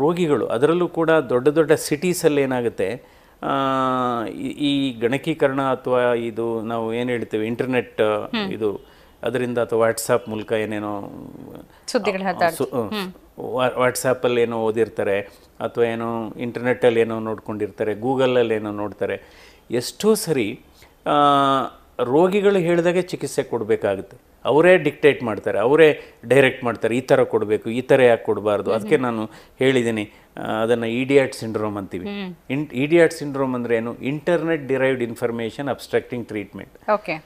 ರೋಗಿಗಳು, ಅದರಲ್ಲೂ ಕೂಡ ದೊಡ್ಡ ದೊಡ್ಡ ಸಿಟೀಸಲ್ಲಿ ಏನಾಗುತ್ತೆ, ಈ ಗಣಕೀಕರಣ ಅಥವಾ ಇದು ನಾವು ಏನು ಹೇಳ್ತೀವಿ ಇಂಟರ್ನೆಟ್ ಇದು ಅದರಿಂದ, ಅಥವಾ ವಾಟ್ಸಾಪ್ ಮೂಲಕ ಏನೇನೋ ವಾಟ್ಸಾಪಲ್ಲಿ ಏನೋ ಓದಿರ್ತಾರೆ, ಅಥವಾ ಏನೋ ಇಂಟರ್ನೆಟ್ಟಲ್ಲಿ ಏನೋ ನೋಡ್ಕೊಂಡಿರ್ತಾರೆ, ಗೂಗಲಲ್ಲಿ ಏನೋ ನೋಡ್ತಾರೆ. ಎಷ್ಟೋ ಸರಿ ರೋಗಿಗಳು ಹೇಳಿದಾಗೆ ಚಿಕಿತ್ಸೆ ಕೊಡಬೇಕಾಗುತ್ತೆ. ಅವರೇ ಡಿಕ್ಟೇಟ್ ಮಾಡ್ತಾರೆ, ಅವರೇ ಡೈರೆಕ್ಟ್ ಮಾಡ್ತಾರೆ, ಈ ಥರ ಕೊಡಬೇಕು, ಈ ಥರ ಯಾಕೆ ಕೊಡಬಾರ್ದು. ಅದಕ್ಕೆ ನಾನು ಹೇಳಿದ್ದೀನಿ, ಅದನ್ನು ಇಡಿಯಾಟ್ ಸಿಂಡ್ರೋಮ್ ಅಂತೀವಿ. ಇನ್ ಇಡಿಯಾಟ್ ಸಿಂಡ್ರೋಮ್ ಅಂದರೆ ಏನು? Internet derived information abstracting treatment. Okay.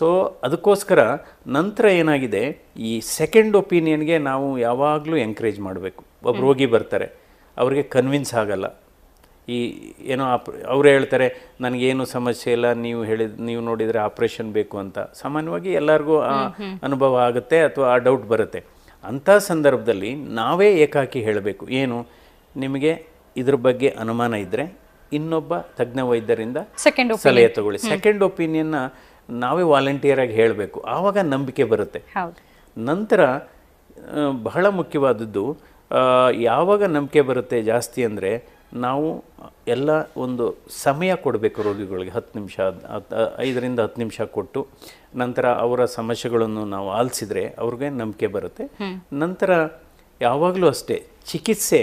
So ಅದಕ್ಕೋಸ್ಕರ ನಂತರ ಏನಾಗಿದೆ, ಈ ಸೆಕೆಂಡ್ ಒಪಿನಿಯನ್ಗೆ ನಾವು ಯಾವಾಗಲೂ ಎಂಕರೇಜ್ ಮಾಡಬೇಕು. ಒಬ್ಬ ರೋಗಿ ಬರ್ತಾರೆ, ಅವರಿಗೆ ಕನ್ವಿನ್ಸ್ ಆಗಲ್ಲ, ಈ ಏನೋ ಆಪ್ ಅವರು ಹೇಳ್ತಾರೆ ನನಗೇನು ಸಮಸ್ಯೆ ಇಲ್ಲ, ನೀವು ಹೇಳಿದ ನೀವು ನೋಡಿದರೆ ಆಪ್ರೇಷನ್ ಬೇಕು ಅಂತ. ಸಾಮಾನ್ಯವಾಗಿ ಎಲ್ಲರಿಗೂ ಆ ಅನುಭವ ಆಗುತ್ತೆ ಅಥವಾ ಆ ಡೌಟ್ ಬರುತ್ತೆ. ಅಂಥ ಸಂದರ್ಭದಲ್ಲಿ ನಾವೇ ಏಕಾಕಿ ಹೇಳಬೇಕು, ಏನು ನಿಮಗೆ ಇದ್ರ ಬಗ್ಗೆ ಅನುಮಾನ ಇದ್ದರೆ ಇನ್ನೊಬ್ಬ ತಜ್ಞ ವೈದ್ಯರಿಂದ ಸಲಹೆ ತಗೊಳ್ಳಿ. ಸೆಕೆಂಡ್ ಒಪಿನಿಯನ್ನ ನಾವೇ ವಾಲಂಟಿಯರಾಗಿ ಹೇಳಬೇಕು, ಆವಾಗ ನಂಬಿಕೆ ಬರುತ್ತೆ. ನಂತರ ಬಹಳ ಮುಖ್ಯವಾದದ್ದು, ಯಾವಾಗ ನಂಬಿಕೆ ಬರುತ್ತೆ ಜಾಸ್ತಿ ಅಂದರೆ, ನಾವು ಎಲ್ಲ ಒಂದು ಸಮಯ ಕೊಡಬೇಕು ರೋಗಿಗಳಿಗೆ. ಹತ್ತು ನಿಮಿಷ ಐದರಿಂದ ಹತ್ತು ನಿಮಿಷ ಕೊಟ್ಟು ನಂತರ ಅವರ ಸಮಸ್ಯೆಗಳನ್ನು ನಾವು ಆಲಿಸಿದರೆ ಅವ್ರಿಗೆ ನಂಬಿಕೆ ಬರುತ್ತೆ. ನಂತರ ಯಾವಾಗಲೂ ಅಷ್ಟೇ, ಚಿಕಿತ್ಸೆ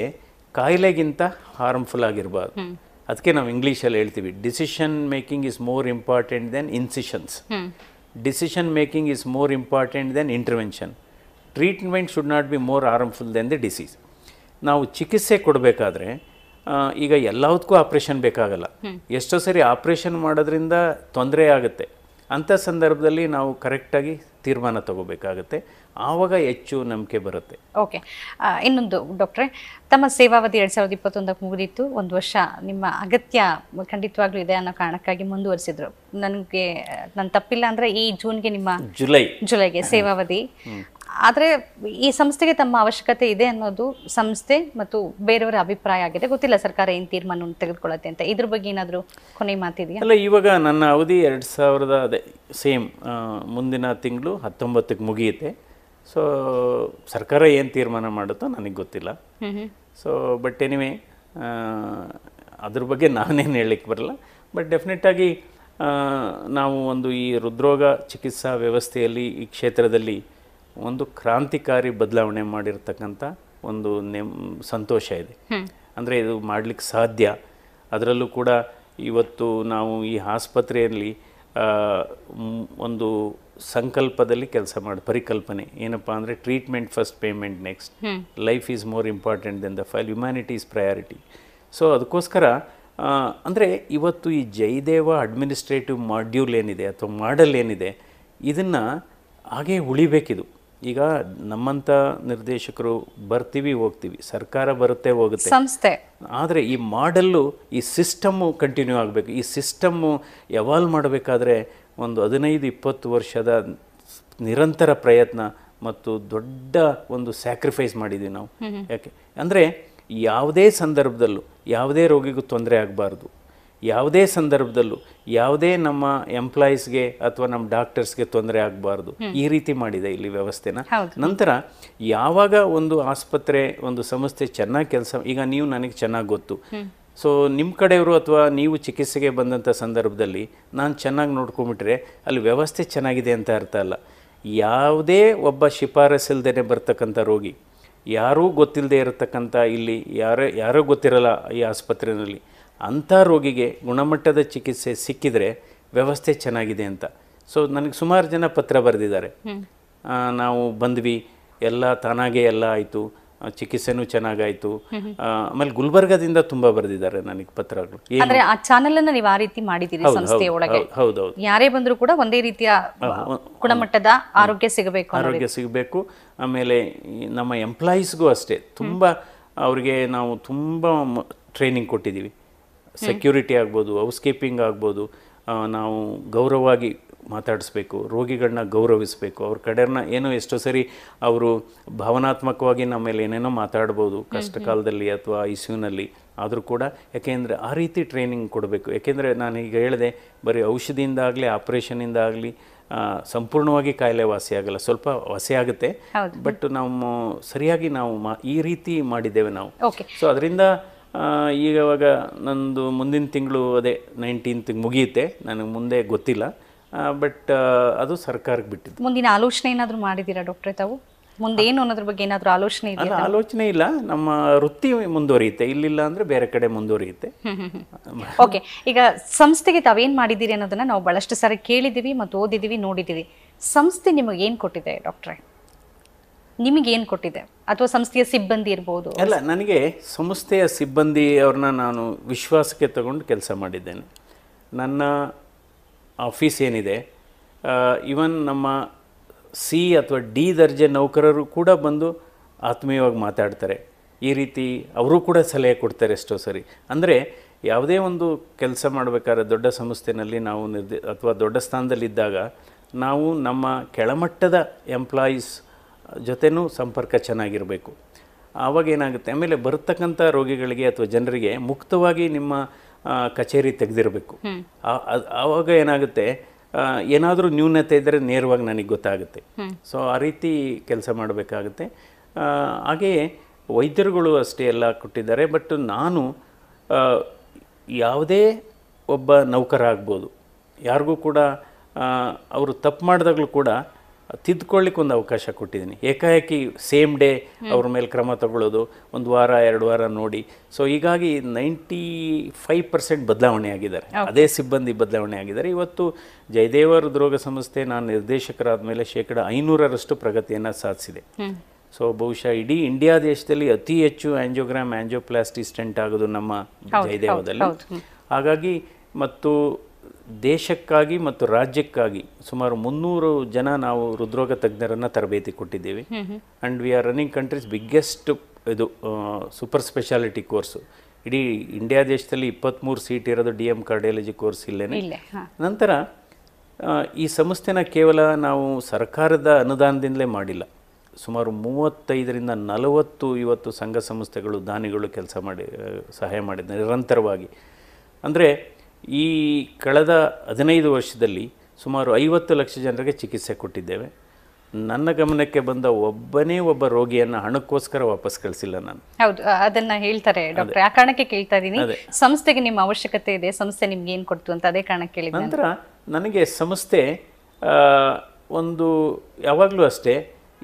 ಕಾಯಿಲೆಗಿಂತ ಹಾರ್ಮ್ಫುಲ್ ಆಗಿರಬಾರ್ದು. ಅದಕ್ಕೆ ನಾವು ಇಂಗ್ಲೀಷಲ್ಲಿ ಹೇಳ್ತೀವಿ, decision making is more important than incisions, decision making is more important than intervention, treatment should not be more harmful than the disease. ನಾವು ಚಿಕಿತ್ಸೆ ಕೊಡಬೇಕಾದ್ರೆ ಈಗ ಎಲ್ಲದಕ್ಕೂ ಆಪ್ರೇಷನ್ ಬೇಕಾಗಲ್ಲ. ಎಷ್ಟೋ ಸರಿ ಆಪ್ರೇಷನ್ ಮಾಡೋದ್ರಿಂದ ತೊಂದರೆ ಆಗುತ್ತೆ. ಅಂಥ ಸಂದರ್ಭದಲ್ಲಿ ನಾವು ಕರೆಕ್ಟಾಗಿ ತೀರ್ಮಾನ ತಗೋಬೇಕಾಗತ್ತೆ, ಆವಾಗ ಹೆಚ್ಚು ನಂಬಿಕೆ ಬರುತ್ತೆ. ಓಕೆ. ಇನ್ನೊಂದು ಡಾಕ್ಟ್ರೆ, ತಮ್ಮ ಸೇವಾವಧಿ ಎರಡು ಸಾವಿರದ ಇಪ್ಪತ್ತೊಂದಕ್ಕೆ ಮುಗಿದಿತ್ತು, ಒಂದು ವರ್ಷ ನಿಮ್ಮ ಅಗತ್ಯ ಖಂಡಿತವಾಗ್ಲೂ ಇದೆ ಅನ್ನೋ ಕಾರಣಕ್ಕಾಗಿ ಮುಂದುವರಿಸಿದ್ರು. ನನಗೆ ನಾನು ತಪ್ಪಿಲ್ಲ ಅಂದರೆ ಈ ಜೂನ್ಗೆ ನಿಮ್ಮ ಜುಲೈ ಜುಲೈಗೆ ಸೇವಾವಧಿ. ಆದರೆ ಈ ಸಂಸ್ಥೆಗೆ ತಮ್ಮ ಅವಶ್ಯಕತೆ ಇದೆ ಅನ್ನೋದು ಸಂಸ್ಥೆ ಮತ್ತು ಬೇರೆಯವರ ಅಭಿಪ್ರಾಯ ಆಗಿದೆ. ಗೊತ್ತಿಲ್ಲ ಸರ್ಕಾರ ಏನು ತೀರ್ಮಾನವನ್ನು ತೆಗೆದುಕೊಳ್ಳುತ್ತೆ ಅಂತ. ಇದ್ರ ಬಗ್ಗೆ ಏನಾದರೂ ಕೊನೆ ಮಾತಿದೆಯಾ? ಅಲ್ಲ, ಇವಾಗ ನನ್ನ ಅವಧಿ ಎರಡು ಸಾವಿರದ ಅದೇ ಸೇಮ್ ಮುಂದಿನ ತಿಂಗಳು ಹತ್ತೊಂಬತ್ತಕ್ಕೆ ಮುಗಿಯುತ್ತೆ. ಸೊ ಸರ್ಕಾರ ಏನು ತೀರ್ಮಾನ ಮಾಡುತ್ತೋ ನನಗೆ ಗೊತ್ತಿಲ್ಲ. ಸೊ ಬಟ್ ಎನಿವೆ ಅದ್ರ ಬಗ್ಗೆ ನಾನೇನು ಹೇಳಲಿಕ್ಕೆ ಬರಲ್ಲ. ಬಟ್ ಡೆಫಿನೆಟ್ಟಾಗಿ ನಾವು ಒಂದು ಈ ಹೃದ್ರೋಗ ಚಿಕಿತ್ಸಾ ವ್ಯವಸ್ಥೆಯಲ್ಲಿ ಈ ಕ್ಷೇತ್ರದಲ್ಲಿ ಒಂದು ಕ್ರಾಂತಿಕಾರಿ ಬದಲಾವಣೆ ಮಾಡಿರ್ತಕ್ಕಂಥ ಒಂದು ನೆಮ್ ಸಂತೋಷ ಇದೆ. ಅಂದರೆ ಇದು ಮಾಡಲಿಕ್ಕೆ ಸಾಧ್ಯ. ಅದರಲ್ಲೂ ಕೂಡ ಇವತ್ತು ನಾವು ಈ ಆಸ್ಪತ್ರೆಯಲ್ಲಿ ಒಂದು ಸಂಕಲ್ಪದಲ್ಲಿ ಕೆಲಸ ಮಾಡಿ, ಪರಿಕಲ್ಪನೆ ಏನಪ್ಪ ಅಂದರೆ treatment first, payment next, life is more important than the file, humanity is priority. So ಅದಕ್ಕೋಸ್ಕರ ಅಂದರೆ ಇವತ್ತು ಈ ಜಯದೇವ ಅಡ್ಮಿನಿಸ್ಟ್ರೇಟಿವ್ ಮಾಡ್ಯೂಲ್ ಏನಿದೆ ಅಥವಾ ಮಾಡಲ್ ಏನಿದೆ, ಇದನ್ನು ಹಾಗೇ ಉಳಿಬೇಕಿದು. ಈಗ ನಮ್ಮಂಥ ನಿರ್ದೇಶಕರು ಬರ್ತೀವಿ, ಹೋಗ್ತೀವಿ, ಸರ್ಕಾರ ಬರುತ್ತೆ, ಹೋಗುತ್ತೆ ಸಂಸ್ಥೆ. ಆದರೆ ಈ ಮಾಡಲ್ಲು, ಈ ಸಿಸ್ಟಮ್ಮು ಕಂಟಿನ್ಯೂ ಆಗಬೇಕು. ಈ ಸಿಸ್ಟಮ್ಮು ಎವಾಲ್ವ್ ಮಾಡಬೇಕಾದ್ರೆ ಒಂದು ಹದಿನೈದು ಇಪ್ಪತ್ತು ವರ್ಷದ ನಿರಂತರ ಪ್ರಯತ್ನ ಮತ್ತು ದೊಡ್ಡ ಒಂದು ಸ್ಯಾಕ್ರಿಫೈಸ್ ಮಾಡಿದ್ದೀವಿ ನಾವು. ಯಾಕೆ ಅಂದರೆ ಯಾವುದೇ ಸಂದರ್ಭದಲ್ಲೂ ಯಾವುದೇ ರೋಗಿಗೂ ತೊಂದರೆ ಆಗಬಾರ್ದು, ಯಾವುದೇ ಸಂದರ್ಭದಲ್ಲೂ ಯಾವುದೇ ನಮ್ಮ ಎಂಪ್ಲಾಯೀಸ್ಗೆ ಅಥವಾ ನಮ್ಮ ಡಾಕ್ಟರ್ಸ್ಗೆ ತೊಂದರೆ ಆಗಬಾರ್ದು, ಈ ರೀತಿ ಮಾಡಿದೆ ಇಲ್ಲಿ ವ್ಯವಸ್ಥೆನ. ನಂತರ ಯಾವಾಗ ಒಂದು ಆಸ್ಪತ್ರೆ ಒಂದು ಸಂಸ್ಥೆ ಚೆನ್ನಾಗಿ ಕೆಲಸ, ಈಗ ನೀವು ನನಗೆ ಚೆನ್ನಾಗಿ ಗೊತ್ತು, ಸೊ ನಿಮ್ಮ ಕಡೆಯವರು ಅಥವಾ ನೀವು ಚಿಕಿತ್ಸೆಗೆ ಬಂದಂಥ ಸಂದರ್ಭದಲ್ಲಿ ನಾನು ಚೆನ್ನಾಗಿ ನೋಡ್ಕೊಂಬಿಟ್ರೆ ಅಲ್ಲಿ ವ್ಯವಸ್ಥೆ ಚೆನ್ನಾಗಿದೆ ಅಂತ ಅರ್ಥ ಅಲ್ಲ. ಯಾವುದೇ ಒಬ್ಬ ಶಿಫಾರಸಿಲ್ದೇ ಬರ್ತಕ್ಕಂಥ ರೋಗಿ, ಯಾರೂ ಗೊತ್ತಿಲ್ಲದೆ ಇರತಕ್ಕಂಥ, ಇಲ್ಲಿ ಯಾರೋ ಯಾರೋ ಗೊತ್ತಿರಲ್ಲ ಈ ಆಸ್ಪತ್ರೆಯಲ್ಲಿ, ಅಂಥ ರೋಗಿಗೆ ಗುಣಮಟ್ಟದ ಚಿಕಿತ್ಸೆ ಸಿಕ್ಕಿದರೆ ವ್ಯವಸ್ಥೆ ಚೆನ್ನಾಗಿದೆ ಅಂತ. ಸೊ ನನಗೆ ಸುಮಾರು ಜನ ಪತ್ರ ಬರೆದಿದ್ದಾರೆ, ನಾವು ಬಂದ್ವಿ, ಎಲ್ಲ ತಾನಾಗೆ ಎಲ್ಲ ಆಯಿತು, ಚಿಕಿತ್ಸೆನೂ ಚೆನ್ನಾಗಾಯಿತು. ಆಮೇಲೆ ಗುಲ್ಬರ್ಗದಿಂದ ತುಂಬಾ ಬರೆದಿದ್ದಾರೆ ನನಗೆ ಪತ್ರಗಳು. ಅಂದ್ರೆ ಆ ಚಾನೆಲ್ ಅನ್ನ ನೀವು ಆ ರೀತಿ ಮಾಡಿದ್ದೀರಿ ಸಂಸ್ಥೆಯ ಒಳಗೆ. ಹೌದೌದು, ಯಾರೇ ಬಂದರೂ ಕೂಡ ಒಂದೇ ರೀತಿಯ ಗುಣಮಟ್ಟದ ಆರೋಗ್ಯ ಸಿಗಬೇಕು, ಆರೋಗ್ಯ ಸಿಗಬೇಕು. ಆಮೇಲೆ ನಮ್ಮ ಎಂಪ್ಲಾಯೀಸ್ಗೂ ಅಷ್ಟೇ ತುಂಬಾ ಅವ್ರಿಗೆ ನಾವು ತುಂಬಾ ಟ್ರೈನಿಂಗ್ ಕೊಟ್ಟಿದ್ದೀವಿ. ಸೆಕ್ಯೂರಿಟಿ ಆಗ್ಬೋದು, ಹೌಸ್ ಕೀಪಿಂಗ್ ಆಗ್ಬೋದು, ನಾವು ಗೌರವವಾಗಿ ಮಾತಾಡಿಸ್ಬೇಕು, ರೋಗಿಗಳನ್ನ ಗೌರವಿಸಬೇಕು, ಅವ್ರ ಕಡೆಯನ್ನ ಏನೋ ಎಷ್ಟೋ ಸರಿ ಅವರು ಭಾವನಾತ್ಮಕವಾಗಿ ನಮ್ಮೇಲೆ ಏನೇನೋ ಮಾತಾಡ್ಬೋದು ಕಷ್ಟ ಕಾಲದಲ್ಲಿ ಅಥವಾ ಇಶ್ಯೂನಲ್ಲಿ, ಆದರೂ ಕೂಡ ಯಾಕೆಂದರೆ ಆ ರೀತಿ ಟ್ರೈನಿಂಗ್ ಕೊಡಬೇಕು. ಯಾಕೆಂದರೆ ನಾನು ಈಗ ಹೇಳಿದೆ, ಬರೀ ಔಷಧಿಯಿಂದ ಆಗಲಿ ಆಪ್ರೇಷನಿಂದ ಆಗಲಿ ಸಂಪೂರ್ಣವಾಗಿ ಕಾಯಿಲೆ ವಾಸಿ ಆಗಲ್ಲ, ಸ್ವಲ್ಪ ವಾಸಿ ಆಗುತ್ತೆ, ಬಟ್ ನಾವು ಸರಿಯಾಗಿ ನಾವು ಈ ರೀತಿ ಮಾಡಿದ್ದೇವೆ ನಾವು. ಸೊ ಅದರಿಂದ ಈಗವಾಗ ನಂದು ಮುಂದಿನ ತಿಂಗಳು ಅದೇ ನೈನ್ಟೀನ್ತ್ ಮುಗಿಯುತ್ತೆ, ನನಗೆ ಮುಂದೆ ಗೊತ್ತಿಲ್ಲ, ಬಟ್ ಅದು ಸರ್ಕಾರಕ್ಕೆ ಬಿಟ್ಟಿದ್ದು. ಮುಂದಿನ ಆಲೋಚನೆ ಏನಾದರೂ ಮಾಡಿದ್ದೀರಾ ಡಾಕ್ಟ್ರೇ ತಾವು? ಮುಂದೇನು ಅನ್ನೋದ್ರ ಬಗ್ಗೆ ಏನಾದರೂ ಆಲೋಚನೆ ಇದೆಯಾ? ಆಲೋಚನೆ ಇಲ್ಲ, ನಮ್ಮ ವೃತ್ತಿ ಮುಂದುವರಿಯುತ್ತೆ, ಇಲ್ಲಿಲ್ಲ ಅಂದರೆ ಬೇರೆ ಕಡೆ ಮುಂದುವರಿಯುತ್ತೆ. ಓಕೆ, ಈಗ ಸಂಸ್ಥೆಗೆ ತಾವೇನು ಮಾಡಿದ್ದೀರಿ ಅನ್ನೋದನ್ನು ನಾವು ಭಾಳಷ್ಟು ಸಾರಿ ಕೇಳಿದ್ದೀವಿ ಮತ್ತು ಓದಿದ್ದೀವಿ, ನೋಡಿದ್ದೀವಿ. ಸಂಸ್ಥೆ ನಿಮಗೆ ಏನು ಕೊಟ್ಟಿದೆ ಡಾಕ್ಟ್ರೇ? ನಿಮಗೇನು ಕೊಟ್ಟಿದೆ ಅಥವಾ ಸಂಸ್ಥೆಯ ಸಿಬ್ಬಂದಿ ಇರ್ಬೋದು? ಅಲ್ಲ, ನನಗೆ ಸಂಸ್ಥೆಯ ಸಿಬ್ಬಂದಿ ಅವ್ರನ್ನ ನಾನು ವಿಶ್ವಾಸಕ್ಕೆ ತಗೊಂಡು ಕೆಲಸ ಮಾಡಿದ್ದೇನೆ. ನನ್ನ ಆಫೀಸ್ ಏನಿದೆ, ಈವನ್ ನಮ್ಮ ಸಿ ಅಥವಾ ಡಿ ದರ್ಜೆ ನೌಕರರು ಕೂಡ ಬಂದು ಆತ್ಮೀಯವಾಗಿ ಮಾತಾಡ್ತಾರೆ, ಈ ರೀತಿ ಅವರು ಕೂಡ ಸಲಹೆ ಕೊಡ್ತಾರೆ ಎಷ್ಟೋ ಸರಿ. ಅಂದರೆ ಯಾವುದೇ ಒಂದು ಕೆಲಸ ಮಾಡಬೇಕಾದ್ರೆ ದೊಡ್ಡ ಸಂಸ್ಥೆಯಲ್ಲಿ ನಾವು ನಿರ್ದಿ ಅಥವಾ ದೊಡ್ಡ ಸ್ಥಾನದಲ್ಲಿದ್ದಾಗ ನಾವು ನಮ್ಮ ಕೆಳಮಟ್ಟದ ಎಂಪ್ಲಾಯೀಸ್ ಜೊತೆನೂ ಸಂಪರ್ಕ ಚೆನ್ನಾಗಿರಬೇಕು. ಆವಾಗ ಏನಾಗುತ್ತೆ, ಆಮೇಲೆ ಬರ್ತಕ್ಕಂಥ ರೋಗಿಗಳಿಗೆ ಅಥವಾ ಜನರಿಗೆ ಮುಕ್ತವಾಗಿ ನಿಮ್ಮ ಕಚೇರಿ ತೆಗೆದಿರಬೇಕು. ಆವಾಗ ಏನಾಗುತ್ತೆ, ಏನಾದರೂ ನ್ಯೂನತೆ ಇದ್ದರೆ ನೇರವಾಗಿ ನನಗೆ ಗೊತ್ತಾಗುತ್ತೆ. ಸೊ ಆ ರೀತಿ ಕೆಲಸ ಮಾಡಬೇಕಾಗುತ್ತೆ. ಹಾಗೆಯೇ ವೈದ್ಯರುಗಳು ಅಷ್ಟೇ ಎಲ್ಲ ಕೊಟ್ಟಿದ್ದಾರೆ, ಬಟ್ ನಾನು ಯಾವುದೇ ಒಬ್ಬ ನೌಕರ ಆಗ್ಬೋದು, ಯಾರಿಗೂ ಕೂಡ ಅವರು ತಪ್ಪು ಮಾಡಿದಾಗಲೂ ಕೂಡ ತಿದ್ಕೊಳ್ಳಿಕ್ಕೆ ಒಂದು ಅವಕಾಶ ಕೊಟ್ಟಿದ್ದೀನಿ. ಏಕಾಏಕಿ ಸೇಮ್ ಡೇ ಅವ್ರ ಮೇಲೆ ಕ್ರಮ ತಗೊಳ್ಳೋದು, ಒಂದು ವಾರ ಎರಡು ವಾರ ನೋಡಿ. ಸೊ ಹೀಗಾಗಿ ನೈಂಟಿ ಫೈವ್ ಪರ್ಸೆಂಟ್ ಬದಲಾವಣೆ ಆಗಿದ್ದಾರೆ, ಅದೇ ಸಿಬ್ಬಂದಿ ಬದಲಾವಣೆ ಆಗಿದ್ದಾರೆ. ಇವತ್ತು ಜಯದೇವ ಹೃದ್ರೋಗ ಸಂಸ್ಥೆ ನಾನು ನಿರ್ದೇಶಕರಾದ ಮೇಲೆ ಶೇಕಡ ಐನೂರರಷ್ಟು ಪ್ರಗತಿಯನ್ನು ಸಾಧಿಸಿದೆ. ಸೊ ಬಹುಶಃ ಇಡೀ ಇಂಡಿಯಾ ದೇಶದಲ್ಲಿ ಅತಿ ಹೆಚ್ಚು ಆ್ಯಂಜಿಯೋಗ್ರಾಮ್ ಆ್ಯಂಜಿಯೋಪ್ಲಾಸ್ಟಿ ಸ್ಟೆಂಟ್ ಆಗೋದು ನಮ್ಮ ಜಯದೇವದಲ್ಲಿ. ಹಾಗಾಗಿ ಮತ್ತು ದೇಶಕ್ಕಾಗಿ ಮತ್ತು ರಾಜ್ಯಕ್ಕಾಗಿ ಸುಮಾರು ಮುನ್ನೂರು ಜನ ನಾವು ಹೃದ್ರೋಗ ತಜ್ಞರನ್ನು ತರಬೇತಿ ಕೊಟ್ಟಿದ್ದೀವಿ. And we are running countries biggest ಇದು ಸೂಪರ್ ಸ್ಪೆಷಾಲಿಟಿ ಕೋರ್ಸು. ಇಡೀ ಇಂಡಿಯಾ ದೇಶದಲ್ಲಿ ಇಪ್ಪತ್ತ್ಮೂರು ಸೀಟ್ ಇರೋದು ಡಿ ಎಮ್ ಕಾರ್ಡಿಯಾಲಜಿ ಕೋರ್ಸ್ ಇಲ್ಲೇನೆ. ನಂತರ ಈ ಸಂಸ್ಥೆನ ಕೇವಲ ನಾವು ಸರ್ಕಾರದ ಅನುದಾನದಿಂದಲೇ ಮಾಡಿಲ್ಲ, ಸುಮಾರು ಮೂವತ್ತೈದರಿಂದ ನಲವತ್ತು ಇವತ್ತು ಸಂಘ ಸಂಸ್ಥೆಗಳು, ದಾನಿಗಳು ಕೆಲಸ ಮಾಡಿ ಸಹಾಯ ಮಾಡಿದ್ದಾರೆ ನಿರಂತರವಾಗಿ. ಅಂದರೆ ಈ ಕಳೆದ ಹದಿನೈದು ವರ್ಷದಲ್ಲಿ ಸುಮಾರು ಐವತ್ತು ಲಕ್ಷ ಜನರಿಗೆ ಚಿಕಿತ್ಸೆ ಕೊಟ್ಟಿದ್ದೇವೆ. ನನ್ನ ಗಮನಕ್ಕೆ ಬಂದ ಒಬ್ಬನೇ ಒಬ್ಬ ರೋಗಿಯನ್ನು ಹಣಕ್ಕೋಸ್ಕರ ವಾಪಸ್ ಕಳಿಸಿಲ್ಲ ನಾನು. ಹೌದು, ಅದನ್ನ ಹೇಳ್ತಾರೆ ಡಾಕ್ಟರ್, ಆ ಕಾರಣಕ್ಕೆ ಕೇಳ್ತಾ ಇದ್ದೀನಿ. ಸಂಸ್ಥೆಗೆ ನಿಮ್ಮ ಅವಶ್ಯಕತೆ ಇದೆ, ಸಂಸ್ಥೆ ನಿಮ್ಗೆ ಏನು ಕೊಡ್ತು ಅಂತ ಅದೇ ಕಾರಣಕ್ಕೆ ಕೇಳಿದ್ದೆ. ನಂತರ ನನಗೆ ಸಂಸ್ಥೆ ಒಂದು ಯಾವಾಗಲೂ ಅಷ್ಟೇ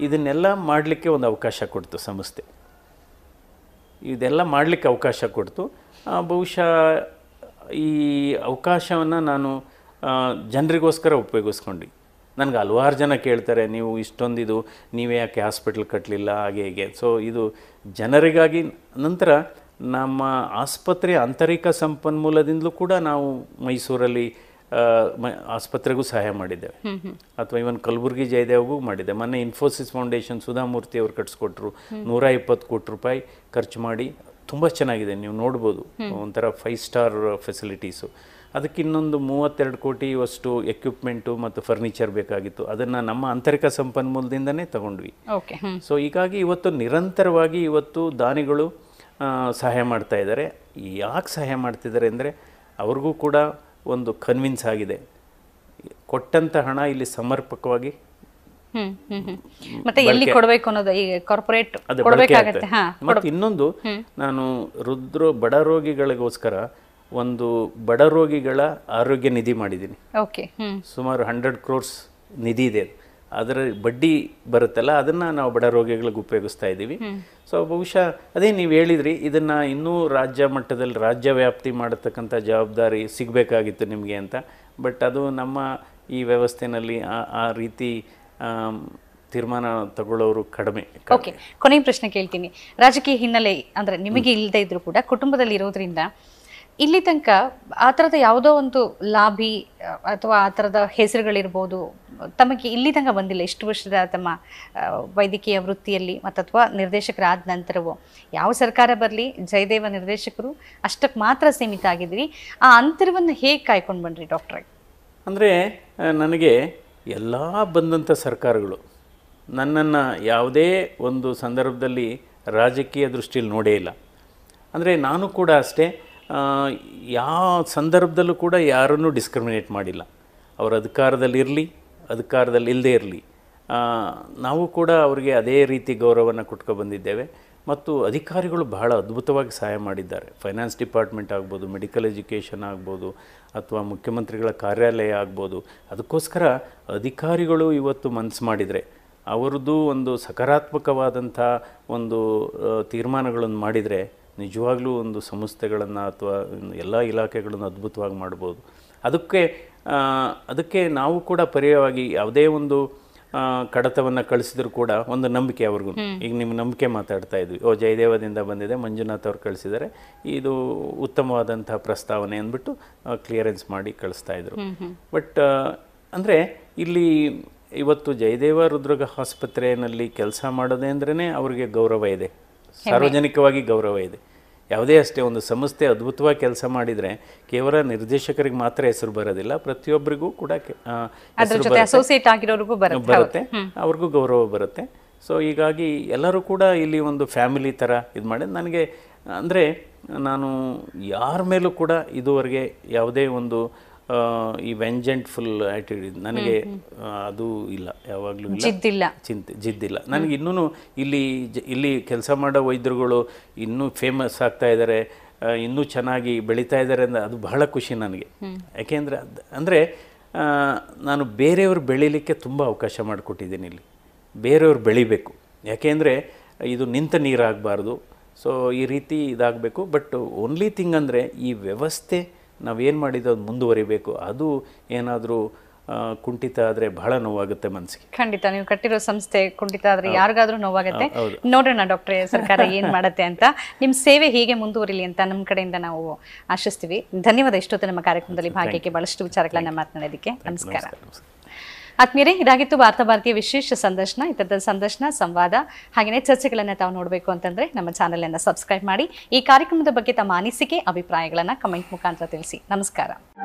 ಇದನ್ನೆಲ್ಲ ಮಾಡಲಿಕ್ಕೆ ಒಂದು ಅವಕಾಶ ಕೊಡ್ತು. ಸಂಸ್ಥೆ ಇದೆಲ್ಲ ಮಾಡಲಿಕ್ಕೆ ಅವಕಾಶ ಕೊಡ್ತು. ಬಹುಶಃ ಈ ಅವಕಾಶವನ್ನು ನಾನು ಜನರಿಗೋಸ್ಕರ ಉಪಯೋಗಿಸ್ಕೊಂಡು, ನನಗೆ ಹಲವಾರು ಜನ ಕೇಳ್ತಾರೆ, ನೀವು ಇಷ್ಟೊಂದಿದು ನೀವೇ ಯಾಕೆ ಹಾಸ್ಪಿಟಲ್ ಕಟ್ಟಲಿಲ್ಲ ಹಾಗೆ ಹೀಗೆ. ಸೊ ಇದು ಜನರಿಗಾಗಿ. ನಂತರ ನಮ್ಮ ಆಸ್ಪತ್ರೆ ಆಂತರಿಕ ಸಂಪನ್ಮೂಲದಿಂದಲೂ ಕೂಡ ನಾವು ಮೈಸೂರಲ್ಲಿ ಆಸ್ಪತ್ರೆಗೂ ಸಹಾಯ ಮಾಡಿದ್ದೇವೆ, ಅಥವಾ ಇವನ್ ಕಲಬುರಗಿ ಜಯದೇವಗೂ ಮಾಡಿದ್ದೆ. ಮೊನ್ನೆ ಇನ್ಫೋಸಿಸ್ ಫೌಂಡೇಶನ್ ಸುಧಾಮೂರ್ತಿ ಅವರು ಕಟ್ಸ್ಕೊಟ್ರು, ನೂರ ಇಪ್ಪತ್ತು ಕೋಟಿ ರೂಪಾಯಿ ಖರ್ಚು ಮಾಡಿ, ತುಂಬ ಚೆನ್ನಾಗಿದೆ, ನೀವು ನೋಡ್ಬೋದು, ಒಂಥರ ಫೈವ್ ಸ್ಟಾರ್ ಫೆಸಿಲಿಟೀಸು. ಅದಕ್ಕಿನ್ನೊಂದು ಮೂವತ್ತೆರಡು ಕೋಟಿಯಷ್ಟು ಎಕ್ವಿಪ್ಮೆಂಟು ಮತ್ತು ಫರ್ನಿಚರ್ ಬೇಕಾಗಿತ್ತು. ಅದನ್ನು ನಮ್ಮ ಆಂತರಿಕ ಸಂಪನ್ಮೂಲದಿಂದನೇ ತಗೊಂಡ್ವಿ. ಸೊ ಹೀಗಾಗಿ ಇವತ್ತು ನಿರಂತರವಾಗಿ ಇವತ್ತು ದಾನಿಗಳು ಸಹಾಯ ಮಾಡ್ತಾ ಇದ್ದಾರೆ. ಯಾಕೆ ಸಹಾಯ ಮಾಡ್ತಿದ್ದಾರೆ ಅಂದರೆ ಅವ್ರಿಗೂ ಕೂಡ ಒಂದು ಕನ್ವಿನ್ಸ್ ಆಗಿದೆ, ಕೊಟ್ಟಂಥ ಹಣ ಇಲ್ಲಿ ಸಮರ್ಪಕವಾಗಿ ಮತ್ತೆ ಎಲ್ಲಿ ಕೊಡಬೇಕು ಅನ್ನೋದು ಈಗ ಕಾರ್ಪೊರೇಟ್ ಕೊಡಬೇಕಾಗುತ್ತೆ. ಮತ್ತೆ ಇನ್ನೊಂದು, ನಾನು ರುದ್ರ ಬಡ ರೋಗಿಗಳಿಗೋಸ್ಕರ ಒಂದು ಬಡ ರೋಗಿಗಳ ಆರೋಗ್ಯ ನಿಧಿ ಮಾಡಿದ್ದೀನಿ. ಸುಮಾರು ಹಂಡ್ರೆಡ್ ಕ್ರೋರ್ಸ್ ನಿಧಿ ಇದೆ, ಅದರ ಬಡ್ಡಿ ಬರುತ್ತಲ್ಲ ಅದನ್ನು ನಾವು ಬಡ ರೋಗಿಗಳಿಗೆ ಉಪಯೋಗಿಸ್ತಾ ಇದ್ದೀವಿ. ಸೊ ಬಹುಶಃ ಅದೇ ನೀವು ಹೇಳಿದ್ರಿ, ಇದನ್ನು ಇನ್ನೂ ರಾಜ್ಯ ಮಟ್ಟದಲ್ಲಿ ರಾಜ್ಯ ವ್ಯಾಪ್ತಿ ಮಾಡತಕ್ಕಂಥ ಜವಾಬ್ದಾರಿ ಸಿಗಬೇಕಾಗಿತ್ತು ನಿಮಗೆ ಅಂತ. ಬಟ್ ಅದು ನಮ್ಮ ಈ ವ್ಯವಸ್ಥೆಯಲ್ಲಿ ಆ ಆ ರೀತಿ ತೀರ್ಮಾನ ತಗೊಳ್ಳೋರು ಕಡಿಮೆ. ಓಕೆ, ಕೊನೆಯ ಪ್ರಶ್ನೆ ಕೇಳ್ತೀನಿ. ರಾಜಕೀಯ ಹಿನ್ನೆಲೆ ಅಂದರೆ ನಿಮಗೆ ಇಲ್ಲದೆ ಇದ್ರೂ ಕೂಡ ಕುಟುಂಬದಲ್ಲಿ ಇರೋದ್ರಿಂದ ಇಲ್ಲಿ ತನಕ ಆ ಥರದ ಯಾವುದೋ ಒಂದು ಲಾಭಿ ಅಥವಾ ಆ ಥರದ ಹೆಸರುಗಳಿರ್ಬೋದು ತಮಗೆ ಇಲ್ಲಿ ತನಕ ಬಂದಿಲ್ಲ. ಇಷ್ಟು ವರ್ಷದ ತಮ್ಮ ವೈದ್ಯಕೀಯ ವೃತ್ತಿಯಲ್ಲಿ ಮತ್ತು ಅಥವಾ ನಿರ್ದೇಶಕರಾದ ನಂತರವೋ ಯಾವ ಸರ್ಕಾರ ಬರಲಿ ಜಯದೇವ ನಿರ್ದೇಶಕರು ಅಷ್ಟಕ್ಕೆ ಮಾತ್ರ ಸೀಮಿತ ಆಗಿದ್ವಿ. ಆ ಅಂತರವನ್ನು ಹೇಗೆ ಕಾಯ್ಕೊಂಡು ಬಂದ್ರಿ ಡಾಕ್ಟ್ರಾಗಿ? ಅಂದರೆ ನನಗೆ ಎಲ್ಲ ಬಂದಂಥ ಸರ್ಕಾರಗಳು ನನ್ನನ್ನು ಯಾವುದೇ ಒಂದು ಸಂದರ್ಭದಲ್ಲಿ ರಾಜಕೀಯ ದೃಷ್ಟಿಯಲ್ಲಿ ನೋಡೇ ಇಲ್ಲ. ಅಂದರೆ ನಾನು ಕೂಡ ಅಷ್ಟೇ ಯಾವ ಸಂದರ್ಭದಲ್ಲೂ ಕೂಡ ಯಾರನ್ನೂ ಡಿಸ್ಕ್ರಿಮಿನೇಟ್ ಮಾಡಿಲ್ಲ. ಅವ್ರ ಅಧಿಕಾರದಲ್ಲಿರಲಿ ಅಧಿಕಾರದಲ್ಲಿ ಇಲ್ಲದೇ ಇರಲಿ, ನಾವು ಕೂಡ ಅವರಿಗೆ ಅದೇ ರೀತಿ ಗೌರವವನ್ನು ಕೊಟ್ಕೊಬಂದಿದ್ದೇವೆ. ಮತ್ತು ಅಧಿಕಾರಿಗಳು ಬಹಳ ಅದ್ಭುತವಾಗಿ ಸಹಾಯ ಮಾಡಿದ್ದಾರೆ. ಫೈನಾನ್ಸ್ ಡಿಪಾರ್ಟ್ಮೆಂಟ್ ಆಗ್ಬೋದು, ಮೆಡಿಕಲ್ ಎಜುಕೇಷನ್ ಆಗ್ಬೋದು, ಅಥವಾ ಮುಖ್ಯಮಂತ್ರಿಗಳ ಕಾರ್ಯಾಲಯ ಆಗ್ಬೋದು. ಅದಕ್ಕೋಸ್ಕರ ಅಧಿಕಾರಿಗಳು ಇವತ್ತು ಮನಸ್ಸು ಮಾಡಿದರೆ ಅವ್ರದ್ದು ಒಂದು ಸಕಾರಾತ್ಮಕವಾದಂಥ ಒಂದು ತೀರ್ಮಾನಗಳನ್ನು ಮಾಡಿದರೆ ನಿಜವಾಗ್ಲೂ ಒಂದು ಸಂಸ್ಥೆಗಳನ್ನು ಅಥವಾ ಎಲ್ಲ ಇಲಾಖೆಗಳನ್ನು ಅದ್ಭುತವಾಗಿ ಮಾಡ್ಬೋದು. ಅದಕ್ಕೆ ಅದಕ್ಕೆ ನಾವು ಕೂಡ ಪರ್ಯಾಯವಾಗಿ ಯಾವುದೇ ಒಂದು ಕಡತವನ್ನು ಕಳಿಸಿದ್ರು ಕೂಡ ಒಂದು ನಂಬಿಕೆ ಅವ್ರಿಗೂ. ಈಗ ನಿಮ್ಮ ನಂಬಿಕೆ ಮಾತಾಡ್ತಾ ಇದ್ವಿ, ಓ ಜಯದೇವದಿಂದ ಬಂದಿದೆ, ಮಂಜುನಾಥ್ ಅವ್ರು ಕಳಿಸಿದ್ದಾರೆ, ಇದು ಉತ್ತಮವಾದಂಥ ಪ್ರಸ್ತಾವನೆ ಅಂದ್ಬಿಟ್ಟು ಕ್ಲಿಯರೆನ್ಸ್ ಮಾಡಿ ಕಳಿಸ್ತಾ ಇದ್ರು. ಬಟ್ ಅಂದರೆ ಇಲ್ಲಿ ಇವತ್ತು ಜಯದೇವ ಹೃದ್ರೋಗ ಆಸ್ಪತ್ರೆಯಲ್ಲಿ ಕೆಲಸ ಮಾಡೋದೇ ಅಂದ್ರೇ ಅವ್ರಿಗೆ ಗೌರವ ಇದೆ, ಸಾರ್ವಜನಿಕವಾಗಿ ಗೌರವ ಇದೆ. ಯಾವುದೇ ಅಷ್ಟೇ ಒಂದು ಸಂಸ್ಥೆ ಅದ್ಭುತವಾಗಿ ಕೆಲಸ ಮಾಡಿದರೆ ಕೇವಲ ನಿರ್ದೇಶಕರಿಗೆ ಮಾತ್ರ ಹೆಸರು ಬರೋದಿಲ್ಲ, ಪ್ರತಿಯೊಬ್ಬರಿಗೂ ಕೂಡ ಅಸೋಸಿಯೇಟ್ ಆಗಿರೋರಿಗೂ ಬರುತ್ತೆ, ಅವ್ರಿಗೂ ಗೌರವ ಬರುತ್ತೆ. ಸೊ ಹೀಗಾಗಿ ಎಲ್ಲರೂ ಕೂಡ ಇಲ್ಲಿ ಒಂದು ಫ್ಯಾಮಿಲಿ ಥರ ಇದು ಮಾಡಿ ನನಗೆ ಅಂದರೆ ನಾನು ಯಾರ ಮೇಲೂ ಕೂಡ ಇದುವರೆಗೆ ಯಾವುದೇ ಒಂದು ಈ ವೆಂಜೆಂಟ್ ಫುಲ್ ಆ್ಯಟಿಟ್ಯೂಡ್ ನನಗೆ ಅದು ಇಲ್ಲ, ಯಾವಾಗಲೂ ಜಿದ್ದಿಲ್ಲ, ಚಿಂತೆ ಜಿದ್ದಿಲ್ಲ ನನಗೆ. ಇನ್ನೂ ಇಲ್ಲಿ ಇಲ್ಲಿ ಕೆಲಸ ಮಾಡೋ ವೈದ್ಯರುಗಳು ಇನ್ನೂ ಫೇಮಸ್ ಆಗ್ತಾ ಇದ್ದಾರೆ, ಇನ್ನೂ ಚೆನ್ನಾಗಿ ಬೆಳೀತಾ ಇದ್ದಾರೆ ಅಂದರೆ ಅದು ಬಹಳ ಖುಷಿ ನನಗೆ. ಯಾಕೆಂದರೆ ಅಂದರೆ ನಾನು ಬೇರೆಯವ್ರು ಬೆಳೀಲಿಕ್ಕೆ ತುಂಬ ಅವಕಾಶ ಮಾಡಿಕೊಟ್ಟಿದ್ದೀನಿ. ಇಲ್ಲಿ ಬೇರೆಯವ್ರು ಬೆಳಿಬೇಕು, ಯಾಕೆಂದರೆ ಇದು ನಿಂತ ನೀರಾಗಬಾರ್ದು. ಸೊ ಈ ರೀತಿ ಇದಾಗಬೇಕು. ಬಟ್ ಓನ್ಲಿ ಥಿಂಗ್ ಅಂದರೆ ಈ ವ್ಯವಸ್ಥೆ ನಾವೇನು ಮಾಡಿದ್ದು ಅದು ಮುಂದುವರಿಬೇಕು. ಅದು ಏನಾದರೂ ಕುಂಠಿತ ಆದರೆ ಬಹಳ ನೋವಾಗುತ್ತೆ ಮನಸ್ಸಿಗೆ. ಖಂಡಿತ ನೀವು ಕಟ್ಟಿರೋ ಸಂಸ್ಥೆ ಕುಂಠಿತ ಆದರೆ ಯಾರಿಗಾದ್ರೂ ನೋವಾಗುತ್ತೆ. ನೋಡೋಣ ಡಾಕ್ಟ್ರೇ, ಸರ್ಕಾರ ಏನು ಮಾಡುತ್ತೆ ಅಂತ. ನಿಮ್ಮ ಸೇವೆ ಹೀಗೆ ಮುಂದುವರಿಲಿ ಅಂತ ನಮ್ಮ ಕಡೆಯಿಂದ ನಾವು ಆಶಿಸ್ತೀವಿ. ಧನ್ಯವಾದ ಇಷ್ಟೊತ್ತು ನಮ್ಮ ಕಾರ್ಯಕ್ರಮದಲ್ಲಿ ಭಾಗಕ್ಕೆ ಬಹಳಷ್ಟು ವಿಚಾರಗಳನ್ನ ಮಾತನಾಡೋದಕ್ಕೆ. ನಮಸ್ಕಾರ ಆತ್ಮೀಯರೇ, ಇದಾಗಿತ್ತು ವಾರ್ತಾ ಭಾರತೀಯ ವಿಶೇಷ ಸಂದರ್ಶನ. ಇತರದ ಸಂದರ್ಶನ, ಸಂವಾದ ಹಾಗೆಯೇ ಚರ್ಚೆಗಳನ್ನು ತಾವು ನೋಡಬೇಕು ಅಂತಂದರೆ ನಮ್ಮ ಚಾನಲನ್ನು ಸಬ್ಸ್ಕ್ರೈಬ್ ಮಾಡಿ. ಈ ಕಾರ್ಯಕ್ರಮದ ಬಗ್ಗೆ ತಮ್ಮ ಅನಿಸಿಕೆ, ಅಭಿಪ್ರಾಯಗಳನ್ನು ಕಮೆಂಟ್ ಮುಖಾಂತರ ತಿಳಿಸಿ. ನಮಸ್ಕಾರ.